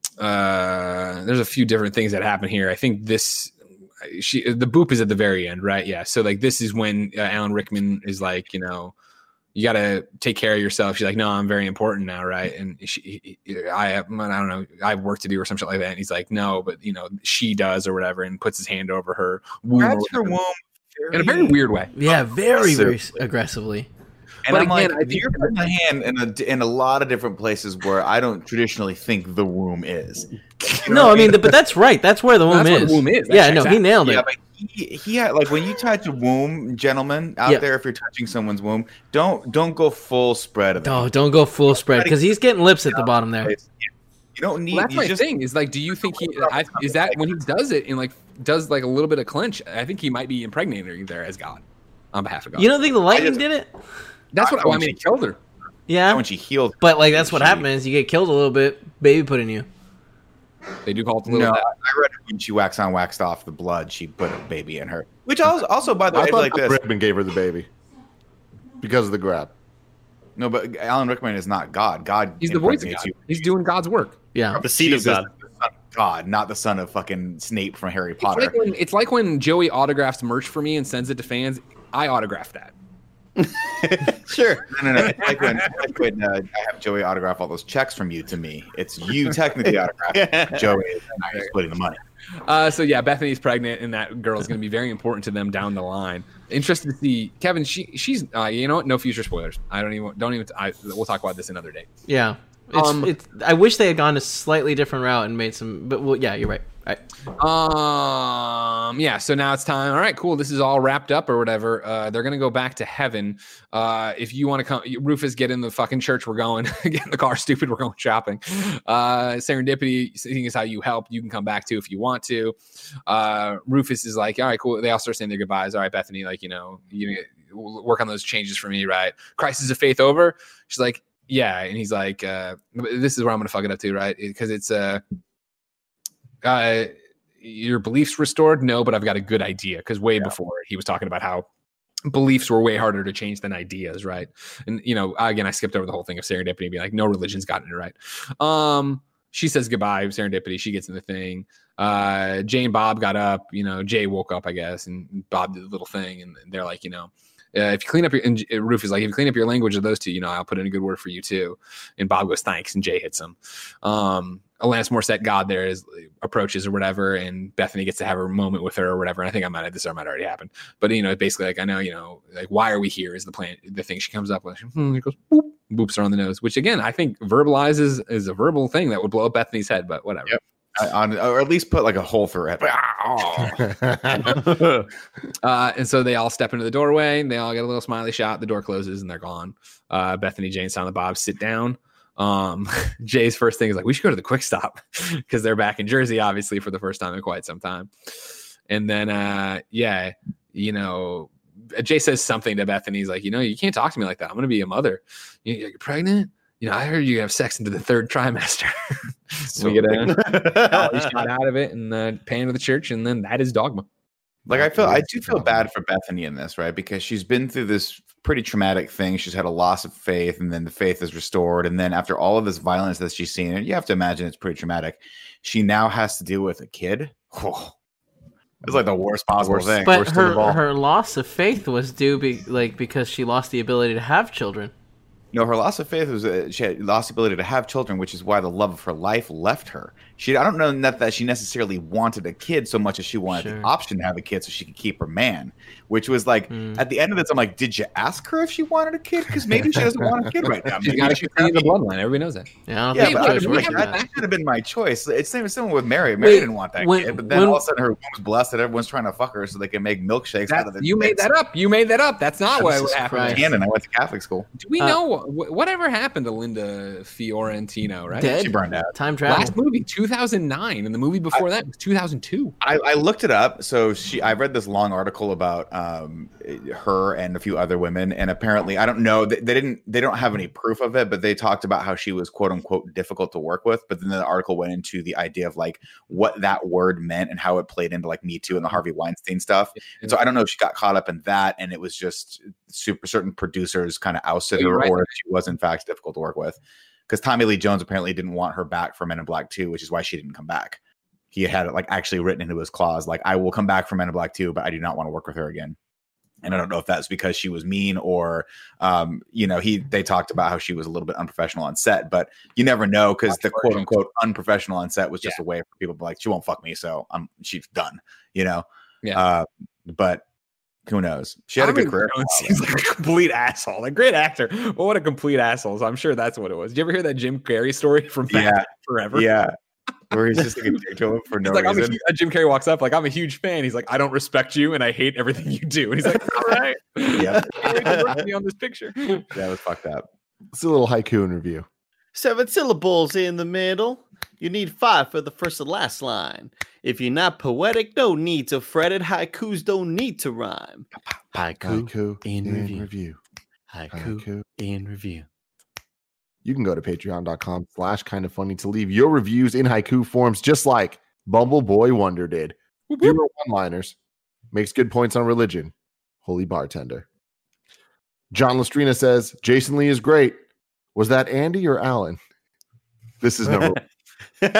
There's a few different things that happen here. I think the boop is at the very end, right? Yeah. So like, this is when Alan Rickman is like, you know, you got to take care of yourself. She's like, no, I'm very important now. Right. And I have work to do or something like that. And he's like, no, but you know, she does or whatever, and puts his hand over her womb. That's her womb. In a very weird way. Yeah, very, very aggressively. And but I'm again, like, you're putting my hand in a lot of different places where I don't traditionally think the womb is. You know but that's right. That's where the womb is. Where the womb is. Yeah, exactly. He nailed it. Yeah, but he had, like, when you touch a womb, gentlemen out there, if you're touching someone's womb, don't go full spread of it. No, don't go full spread, because he's getting lips at the bottom there. Yeah. You don't need. That's my thing. Is like, do you think is that when he does it and like does like a little bit of clench? I think he might be impregnating there as God, on behalf of God. You don't think the lightning did it? That's what I mean. It killed her. Yeah, when she healed. But like that's what happens. You get killed a little bit. Baby put in you. They do call it a little. No, I read it when she waxed on, waxed off the blood. She put a baby in her. Which also by the way, like this. Rickman gave her the baby because of the grab. No, but Alan Rickman is not God. God, he's the voice of God. He's doing God's work. Yeah, the seed of God. The son of God, not the son of fucking Snape from Harry Potter. It's like when Joey autographs merch for me and sends it to fans. I autograph that. Sure. No. It's like when I have Joey autograph all those checks from you to me. It's you technically autographing. Joey is not splitting the money. So yeah, Bethany's pregnant, and that girl's going to be very important to them down the line. Interested to see Kevin. She's you know what? No future spoilers. We'll talk about this another day. Yeah. I wish they had gone a slightly different route and made some. But well, yeah, you're right. All right. Yeah. So now it's time. All right. Cool. This is all wrapped up or whatever. They're gonna go back to heaven. If you want to come, Rufus, get in the fucking church. We're going. Get in the car, stupid. We're going shopping. Serendipity, seeing is how you help. You can come back too if you want to. Rufus is like, all right, cool. They all start saying their goodbyes. All right, Bethany, like, you know, you work on those changes for me, right? Crisis of faith over. She's like, yeah, and he's like, this is where I'm gonna fuck it up too, right? Because it's your beliefs restored? No, but I've got a good idea. Because before he was talking about how beliefs were way harder to change than ideas, right? And you know, again, I skipped over the whole thing of Serendipity being like, no religion's gotten it right. She says goodbye, Serendipity, she gets in the thing. Jay and Bob got up, you know, Jay woke up, I guess, and Bob did the little thing, and they're like, you know. If you clean up Rufus is like, if you clean up your language of those two, you know, I'll put in a good word for you too. And Bob goes, thanks. And Jay hits him. Alanis Morissette, God, approaches or whatever. And Bethany gets to have her moment with her or whatever. And I think I might already happen. But, you know, basically like, I know, you know, like, why are we here is the plan, the thing she comes up with. It goes, boop, boops her on the nose, which again, I think verbalizes is a verbal thing that would blow up Bethany's head, but whatever. Yep. Or at least put like a hole through it. And so they all step into the doorway and they all get a little smiley shot. The door closes and they're gone. Bethany, Jane, Silent Bob sit down. Jay's first thing is like, we should go to the quick stop because they're back in Jersey, obviously, for the first time in quite some time. And then, you know, Jay says something to Bethany. He's like, you know, you can't talk to me like that. I'm going to be a mother. You're pregnant? You know, I heard you have sex into the 3rd trimester. So we get a shot out of it and pan to the church, and then that is Dogma. Like I do feel bad for Bethany in this, right? Because she's been through this pretty traumatic thing. She's had a loss of faith, and then the faith is restored, and then after all of this violence that she's seen, and you have to imagine it's pretty traumatic. She now has to deal with a kid. Oh, it's like the worst possible thing. But her loss of faith was due because she lost the ability to have children. No, her loss of faith was she had lost the ability to have children, which is why the love of her life left her. I don't know enough that she necessarily wanted a kid so much as she wanted the option to have a kid so she could keep her man, which was like, at the end of this, I'm like, did you ask her if she wanted a kid? Because maybe she doesn't want a kid right now. She's got to keep the bloodline. Everybody knows that. Yeah, but that should have been my choice. It's the same with Mary. Mary didn't want that kid, but then all of a sudden her woman's blessed and everyone's trying to fuck her so they can make milkshakes out of it. You made that up. You made that up. That's not what happened. And I went to Catholic school. Do we know whatever happened to Linda Fiorentino, right? Dead. She burned out. Time travel. Last movie, 2009, and the movie before that was 2002. I looked it up. So I read this long article about her and a few other women, and apparently, I don't know, they don't have any proof of it, but they talked about how she was quote unquote difficult to work with. But then the article went into the idea of like what that word meant and how it played into like Me Too and the Harvey Weinstein stuff. And so I don't know if she got caught up in that, and it was just certain producers kind of ousted her, or if she was in fact difficult to work with. Because Tommy Lee Jones apparently didn't want her back for Men in Black 2, which is why she didn't come back. He had it like actually written into his clause, like, I will come back for Men in Black 2, but I do not want to work with her again. And I don't know if that's because she was mean or, you know, they talked about how she was a little bit unprofessional on set, but you never know, because the quote unquote unprofessional on set was just a way for people to be like, she won't fuck me, so she's done, you know? Yeah. But who knows? She had a good career. Seems like a complete asshole. A great actor, but what a complete asshole. So I'm sure that's what it was. Did you ever hear that Jim Carrey story from Fast Forever? Yeah. Where he's just like a dick to him for no reason. Jim Carrey walks up like, I'm a huge fan. He's like, I don't respect you and I hate everything you do. And he's like, all right. Yeah. Me on this picture. Yeah, it was fucked up. It's a little haiku in review. 7 syllables in the middle. You need 5 for the first and last line. If you're not poetic, no need to fret it. Haikus don't need to rhyme. Haiku in review. Haiku in review. You can go to patreon.com/kindoffunny to leave your reviews in haiku forms, just like Bumble Boy Wonder did. Fewer one-liners. Makes good points on religion. Holy bartender. John Lestrina says, Jason Lee is great. Was that Andy or Alan? This is number 1.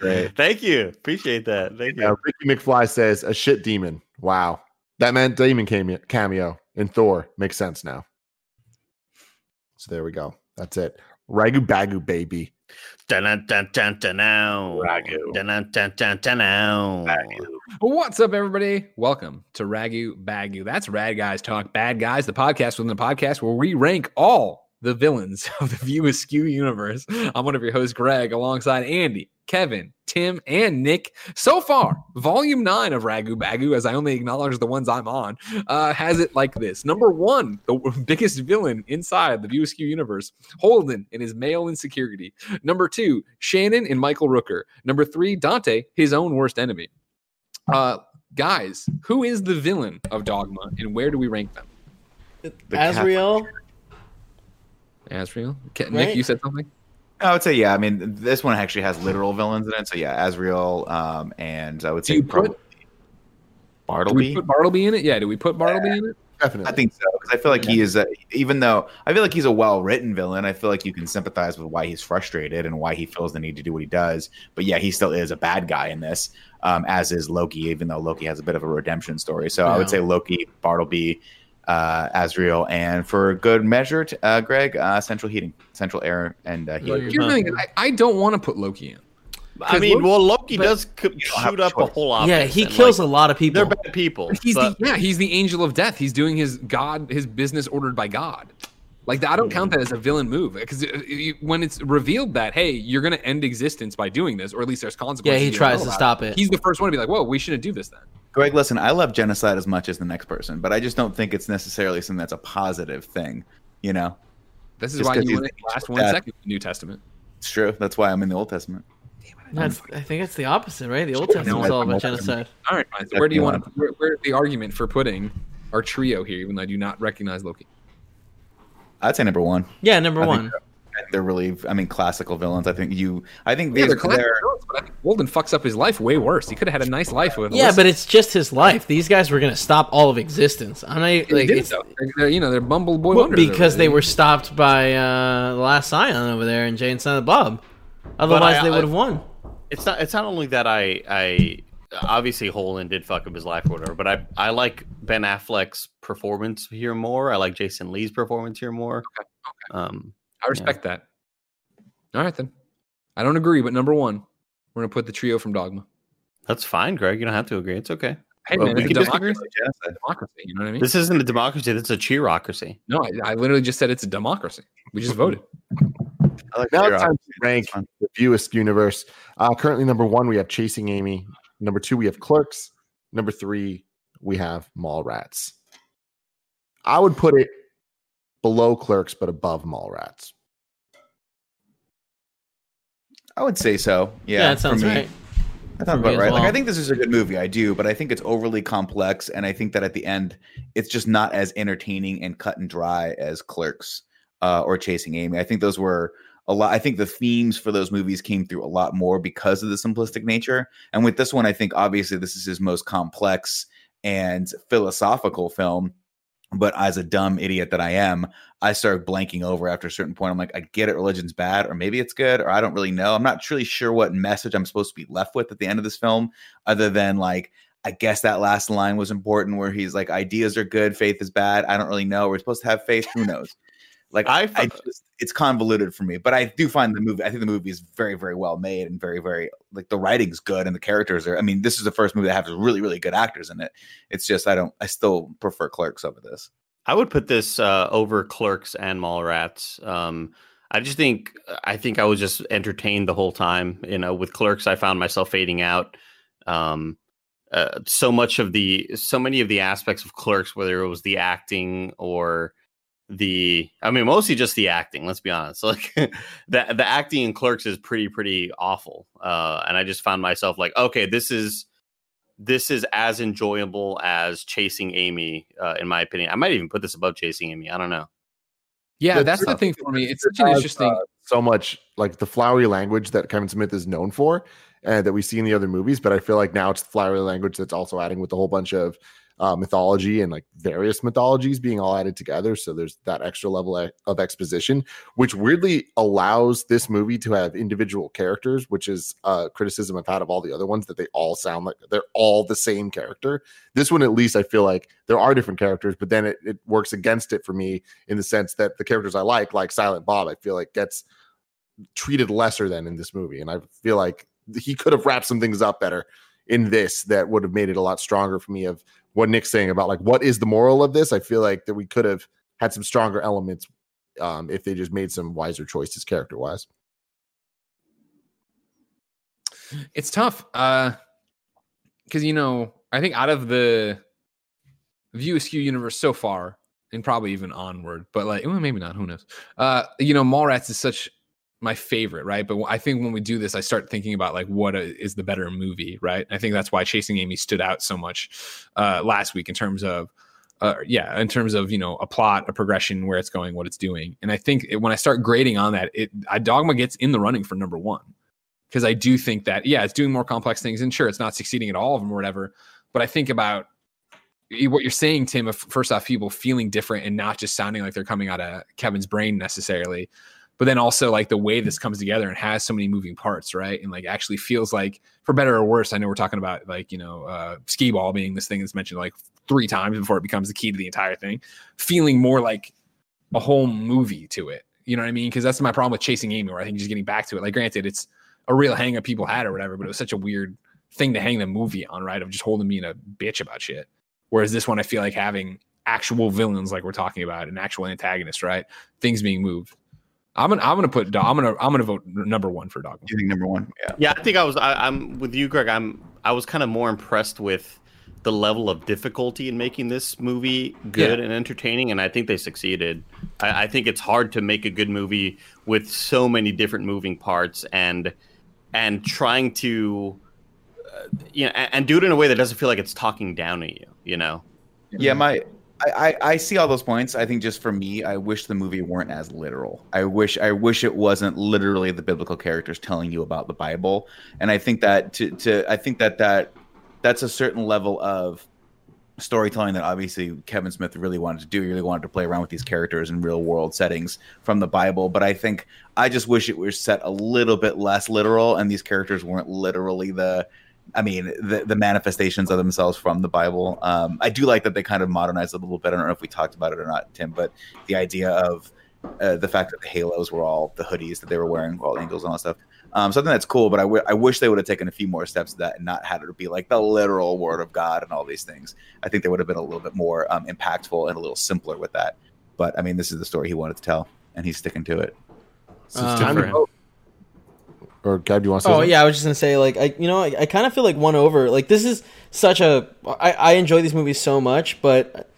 Great. Thank you. Appreciate that. Thank you. Ricky McFly says, a shit demon. Wow. That Matt Damon cameo in Thor makes sense now. So there we go. That's it. Ragu Bagu Baby. What's up, everybody? Welcome to Ragu Bagu. That's Rad Guys Talk Bad Guys, the podcast within the podcast where we rank all the villains of the View Askew universe. I'm one of your hosts, Greg, alongside Andy, Kevin, Tim, and Nick. So far, Volume 9 of Ragu Bagu, as I only acknowledge the ones I'm on, has it like this. Number 1, the biggest villain inside the View Askew universe, Holden and his male insecurity. Number 2, Shannon and Michael Rooker. Number 3, Dante, his own worst enemy. Guys, who is the villain of Dogma, and where do we rank them? Azrael... Azrael? Nick, right? You said something? I would say, yeah. I mean, this one actually has literal villains in it. So, yeah, Azrael and I would say probably Bartleby. Do we put Bartleby in it? Yeah, do we put Bartleby in it? Definitely. I think so, because I feel like he is, even though I feel like he's a well-written villain, I feel like you can sympathize with why he's frustrated and why he feels the need to do what he does. But, yeah, he still is a bad guy in this, as is Loki, even though Loki has a bit of a redemption story. So I would say Loki, Bartleby, Azrael, and for good measure, Greg, central air, and heating. Here's the thing: I don't want to put Loki in. I mean, Loki does shoot up a whole lot. Yeah, he kills a lot of people. They're bad people. He's the angel of death. He's doing his business ordered by God. Like, I don't count that as a villain move, because when it's revealed that, hey, you're going to end existence by doing this, or at least there's consequences. Yeah, he tries to stop it. He's the first one to be like, "Whoa, we shouldn't do this then." Greg, listen, I love genocide as much as the next person, but I just don't think it's necessarily something that's a positive thing, you know? This is why you want to last 1 second in the New Testament. It's true. That's why I'm in the Old Testament. I think it's the opposite, right? The Old Testament is all about genocide. All right, so where do you want to put the argument for putting our trio here, even though I do not recognize Loki? I'd say number 1. Yeah, number 1. They're really, I mean, classical villains. They're classical villains, but I think Holden fucks up his life way worse. He could have had a nice life with. Yeah, but it's just his life. These guys were going to stop all of existence. I'm not like they're Bumble Boy Wonder because they were stopped by the last Scion over there and Jane Silent Bob. Otherwise, they would have won. It's not only that I obviously Holden did fuck up his life or whatever, but I like Ben Affleck's performance here more. I like Jason Lee's performance here more. Okay. I respect that. All right, then. I don't agree, but number 1. We're going to put the trio from Dogma. That's fine, Greg. You don't have to agree. It's okay. Hey, well, man, it's a democracy. It's a democracy. You know what I mean? This isn't a democracy. This is a cheerocracy. No, I literally just said it's a democracy. We just voted. I like now it's time to rank the View Askewniverse. Currently, number one, we have Chasing Amy. Number two, we have Clerks. Number three, we have Mallrats. I would put it below Clerks, but above Mallrats. I would say so. Yeah, that sounds right. That sounds about right. Well. Like, I think this is a good movie. I do, but I think it's overly complex, and I think that at the end, it's just not as entertaining and cut and dry as Clerks or Chasing Amy. I think those were a lot. I think the themes for those movies came through a lot more because of the simplistic nature. And with this one, I think obviously this is his most complex and philosophical film. But as a dumb idiot that I am, I started blanking over after a certain point. I'm like, I get it. Religion's bad, or maybe it's good, or I don't really know. I'm not really sure what message I'm supposed to be left with at the end of this film, other than like, I guess that last line was important where he's like, ideas are good. Faith is bad. I don't really know. We're supposed to have faith. Who knows? Like I just, it's convoluted for me, but I do find the movie. I think the movie is very, very well made and very, very like the writing's good and the characters are. I mean, this is the first movie that has really, really good actors in it. It's just I still prefer Clerks over this. I would put this over Clerks and Mallrats. I think I was just entertained the whole time. You know, with Clerks, I found myself fading out. So many of the aspects of Clerks, whether it was the acting or mostly just the acting, let's be honest. Like the acting in Clerks is pretty awful. And I just found myself like, okay, this is as enjoyable as Chasing Amy, in my opinion. I might even put this above Chasing Amy. I don't know. Yeah, that's the thing for me. It's such an interesting so much like the flowery language that Kevin Smith is known for and that we see in the other movies, but I feel like now it's flowery language that's also adding with a whole bunch of mythology and like various mythologies being all added together. So there's that extra level of exposition, which weirdly allows this movie to have individual characters, which is a criticism I've had of all the other ones, that they all sound like they're all the same character. This one, at least I feel like there are different characters, but then it works against it for me in the sense that the characters I like Silent Bob, I feel like gets treated lesser than in this movie. And I feel like he could have wrapped some things up better in this that would have made it a lot stronger for me of what Nick's saying about like, what is the moral of this? I feel like that we could have had some stronger elements if they just made some wiser choices character wise. It's tough. Cause you know, I think out of the View Askewniverse so far and probably even onward, but like, well, maybe not, who knows? You know, Mallrats is such my favorite. Right. But I think when we do this, I start thinking about like, what is the better movie? Right. I think that's why Chasing Amy stood out so much last week in terms of, you know, a plot, a progression, where it's going, what it's doing. And I think when I start grading on that, Dogma gets in the running for number one, because I do think that, yeah, it's doing more complex things, and sure, it's not succeeding at all of them or whatever. But I think about what you're saying, Tim, of first off, people feeling different and not just sounding like they're coming out of Kevin's brain necessarily. But then also like the way this comes together and has so many moving parts, right? And like actually feels like, for better or worse, I know we're talking about like, you know, skee ball being this thing that's mentioned like 3 times before it becomes the key to the entire thing, feeling more like a whole movie to it. You know what I mean? Because that's my problem with Chasing Amy, where I think just getting back to it. Like, granted, it's a real hang up people had or whatever, but it was such a weird thing to hang the movie on, right? Of just holding me in a bitch about shit. Whereas this one, I feel like having actual villains like we're talking about, an actual antagonist, right? Things being moved. I'm gonna vote number one for Dogma. You think number one? Yeah. I think I'm with you, Greg. I was kind of more impressed with the level of difficulty in making this movie good and entertaining, and I think they succeeded. I think it's hard to make a good movie with so many different moving parts and trying to and do it in a way that doesn't feel like it's talking down at you. You know? Yeah. I see all those points. I think just for me, I wish the movie weren't as literal. I wish it wasn't literally the biblical characters telling you about the Bible. And I think that that's a certain level of storytelling that obviously Kevin Smith really wanted to do. He really wanted to play around with these characters in real world settings from the Bible. But I think I just wish it was set a little bit less literal, and these characters weren't literally the manifestations of themselves from the Bible. I do like that they kind of modernized it a little bit. I don't know if we talked about it or not, Tim, but the idea of the fact that the halos were all the hoodies that they were wearing, all angles and all that stuff. Something that's cool, but I wish they would have taken a few more steps to that and not had it be like the literal word of God and all these things. I think they would have been a little bit more impactful and a little simpler with that. But I mean, this is the story he wanted to tell, and he's sticking to it. So it's time to vote. Or Gab, do you want to say something? Yeah, I was just going to say, like, I kind of feel like won over. Like, this is such a – I enjoy these movies so much, but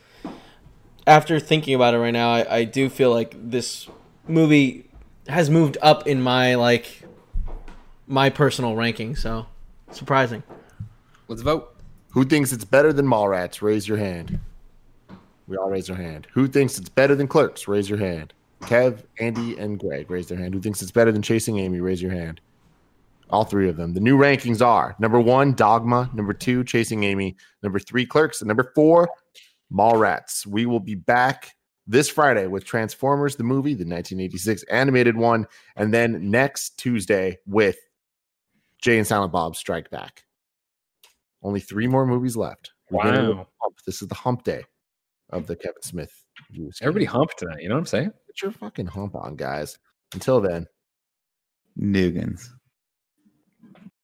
after thinking about it right now, I do feel like this movie has moved up in my, like, my personal ranking. So, surprising. Let's vote. Who thinks it's better than Mallrats? Raise your hand. We all raise our hand. Who thinks it's better than Clerks? Raise your hand. Kev, Andy, and Greg raise their hand. Who thinks it's better than Chasing Amy? Raise your hand. All three of them. The new rankings are 1, Dogma. 2, Chasing Amy. 3, Clerks. And 4, Mallrats. We will be back this Friday with Transformers, the movie, the 1986 animated one. And then next Tuesday with Jay and Silent Bob Strike Back. Only 3 more movies left. Wow. This is the hump day of the Kevin Smith use. Everybody hump tonight. You know what I'm saying? Put your fucking hump on, guys. Until then. Nugans.